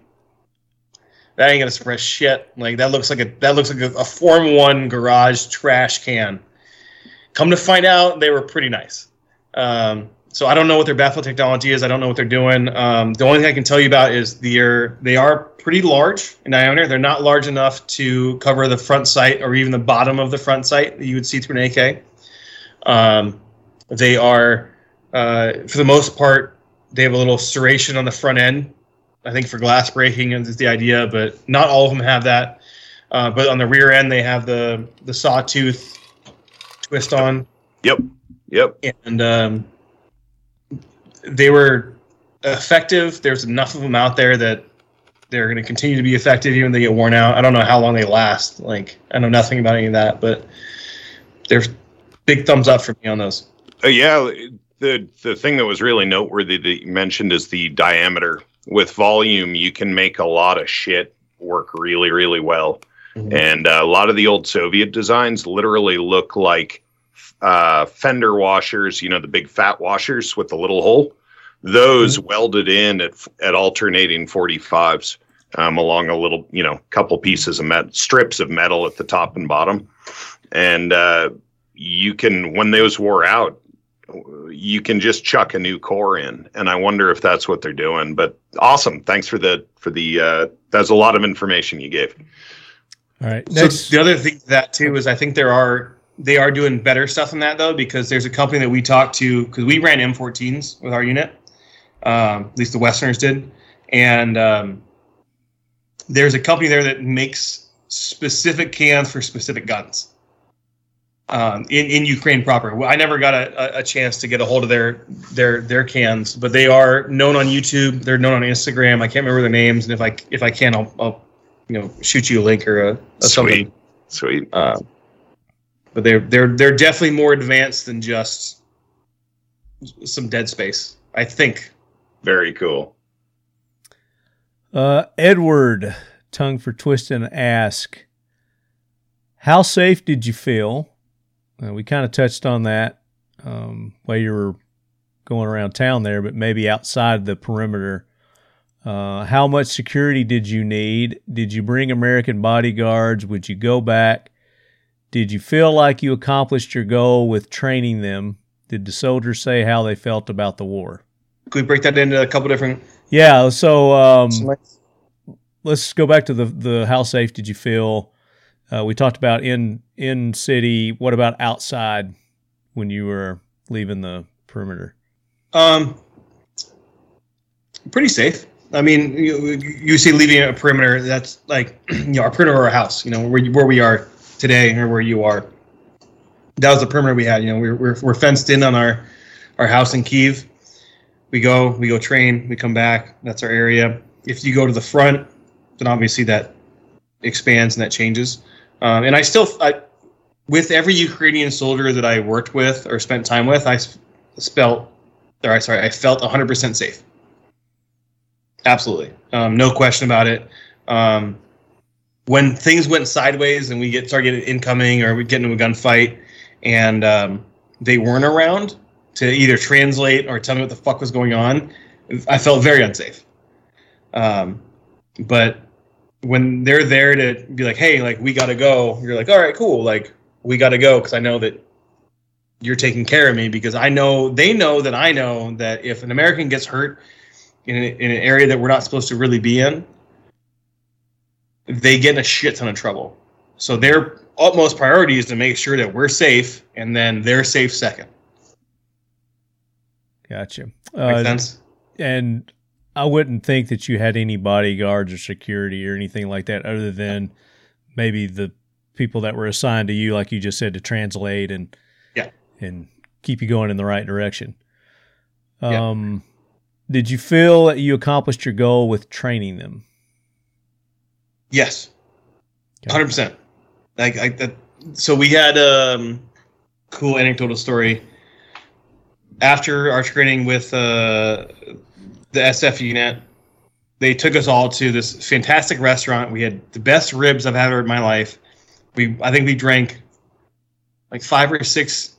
that ain't gonna suppress shit. Like, that looks like a Form 1 garage trash can. Come to find out, they were pretty nice. So I don't know what their baffle technology is. I don't know what they're doing. The only thing I can tell you about is they are pretty large in diameter. They're not large enough to cover the front sight or even the bottom of the front sight that you would see through an AK. They are, for the most part, they have a little serration on the front end, I think for glass breaking is the idea, but not all of them have that. But on the rear end, they have the sawtooth twist on. Yep. And... they were effective. There's enough of them out there that they're going to continue to be effective even if they get worn out. I don't know how long they last. Like, I know nothing about any of that, but there's big thumbs up for me on those. The thing that was really noteworthy that you mentioned is the diameter. With volume, you can make a lot of shit work really, really well. Mm-hmm. And a lot of the old Soviet designs literally look like fender washers, you know, the big fat washers with the little hole, those welded in at alternating 45s along a little, you know, couple pieces of strips of metal at the top and bottom. And you can, when those wore out, you can just chuck a new core in. And I wonder if that's what they're doing, but awesome. Thanks for the that's a lot of information you gave. All right. Next. So the other thing that too, is I think they are doing better stuff than that, though, because there's a company that we talked to, because we ran M14s with our unit, at least the Westerners did, and there's a company there that makes specific cans for specific guns in Ukraine proper. I never got a chance to get a hold of their cans, but they are known on YouTube. They're known on Instagram. I can't remember their names, and if I can, I'll shoot you a link or a something. Sweet. But they're definitely more advanced than just some dead space, I think. Very cool. Edward, tongue for twist and ask, how safe did you feel? We kind of touched on that while you were going around town there, but maybe outside the perimeter. How much security did you need? Did you bring American bodyguards? Would you go back? Did you feel like you accomplished your goal with training them? Did the soldiers say how they felt about the war? Could we break that into a couple different? Yeah. So let's go back to the how safe did you feel? We talked about in city. What about outside when you were leaving the perimeter? Pretty safe. I mean, you see leaving a perimeter, that's like, our perimeter of our house, where we are today or where you are. That was the perimeter we had. We're fenced in on our house in Kyiv. We go train, we come back. That's our area. If you go to the front, then obviously that expands and that changes. And I still, with every Ukrainian soldier that I worked with or spent time with, I felt 100% safe. Absolutely. No question about it. When things went sideways and we started getting incoming or we get into a gunfight and they weren't around to either translate or tell me what the fuck was going on, I felt very unsafe. But when they're there to be like, hey, like, we got to go, you're like, all right, cool. Like, we got to go because I know that you're taking care of me, because they know that if an American gets hurt in an area that we're not supposed to really be in, they get in a shit ton of trouble. So their utmost priority is to make sure that we're safe, and then they're safe second. Gotcha. Makes sense? And I wouldn't think that you had any bodyguards or security or anything like that, other than maybe the people that were assigned to you, like you just said, to translate and keep you going in the right direction. Yeah. Did you feel that you accomplished your goal with training them? Yes, 100%. So we had a cool anecdotal story. After our training with the SF unit, they took us all to this fantastic restaurant. We had the best ribs I've ever had in my life. I think we drank like 5 or 6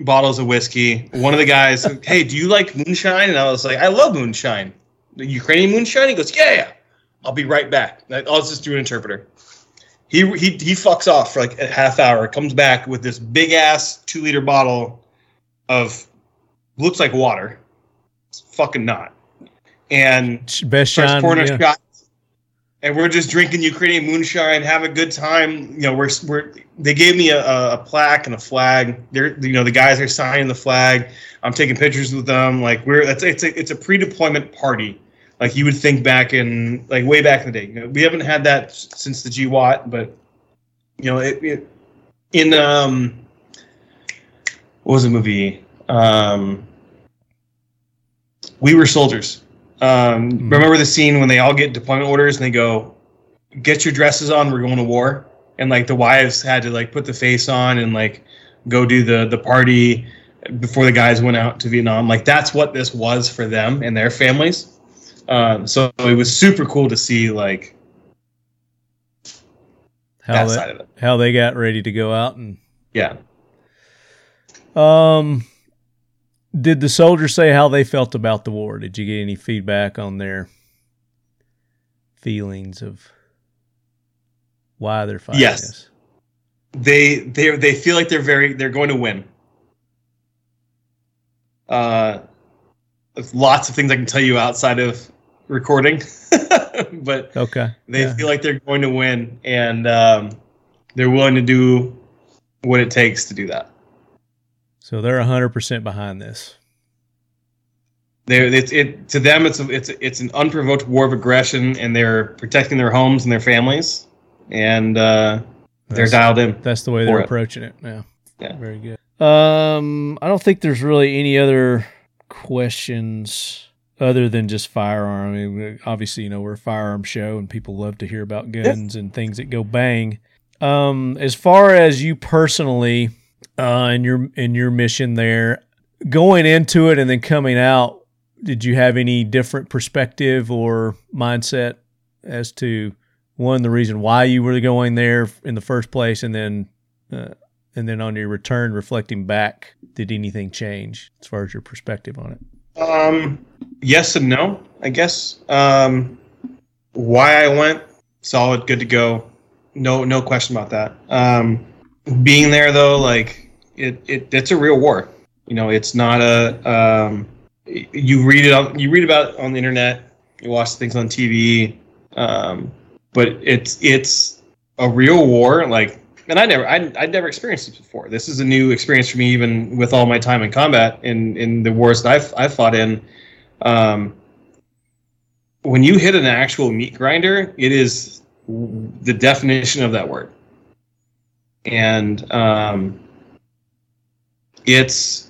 bottles of whiskey. One of the guys, hey, do you like moonshine? And I was like, I love moonshine. The Ukrainian moonshine? He goes, yeah, I'll be right back. I was just doing an interpreter. He fucks off for like a half hour, comes back with this big ass 2-liter bottle of, looks like water. It's fucking not. And best starts pouring us shots. And we're just drinking Ukrainian moonshine, have a good time. They gave me a plaque and a flag. They're, the guys are signing the flag. I'm taking pictures with them. Like, it's a pre-deployment party. Like you would think back in, like, way back in the day. We haven't had that since the GWAT, but what was the movie? We Were Soldiers. Remember the scene when they all get deployment orders and they go, get your dresses on, we're going to war. And like the wives had to like put the face on and like go do the party before the guys went out to Vietnam. Like that's what this was for them and their families. So it was super cool to see like side of it. How they got ready to go out and yeah. Did the soldiers say how they felt about the war? Did you get any feedback on their feelings of why they're fighting? Yes, this? They feel like they're going to win. There's lots of things I can tell you outside of recording, but okay, they feel like they're going to win, and they're willing to do what it takes to do that. So they're 100% behind this. To them, it's an unprovoked war of aggression, and they're protecting their homes and their families, and they're dialed in. That's the way they're approaching it now. Yeah, very good. I don't think there's really any other questions other than just firearm. I mean, obviously, we're a firearm show, and people love to hear about guns and things that go bang. As far as you personally. In your mission there, going into it and then coming out, did you have any different perspective or mindset as to one, the reason why you were going there in the first place, and then on your return, reflecting back, did anything change as far as your perspective on it? Yes and no, I guess. Why I went, solid, good to go, no question about that. Being there though, like it's a real war. It's not a you read about it on the internet, you watch things on TV, but it's a real war. Like, and I'd never experienced this before. This is a new experience for me, even with all my time in combat in the wars that I've fought in. When you hit an actual meat grinder, it is the definition of that word. And it's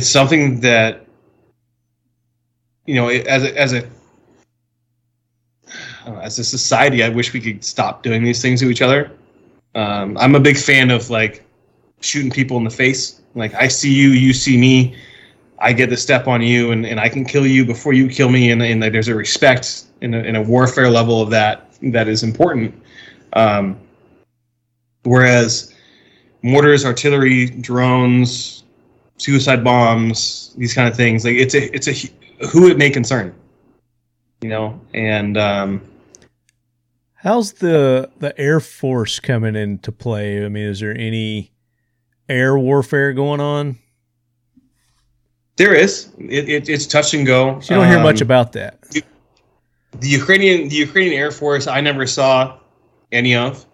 something that, you know, as a society, I wish we could stop doing these things to each other. I'm a big fan of, like, shooting people in the face. Like, I see you, you see me, I get the step on you, and I can kill you before you kill me. And like, there's a respect in a warfare level of that is important. Whereas mortars, artillery, drones, suicide bombs, these kind of things, like it's a who it may concern, you know. And how's the Air Force coming into play? I mean, is there any air warfare going on? There is. It's touch and go. So you don't hear much about that. The Ukrainian Air Force, I never saw any of.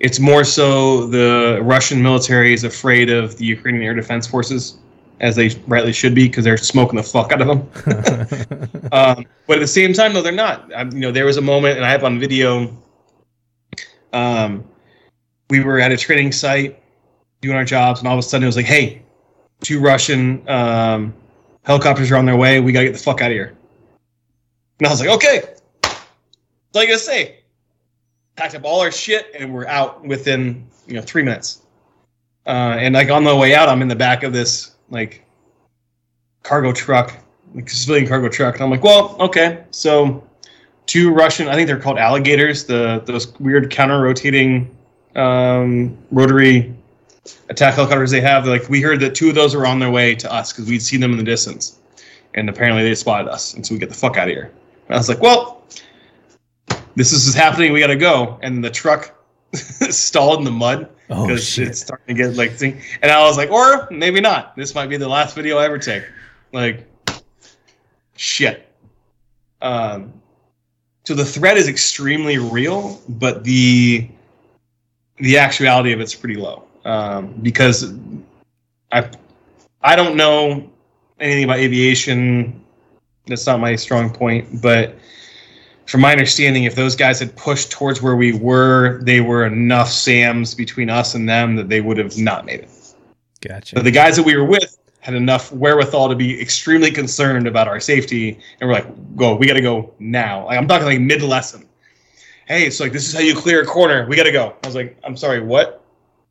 It's more so the Russian military is afraid of the Ukrainian Air Defense Forces, as they rightly should be, because they're smoking the fuck out of them. But at the same time, though, they're not. There was a moment, and I have on video, we were at a training site doing our jobs, and all of a sudden it was like, hey, 2 Russian helicopters are on their way. We got to get the fuck out of here. And I was like, okay, that's all you got to say. Packed up all our shit, and we're out within 3 minutes. And like on the way out, I'm in the back of this cargo truck, civilian cargo truck. And I'm like, well, okay. So 2 Russian, I think they're called alligators, those weird counter-rotating rotary attack helicopters they have. They're like, we heard that 2 of those were on their way to us because we'd seen them in the distance, and apparently they spotted us, and so we get the fuck out of here. And I was like, well, this is happening, we gotta go. And the truck stalled in the mud because it's starting to get thing. And I was like, or maybe not, this might be the last video I ever take, shit. So the threat is extremely real, but the actuality of it's pretty low. Because I don't know anything about aviation. That's not my strong point. But from my understanding, if those guys had pushed towards where we were, they were enough SAMs between us and them that they would have not made it. Gotcha. But the guys that we were with had enough wherewithal to be extremely concerned about our safety. And we're like, go, we got to go now. I'm talking mid-lesson. Hey, it's this is how you clear a corner. We got to go. I was like, I'm sorry, what?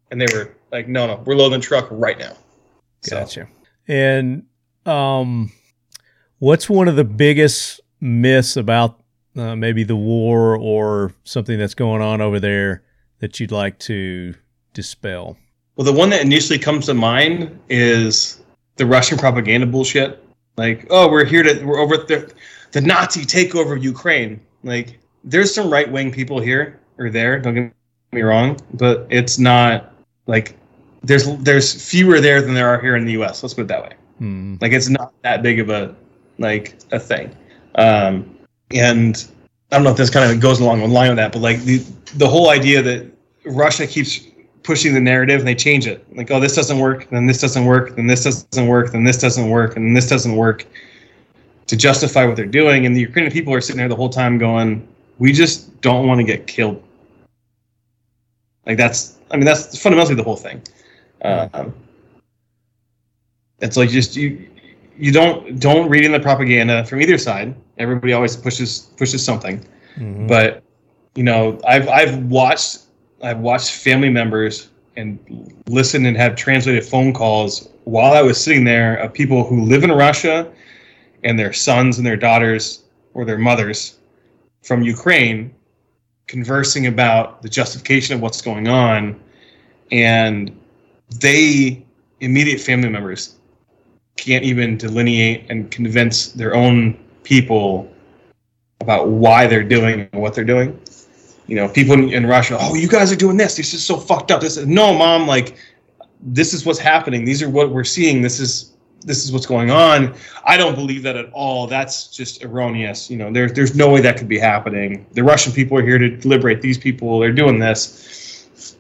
And they were like, no, we're loading the truck right now. Gotcha. And what's one of the biggest myths about maybe the war or something that's going on over there that you'd like to dispel? Well, the one that initially comes to mind is the Russian propaganda bullshit. We're over the Nazi takeover of Ukraine. There's some right-wing people here or there, don't get me wrong, but it's not there's fewer there than there are here in the U.S. Let's put it that way. It's not that big of a thing. And I don't know if this kind of goes along the line with that, but the whole idea that Russia keeps pushing the narrative and they change it, this doesn't work, then this doesn't work, then this doesn't work, then this doesn't work, and this doesn't work, to justify what they're doing. And the Ukrainian people are sitting there the whole time going, we just don't want to get killed. That's fundamentally the whole thing. It's you don't read in the propaganda from either side. Everybody always pushes something, but I've watched family members and listened and have translated phone calls while I was sitting there of people who live in Russia and their sons and their daughters or their mothers from Ukraine conversing about the justification of what's going on, and they, immediate family members, can't even delineate and convince their own people about why they're doing what they're doing. People in Russia, oh, you guys are doing this, this is so fucked up. This is, no, mom, this is what's happening. These are what we're seeing. This is this is what's going on. I don't believe that at all. That's just erroneous. You know, there's no way that could be happening. The Russian people are here to liberate these people. They're doing this,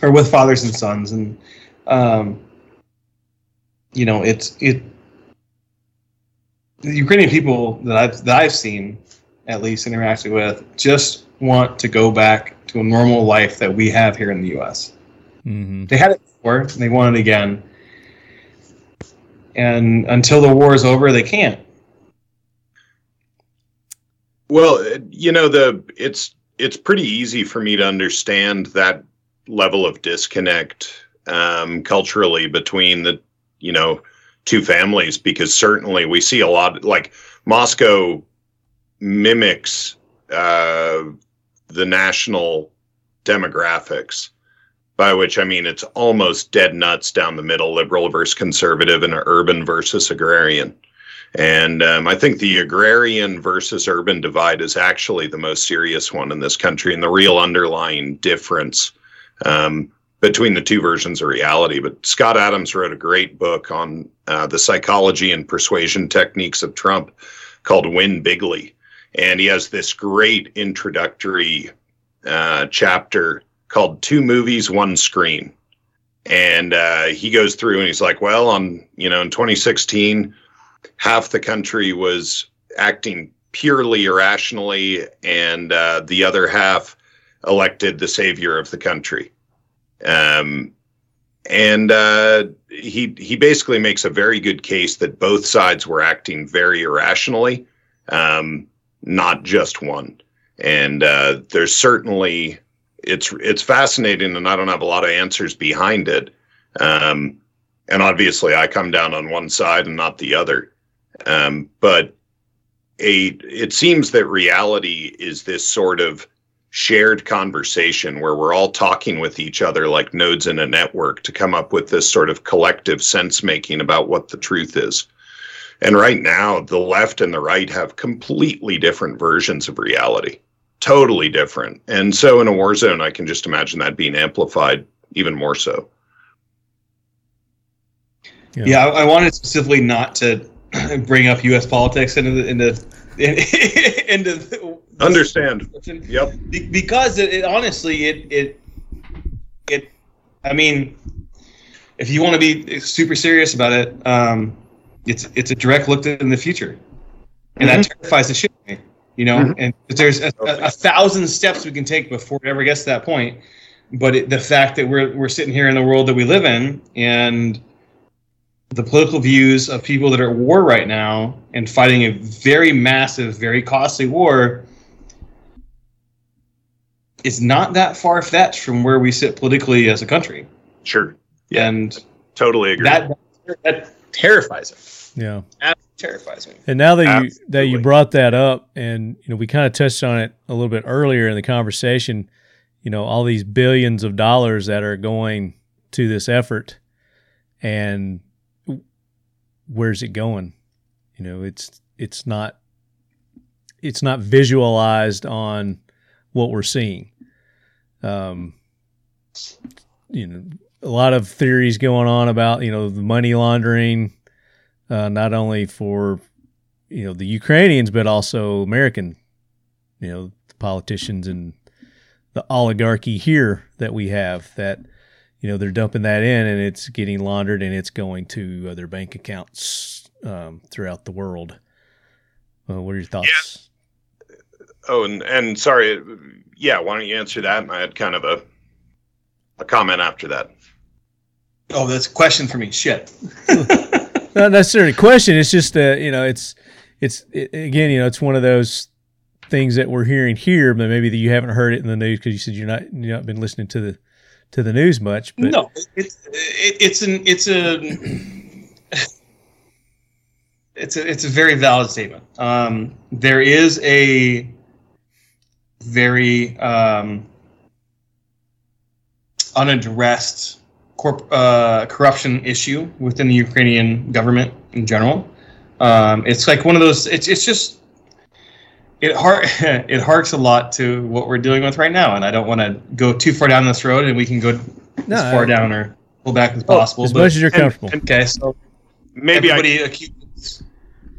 or with fathers and sons. And, you know, the Ukrainian people that I've seen, at least interacted with, just want to go back to a normal life that we have here in the U.S. Mm-hmm. They had it before, and they want it again. And until the war is over, they can't. Well, you know, it's pretty easy for me to understand that level of disconnect culturally between the, you know, two families, because certainly we see a lot, like Moscow mimics the national demographics, by which I mean it's almost dead nuts down the middle, liberal versus conservative and urban versus agrarian. And I think the agrarian versus urban divide is actually the most serious one in this country, and the real underlying difference between the two versions of reality. But Scott Adams wrote a great book on the psychology and persuasion techniques of Trump called Win Bigly. And he has this great introductory chapter called Two Movies, One Screen. And he goes through and he's like, well, in 2016, half the country was acting purely irrationally, and the other half elected the savior of the country. He basically makes a very good case that both sides were acting very irrationally, not just one. And there's certainly, it's fascinating, and I don't have a lot of answers behind it. And obviously I come down on one side and not the other. But it seems that reality is this sort of shared conversation where we're all talking with each other like nodes in a network to come up with this sort of collective sense making about what the truth is. And right now, the left and the right have completely different versions of reality, totally different. And so in a war zone, I can just imagine that being amplified even more so. Yeah, I wanted specifically not to bring up U.S. politics into understand. Yep. Because it honestly, it. I mean, if you want to be super serious about it, it's a direct look in the future, and that terrifies the shit out of me. You know, and there's a thousand steps we can take before it ever gets to that point. But the fact that we're sitting here in the world that we live in, and the political views of people that are at war right now and fighting a very massive, very costly war is not that far-fetched from where we sit politically as a country. Sure. Yeah, and totally agree. That terrifies me. Yeah. Absolutely terrifies me. And now that you brought that up, and you know, we kind of touched on it a little bit earlier in the conversation, you know, all these billions of dollars that are going to this effort, and where's it going? You know, it's not visualized on what we're seeing. You know, a lot of theories going on about, you know, the money laundering, not only for, you know, the Ukrainians, but also American, you know, the politicians and the oligarchy here that we have that, you know, they're dumping that in, and it's getting laundered, and it's going to other bank accounts throughout the world. What are your thoughts? Yeah. Oh, and sorry. Yeah, why don't you answer that? And I had kind of a comment after that. Oh, that's a question for me. Shit. Not necessarily a question. It's just, you know, again, you know, it's one of those things that we're hearing here, but maybe that you haven't heard it in the news because you said you're not been listening to the news much, but no, it's a very valid statement. There is a very unaddressed corruption issue within the Ukrainian government in general. It's like one of those. It harks a lot to what we're dealing with right now, and I don't want to go too far down this road, and we can go as far down or pull back as possible. As much as you're comfortable. Okay, so maybe everybody accuses.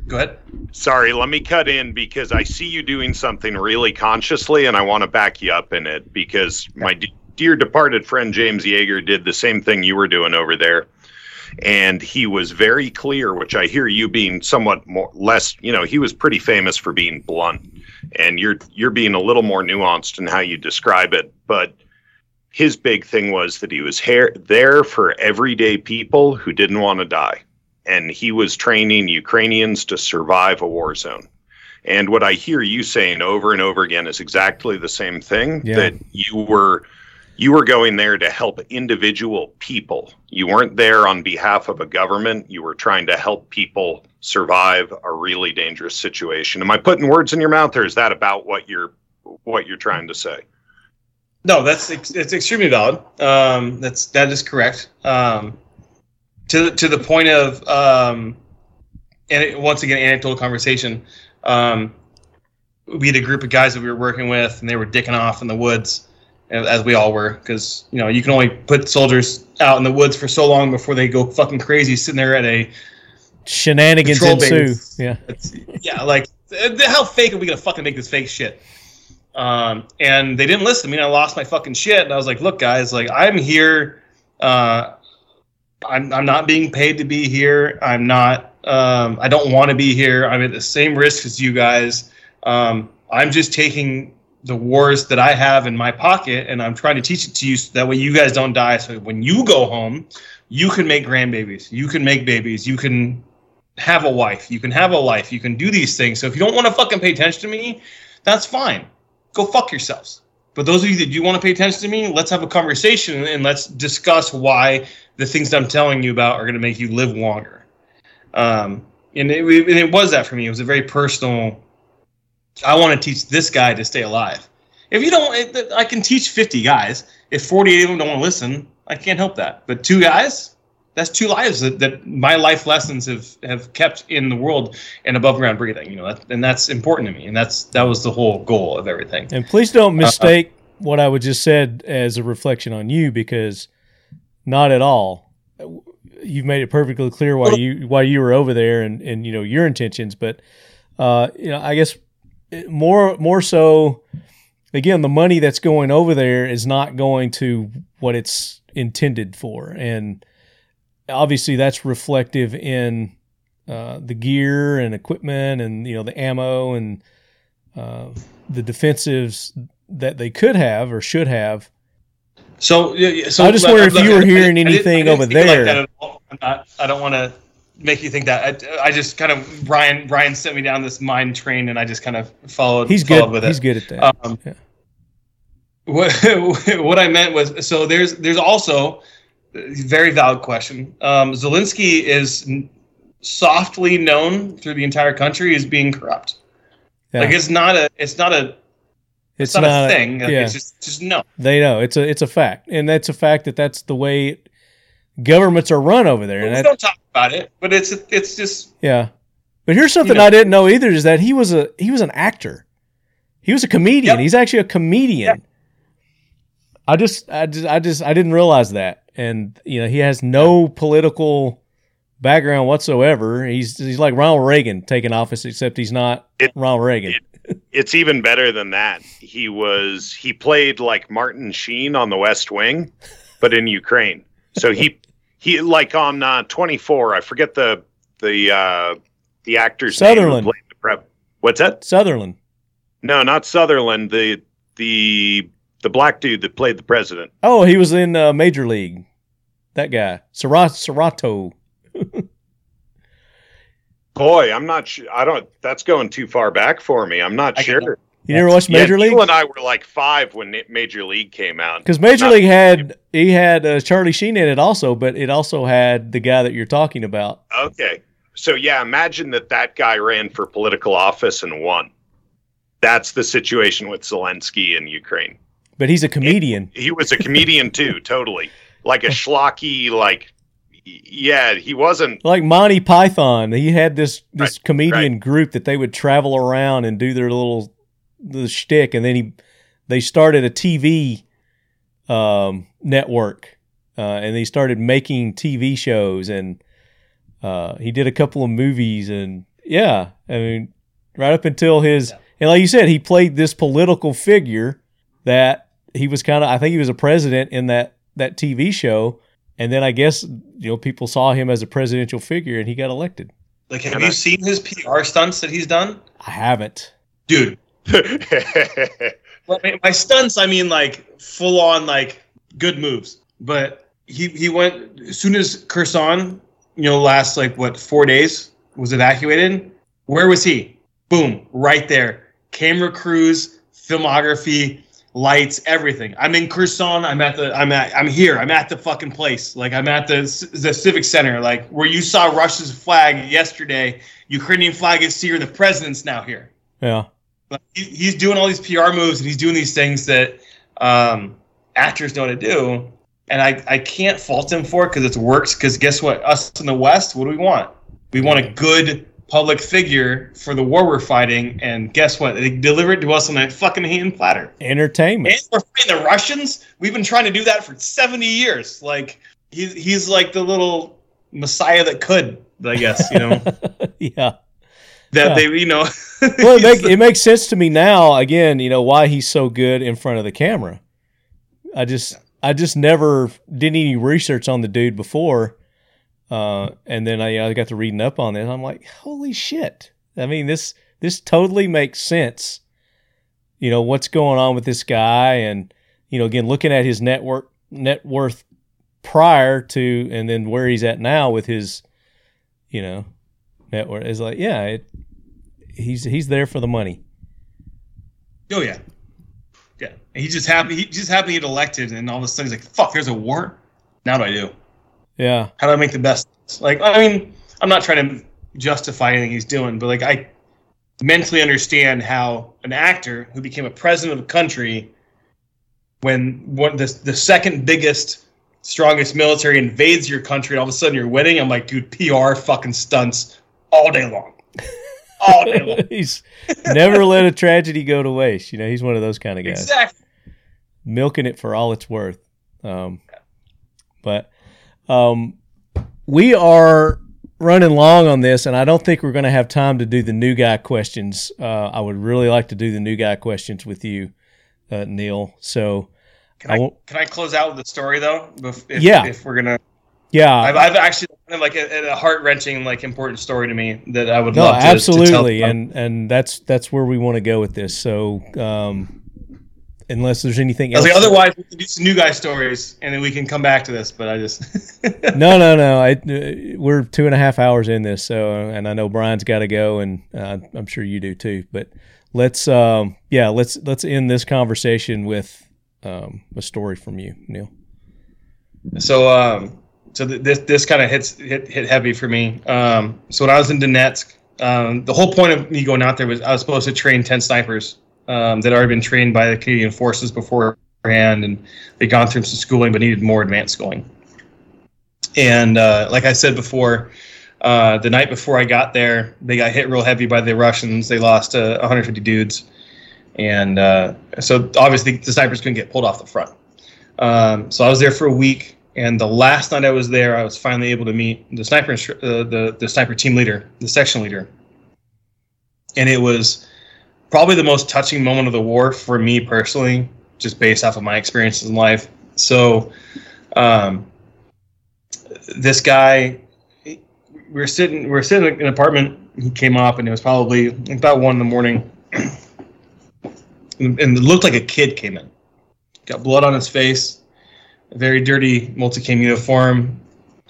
Go ahead. Sorry, let me cut in because I see you doing something really consciously, and I want to back you up in it because my dear departed friend James Yeager did the same thing you were doing over there. And he was very clear, which I hear you being somewhat more less, you know, he was pretty famous for being blunt, and you're being a little more nuanced in how you describe it. But his big thing was that he was there for everyday people who didn't want to die. And he was training Ukrainians to survive a war zone. And what I hear you saying over and over again is exactly the same thing, that you were going there to help individual people. You weren't there on behalf of a government. You were trying to help people survive a really dangerous situation. Am I putting words in your mouth, or is that about what you're trying to say? No, that's extremely valid. That is correct. To the point of, and it, once again, anecdotal conversation. We had a group of guys that we were working with, and they were dicking off in the woods, as we all were, because, you know, you can only put soldiers out in the woods for so long before they go fucking crazy sitting there at a shenanigans ensue. Yeah. Like, how fake are we going to fucking make this fake shit? And they didn't listen. I mean, I lost my fucking shit, and I was like, look, guys, like, I'm here. I'm not being paid to be here. I'm not, I don't want to be here. I'm at the same risk as you guys. I'm just taking the wars that I have in my pocket, and I'm trying to teach it to you so that way you guys don't die. So when you go home, you can make grandbabies, you can make babies, you can have a wife, you can have a life, you can do these things. So if you don't want to fucking pay attention to me, that's fine. Go fuck yourselves. But those of you that do want to pay attention to me, let's have a conversation and let's discuss why the things that I'm telling you about are going to make you live longer. And it was that for me. It was a very personal, I want to teach this guy to stay alive. If you don't, I can teach 50 guys. If 48 of them don't want to listen, I can't help that. But 2 guys, that's 2 lives that my life lessons have kept in the world and above ground breathing. You know, and that's important to me. And that was the whole goal of everything. And please don't mistake what I would just said as a reflection on you, because not at all. You've made it perfectly clear why you were over there and you know your intentions. But you know, I guess. More so, again, the money that's going over there is not going to what it's intended for. And obviously that's reflective in the gear and equipment and, you know, the ammo and the defensives that they could have or should have. So I just wonder if you were hearing anything over there. Like that at all. I don't want to make you think that. I just kind of Brian sent me down this mind train, and I just kind of followed. He's good at that. What I meant was, so there's also a very valid question. Zelensky is softly known through the entire country as being corrupt. Yeah. Like it's not a thing. Like, yeah. It's just no. They know it's a fact, and that's a fact that's the way governments are run over there. Well, we don't talk about it, but it's just, yeah. But here's something, you know, I didn't know either, is that he was an actor. He was a comedian. Yep. He's actually a comedian. Yep. I didn't realize that. And you know, he has no political background whatsoever. He's like Ronald Reagan taking office, except he's not Ronald Reagan. It's even better than that. He played like Martin Sheen on The West Wing, but in Ukraine. So he like on 24, I forget the actor's Sutherland. Name who played the prep. What's that? Sutherland. No, not Sutherland. The black dude that played the president. Oh, he was in Major League. That guy, Serato. Boy, I'm not sure. I don't. That's going too far back for me. I'm not sure. You never watched Major League? Neil and I were like 5 when Major League came out. Because Major League had Charlie Sheen in it also, but it also had the guy that you're talking about. Okay. So, yeah, imagine that guy ran for political office and won. That's the situation with Zelensky in Ukraine. But he's a comedian. He was a comedian too, totally. Like a schlocky, like, yeah, he wasn't. Like Monty Python. He had this comedian group that they would travel around and do their little the shtick, and then they started a TV network, and they started making TV shows, and He did a couple of movies, and yeah, I mean, right up until his, and like you said, he played this political figure that he was kind of, I think he was a president in that TV show. And then I guess, you know, people saw him as a presidential figure and he got elected. Like, have you seen his PR stunts that he's done? I haven't. Dude. Well, by stunts, I mean, like, full on, like, good moves. But he went, as soon as Kherson, you know, last, like, what, 4 days was evacuated, where was he? Boom, right there. Camera crews, filmography, lights, everything. I'm in Kherson. I'm here. I'm at the fucking place. Like, I'm at the civic center. Like, where you saw Russia's flag yesterday, Ukrainian flag is here. The president's now here. Yeah. Like, he's doing all these PR moves, and he's doing these things that actors know to do. And I can't fault him for it, because it works. Because guess what? Us in the West, what do we want? We want a good public figure for the war we're fighting, and guess what? They deliver it to us on that fucking hand platter. Entertainment. And we're fighting the Russians. We've been trying to do that for 70 years. Like, he's like the little messiah that could, I guess, you know? Yeah. They, you know. Well, it makes sense to me now, again, you know, why he's so good in front of the camera. I just never did any research on the dude before. And then I got to reading up on this. I'm like, holy shit. I mean, this totally makes sense. You know, what's going on with this guy. And, you know, again, looking at his net worth prior to, and then where he's at now with his, you know, net worth is like, yeah, he's there for the money. Oh yeah. Yeah. And he just happened to get elected. And all of a sudden he's like, fuck, there's a war. Now what do I do? Yeah. How do I make the best? Like, I mean, I'm not trying to justify anything he's doing, but like, I mentally understand how an actor who became a president of a country when the second biggest, strongest military invades your country, and all of a sudden you're winning. I'm like, dude, PR fucking stunts all day long. All day long. He's never let a tragedy go to waste. You know, he's one of those kind of guys. Exactly. Milking it for all it's worth. We are running long on this, and I don't think we're going to have time to do the new guy questions. I would really like to do the new guy questions with you, Neil. So can I close out with the story though? If we're going to, yeah, I've actually like a heart-wrenching, like important story to me that I would love to absolutely. To tell. And that's where we want to go with this. So, unless there's anything else. Like, otherwise, we can do some new guy stories, and then we can come back to this, but I just... No. We're 2.5 hours in this, so and I know Brian's got to go, and I'm sure you do too, but let's end this conversation with a story from you, Neil. So this kind of hit heavy for me. So when I was in Donetsk, the whole point of me going out there was I was supposed to train 10 snipers. That had already been trained by the Canadian forces beforehand, and they'd gone through some schooling but needed more advanced schooling. And like I said before, the night before I got there, they got hit real heavy by the Russians. They lost 150 dudes. And so obviously the snipers couldn't get pulled off the front. So I was there for a week, and the last night I was there, I was finally able to meet the sniper, the sniper team leader, the section leader. And it was probably the most touching moment of the war for me personally, just based off of my experiences in life. So this guy, we were sitting in an apartment. He came up, and it was probably about 1 a.m. and it looked like a kid came in. Got blood on his face, a very dirty multicam uniform,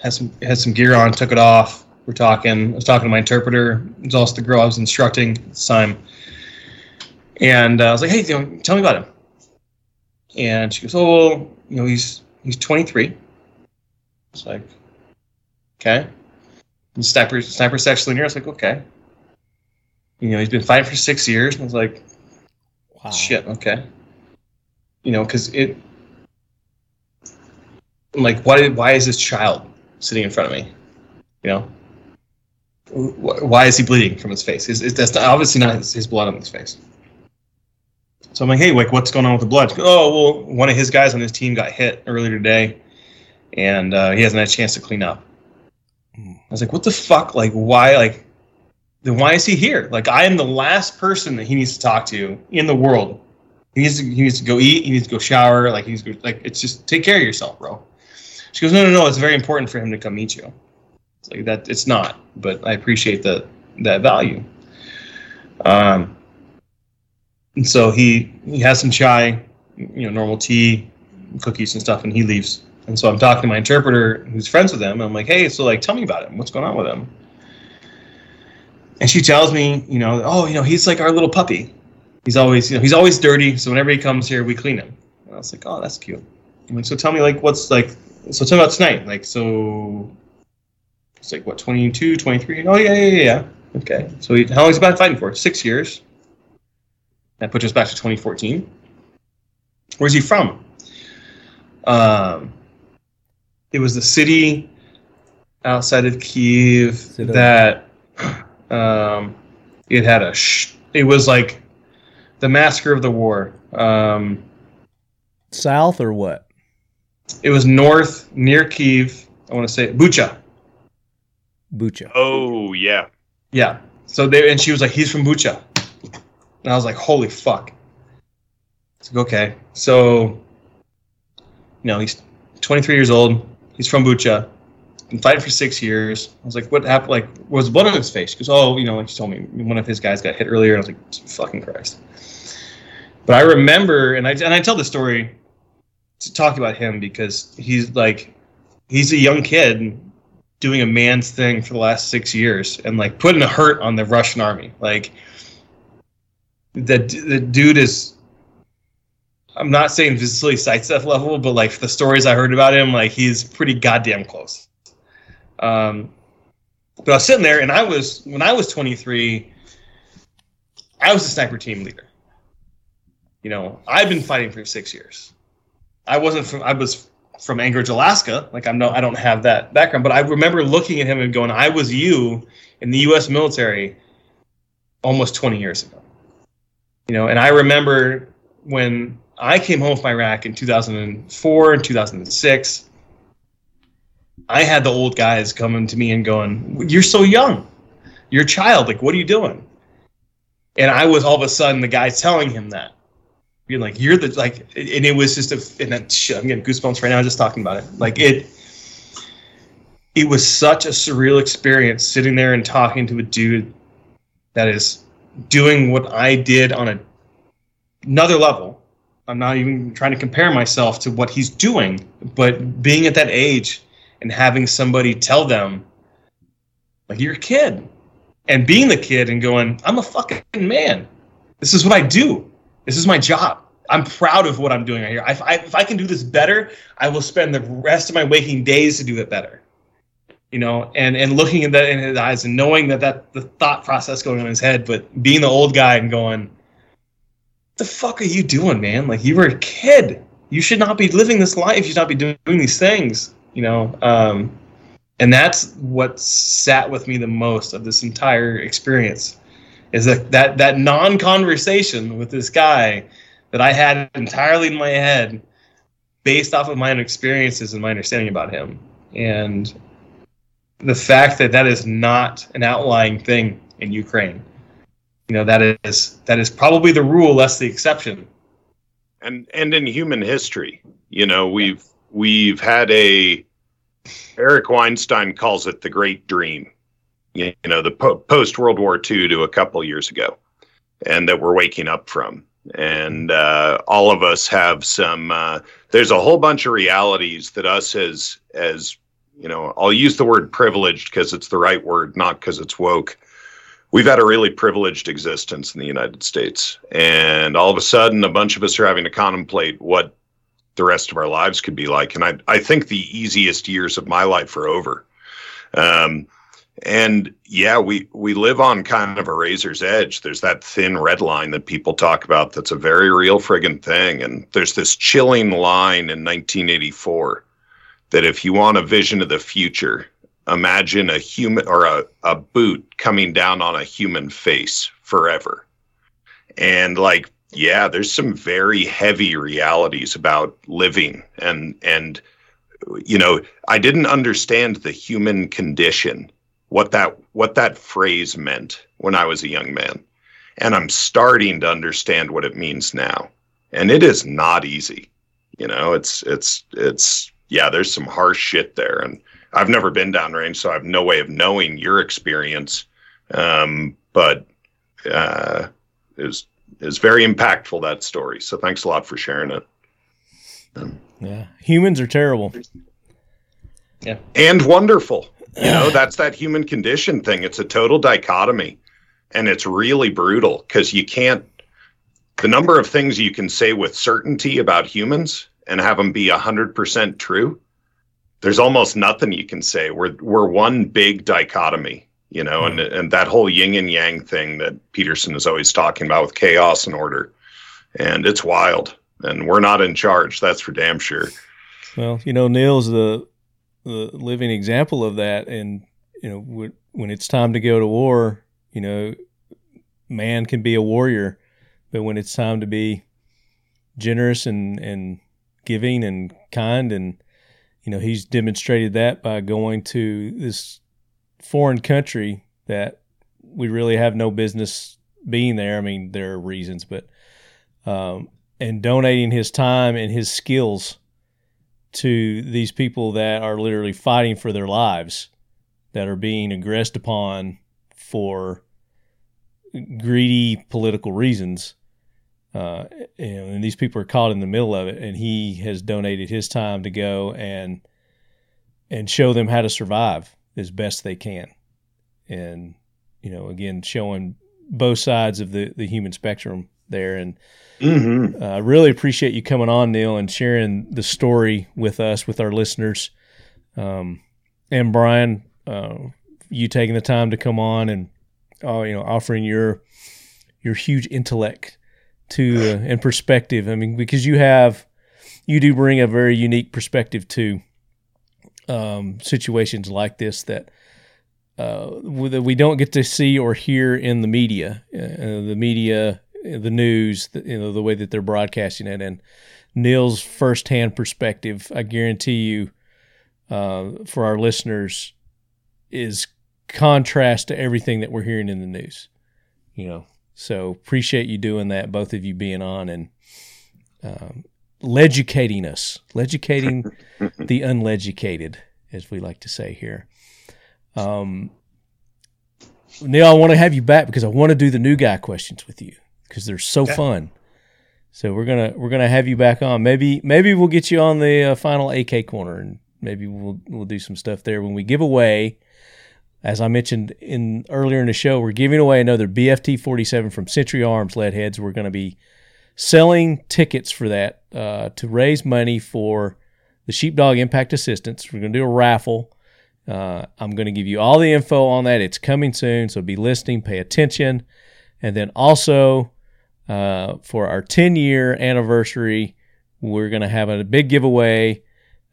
had some gear on, took it off. We're talking. I was talking to my interpreter. It was also the girl I was instructing at the time. And I was like, hey, tell me about him. And she goes, he's 23. It's like, okay. And sniper section leader. I was like, okay. He's been fighting for 6 years. And I was like, wow. Shit, okay. Because I'm like, why is this child sitting in front of me? Why is he bleeding from his face? That's obviously not his blood on his face. So I'm like, hey, like, what's going on with the blood? Oh, well, one of his guys on his team got hit earlier today, and he hasn't had a chance to clean up. I was like, what the fuck? Like, why? Like, then why is he here? Like, I am the last person that he needs to talk to in the world. He needs to go eat. He needs to go shower. Like, it's just take care of yourself, bro. She goes, no. It's very important for him to come meet you. It's like that. It's not, but I appreciate that value. And so he has some chai, normal tea, cookies and stuff, and he leaves. And so I'm talking to my interpreter who's friends with him. And I'm like, hey, so like, tell me about him. What's going on with him? And she tells me, he's like our little puppy. He's always dirty. So whenever he comes here, we clean him. And I was like, oh, that's cute. I'm like, so tell me like, tell me about tonight. Like, so it's like what, 22, 23? Oh yeah. Okay. So how long has he been fighting for? 6 years. That puts us back to 2014. Where's he from? It was the city outside of Kyiv that it had it was like the massacre of the war. South or what? It was north near Kyiv. I want to say Bucha. Oh yeah. Yeah. So she was like, he's from Bucha. And I was like, holy fuck. It's like, okay. So, he's 23 years old. He's from Bucha. Been fighting for 6 years. I was like, what happened? Like, was blood on his face? She goes, she told me one of his guys got hit earlier. And I was like, fucking Christ. But I remember, and I tell the story to talk about him because he's a young kid doing a man's thing for the last 6 years and like putting a hurt on the Russian army. Like, the dude is, I'm not saying visibly sidestep level, but like the stories I heard about him, like he's pretty goddamn close. But I was sitting there, and when I was 23, I was the sniper team leader. I've been fighting for 6 years. I was from Anchorage, Alaska. Like I don't have that background, but I remember looking at him and going, I was you in the U.S. military almost 20 years ago. And I remember when I came home from Iraq in 2004 and 2006, I had the old guys coming to me and going, you're so young, you're a child. Like, what are you doing? And I was all of a sudden the guy telling him that, being like, and it was just I'm getting goosebumps right now just talking about it. Like it was such a surreal experience sitting there and talking to a dude that is doing what I did on another level. I'm not even trying to compare myself to what he's doing, but being at that age and having somebody tell them, like, you're a kid, and being the kid and going, I'm a fucking man. This is what I do. This is my job. I'm proud of what I'm doing right here. If I can do this better, I will spend the rest of my waking days to do it better. And looking at that in his eyes and knowing that the thought process going on in his head, but being the old guy and going, what the fuck are you doing, man? Like, you were a kid. You should not be living this life. You should not be doing these things, And that's what sat with me the most of this entire experience, is that non-conversation with this guy that I had entirely in my head based off of my own experiences and my understanding about him. And the fact that is not an outlying thing in Ukraine, that is probably the rule, less the exception. And in human history, we've had Eric Weinstein calls it the Great Dream. The post World War II to a couple years ago, and that we're waking up from. And all of us have some. There's a whole bunch of realities that us as I'll use the word privileged because it's the right word, not because it's woke. We've had a really privileged existence in the United States. And all of a sudden, a bunch of us are having to contemplate what the rest of our lives could be like. And I think the easiest years of my life are over. And yeah, we live on kind of a razor's edge. There's that thin red line that people talk about that's a very real friggin' thing. And there's this chilling line in 1984. That if you want a vision of the future, imagine a human or a boot coming down on a human face forever. And like, yeah, there's some very heavy realities about living and you know, I didn't understand the human condition, what that phrase meant when I was a young man. And I'm starting to understand what it means now. And it is not easy. You know, it's yeah, there's some harsh shit there. And I've never been downrange, so I have no way of knowing your experience. But it was very impactful, that story. So thanks a lot for sharing it. Yeah. Humans are terrible. Yeah. And wonderful. You know, that's that human condition thing. It's a total dichotomy. And it's really brutal because you can't, the number of things you can say with certainty about humans and have them be 100% true, there's almost nothing you can say. We're one big dichotomy, you know, and that whole yin and yang thing that Peterson is always talking about with chaos and order. And it's wild. And we're not in charge. That's for damn sure. Well, you know, Neil's the living example of that. And, you know, when it's time to go to war, you know, man can be a warrior, but when it's time to be generous and giving and kind, and, you know, he's demonstrated that by going to this foreign country that we really have no business being there. I mean, there are reasons, but and donating his time and his skills to these people that are literally fighting for their lives, that are being aggressed upon for greedy political reasons, and these people are caught in the middle of it, and he has donated his time to go and show them how to survive as best they can. And, you know, again, showing both sides of the human spectrum there. And I really appreciate you coming on, Neil, and sharing the story with us, with our listeners. And Brian, you taking the time to come on and, you know, offering your huge intellect to and perspective. I mean, because you do bring a very unique perspective to situations like this that we don't get to see or hear in the media. The media, the news, you know, the way that they're broadcasting it, and Neil's firsthand perspective, I guarantee you, for our listeners, is contrast to everything that we're hearing in the news, you know. So appreciate you doing that, both of you being on and leducating us, leducating the unleducated, as we like to say here. Neil, I want to have you back because I want to do the new guy questions with you because they're so fun. So we're gonna have you back on. Maybe we'll get you on the final AK corner, and maybe we'll do some stuff there when we give away. As I mentioned earlier in the show, we're giving away another BFT-47 from Century Arms lead heads. We're going to be selling tickets for that to raise money for the Sheepdog Impact Assistance. We're going to do a raffle. I'm going to give you all the info on that. It's coming soon, so be listening, pay attention. And then also for our 10-year anniversary, we're going to have a big giveaway.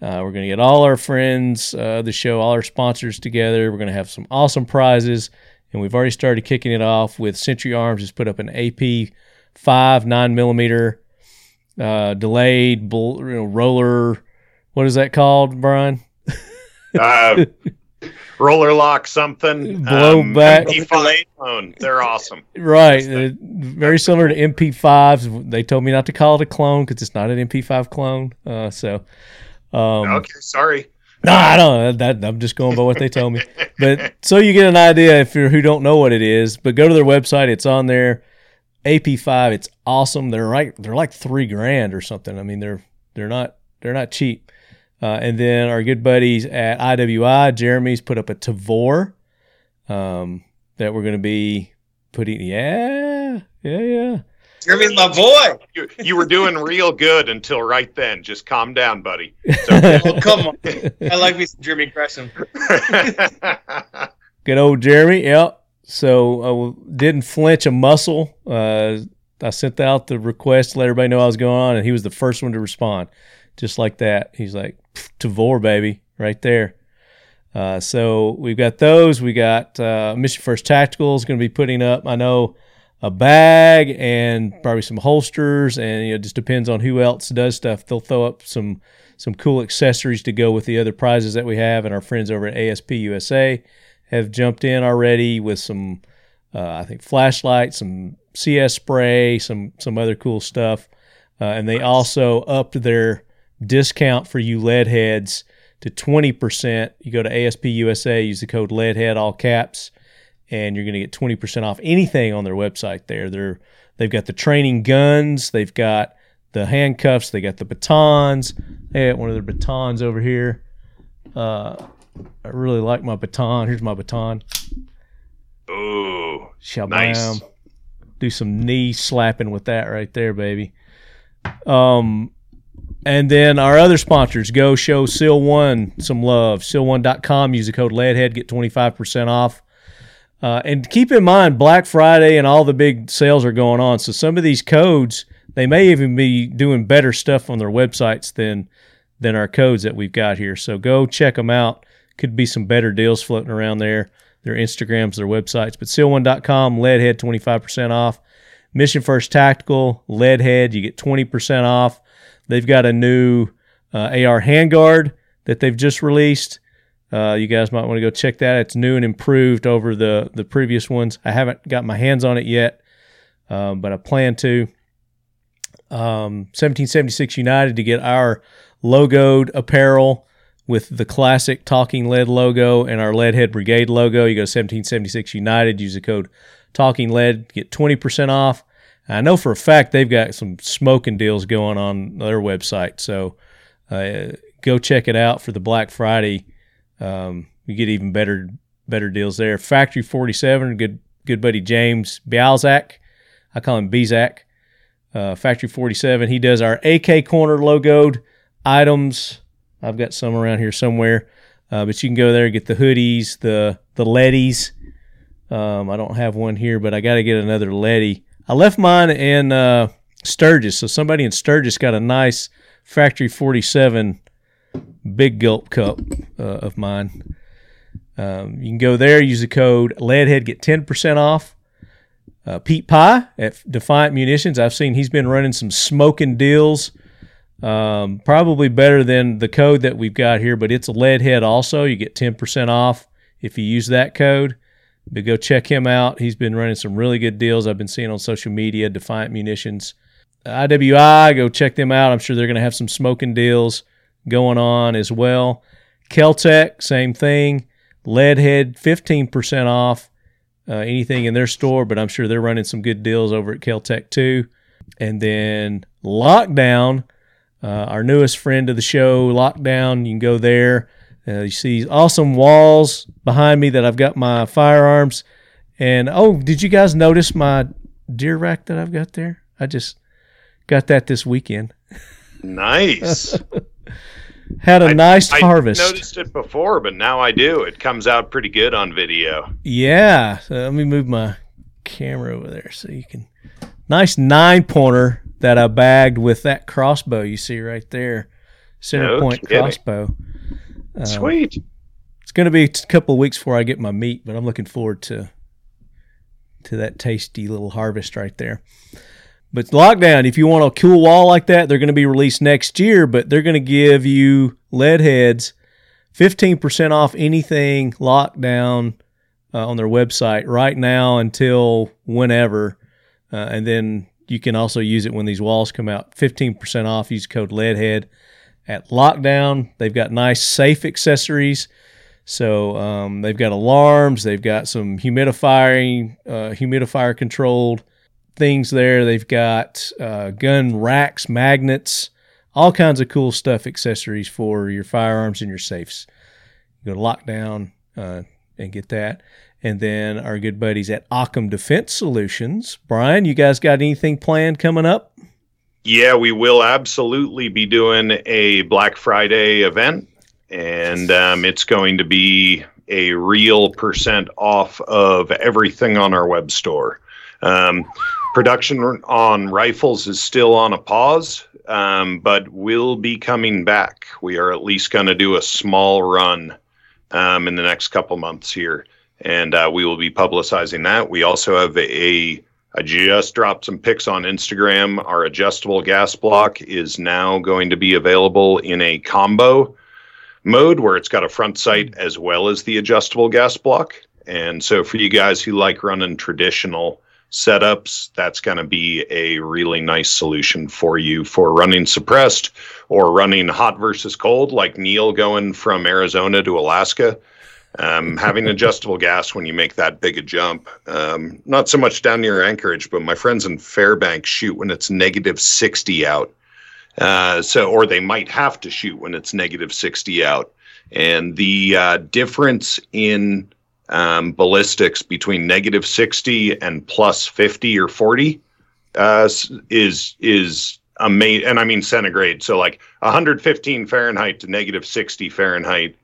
We're going to get all our friends of the show, all our sponsors together. We're going to have some awesome prizes, and we've already started kicking it off with Century Arms. Has put up an AP5 9mm delayed roller. What is that called, Brian? Roller lock something. Blowback. MP5 clone. They're awesome. Right. Very similar to MP5s. They told me not to call it a clone because it's not an MP5 clone. Okay, sorry. No, I don't. I'm just going by what they tell me. But so you get an idea if you're who don't know what it is. But go to their website; it's on there. AP5, it's awesome. They're like $3,000 or something. I mean, they're not cheap. And then our good buddies at IWI, Jeremy's put up a Tavor that we're going to be putting. Yeah. Jeremy Lavoie. You were doing real good until right then. Just calm down, buddy. So, come on. I like me some Jeremy Gresham. Good old Jeremy. Yep. So I didn't flinch a muscle. I sent out the request to let everybody know I was going on, and he was the first one to respond. Just like that. He's like, Tavor, baby, right there. So we've got those. We got Mission First Tactical is going to be putting up. I know a bag and probably some holsters, and you know, it just depends on who else does stuff. They'll throw up some cool accessories to go with the other prizes that we have, and our friends over at ASP USA have jumped in already with some, I think, flashlights, some CS spray, some other cool stuff, and they also upped their discount for you lead heads to 20%. You go to ASP USA, use the code LEADHEAD, all caps, and you're going to get 20% off anything on their website there. They've got the training guns, they've got the handcuffs, they got the batons. They got one of their batons over here. I really like my baton. Here's my baton. Oh, nice. Do some knee slapping with that right there, baby. And then our other sponsors, go show Seal One some love. Seal1.com, use the code LEADHEAD, get 25% off. And keep in mind, Black Friday and all the big sales are going on. So some of these codes, they may even be doing better stuff on their websites than our codes that we've got here. So go check them out. Could be some better deals floating around there. Their Instagrams, their websites. But seal1.com, LEADHEAD, 25% off. Mission First Tactical, LEADHEAD, you get 20% off. They've got a new AR handguard that they've just released. You guys might want to go check that. It's new and improved over the previous ones. I haven't got my hands on it yet, but I plan to. 1776 United to get our logoed apparel with the classic Talking Lead logo and our Leadhead Brigade logo. You go to 1776 United, use the code Talking Lead, get 20% off. I know for a fact they've got some smoking deals going on their website, so go check it out for the Black Friday. You get even better deals there. Factory 47, good buddy James Bialzak. I call him Bizak. Factory 47, he does our AK corner logoed items. I've got some around here somewhere. But you can go there and get the hoodies, the leddies. I don't have one here, but I got to get another leddy. I left mine in Sturgis, so somebody in Sturgis got a nice Factory 47 big gulp cup of mine. You can go there, use the code LEADHEAD, get 10% off. Pete Pye at Defiant Munitions, I've seen he's been running some smoking deals, probably better than the code that we've got here, but it's a LEADHEAD also. You get 10% off if you use that code. But go check him out. He's been running some really good deals I've been seeing on social media, Defiant Munitions. IWI, go check them out. I'm sure they're going to have some smoking deals going on as well. Kel-Tec, same thing. Leadhead, 15% off anything in their store, but I'm sure they're running some good deals over at Kel-Tec too. And then Lockdown, our newest friend of the show, Lockdown, you can go there. You see awesome walls behind me that I've got my firearms. And, oh, did you guys notice my deer rack that I've got there? I just got that this weekend. Nice. Had a nice harvest. I noticed it before, but now I do. It comes out pretty good on video. Yeah. So let me move my camera over there so you can. Nice 9-pointer that I bagged with that crossbow you see right there. Center point crossbow. Sweet. It's going to be a couple of weeks before I get my meat, but I'm looking forward to that tasty little harvest right there. But Lockdown, if you want a cool wall like that, they're going to be released next year, but they're going to give you lead heads 15% off anything Lockdown on their website right now until whenever. And then you can also use it when these walls come out. 15% off, use code LEADHEAD. At Lockdown, they've got nice safe accessories. So they've got alarms. They've got some humidifier-controlled things there. They've got gun racks, magnets, all kinds of cool stuff, accessories for your firearms and your safes. You go to Lockdown and get that. And then our good buddies at Occam Defense Solutions. Brian, you guys got anything planned coming up? Yeah, we will absolutely be doing a Black Friday event, and it's going to be a real % off of everything on our web store. Production on rifles is still on a pause, but we'll be coming back. We are at least going to do a small run in the next couple months here, and we will be publicizing that. We also have a I just dropped some pics on Instagram. Our adjustable gas block is now going to be available in a combo mode where it's got a front sight as well as the adjustable gas block. And so for you guys who like running traditional setups, that's going to be a really nice solution for you for running suppressed or running hot versus cold, like Neil going from Arizona to Alaska. Having adjustable gas when you make that big a jump, not so much down near Anchorage, but my friends in Fairbanks shoot when it's negative 60 out. Or they might have to shoot when it's negative 60 out. And the difference in ballistics between negative 60 and plus 50 or 40 is amazing. And I mean centigrade. So like 115 Fahrenheit to negative 60 Fahrenheit.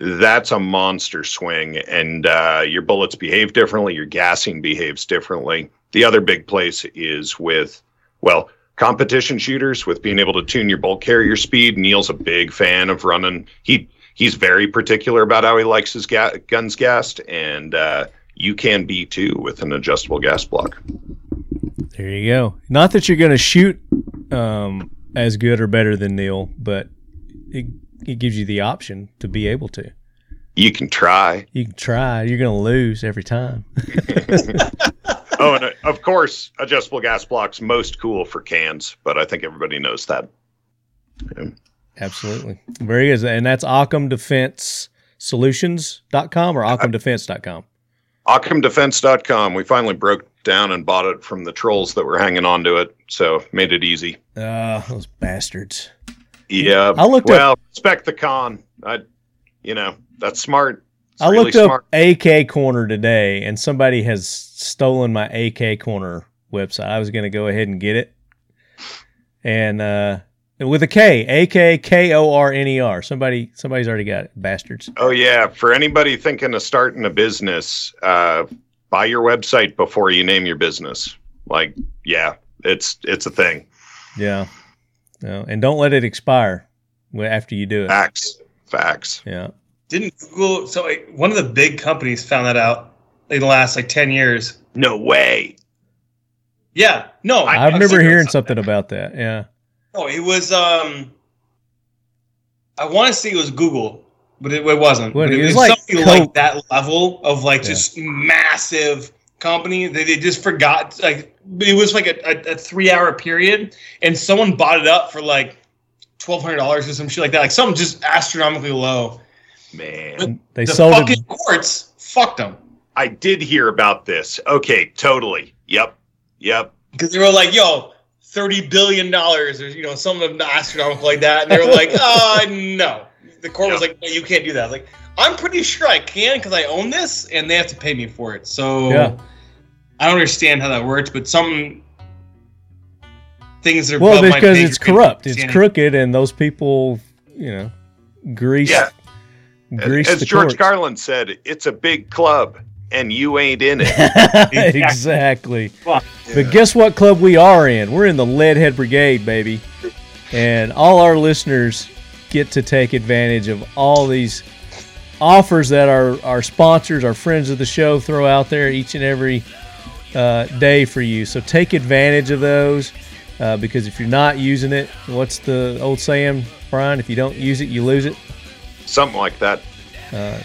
That's a monster swing, and your bullets behave differently. Your gassing behaves differently. The other big place is with, well, competition shooters, with being able to tune your bolt carrier speed. Neil's a big fan of running. He's very particular about how he likes his guns gassed, and you can be too with an adjustable gas block. There you go. Not that you're going to shoot as good or better than Neil, but it gives you the option to be able to. You can try. You're going to lose every time. Oh, and of course, adjustable gas blocks, most cool for cans, but I think everybody knows that. Yeah. Absolutely. Very good. And that's OccamDefenseSolutions.com or OccamDefense.com? OccamDefense.com. We finally broke down and bought it from the trolls that were hanging on to it, so made it easy. Those bastards. Yeah, I looked up, respect the con. That's smart. It's I really looked smart. Up AK Corner today, and somebody has stolen my AK Corner website. I was going to go ahead and get it, and with a K, AKKORNER. Somebody's already got it, bastards. Oh yeah, for anybody thinking of starting a business, buy your website before you name your business. Like, yeah, it's a thing. Yeah. No, and don't let it expire after you do it. Facts. Yeah. Didn't Google? So one of the big companies found that out in the last 10 years. No way. Yeah. No. I remember hearing something about that. Yeah. No, it was. I want to say it was Google, but it wasn't. But it was like something like that level of just massive company. They just forgot. It was a 3-hour period, and someone bought it up for $1,200 or some shit like that. Something just astronomically low. Man, they sold it. The fucking courts fucked them. I did hear about this. Okay, totally. Yep. Because they were yo, $30 billion, or something astronomical like that, and they were no. The court was no, you can't do that. I'm pretty sure I can because I own this, and they have to pay me for it. So yeah. I don't understand how that works, but some things that are because it's corrupt, it's crooked, and those people, grease. As George Carlin said, it's a big club, and you ain't in it. Exactly. Fuck, but guess what club we are in? We're in the Leadhead Brigade, baby, and all our listeners get to take advantage of all these offers that our sponsors, our friends of the show throw out there each and every day for you. So take advantage of those because if you're not using it, what's the old saying, Brian? If you don't use it, you lose it. Something like that.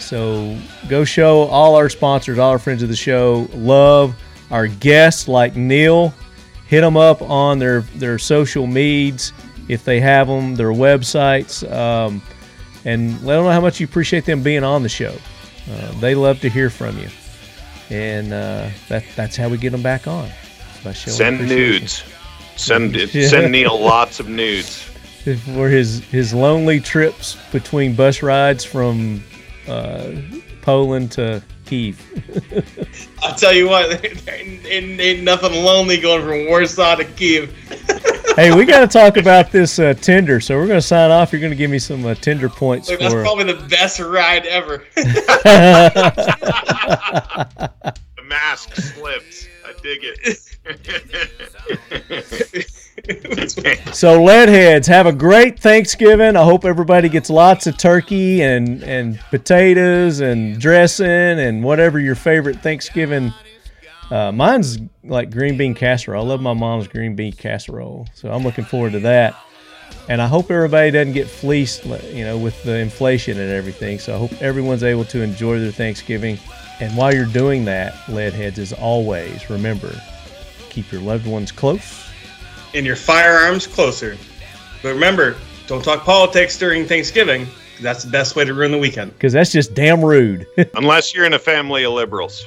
So go show all our sponsors, all our friends of the show, love our guests like Neil. Hit them up on their social medias if they have them, their websites, and let them know how much you appreciate them being on the show. They love to hear from you. And that's how we get them back on. By showing send nudes. Send Neil lots of nudes. For his lonely trips between bus rides from Poland to Kyiv. I'll tell you what, there ain't nothing lonely going from Warsaw to Kyiv. Hey, we got to talk about this Tinder, so we're going to sign off. You're going to give me some Tinder points. That's probably the best ride ever. The mask slipped. I dig it. So, Leadheads, have a great Thanksgiving. I hope everybody gets lots of turkey and potatoes and dressing and whatever your favorite Thanksgiving Mine's like green bean casserole. I love my mom's green bean casserole, so I'm looking forward to that. And I hope everybody doesn't get fleeced, you know, with the inflation and everything. So I hope everyone's able to enjoy their Thanksgiving. And while you're doing that, Leadheads, as always, remember, keep your loved ones close. And your firearms closer. But remember, don't talk politics during Thanksgiving. That's the best way to ruin the weekend. Because that's just damn rude. Unless you're in a family of liberals.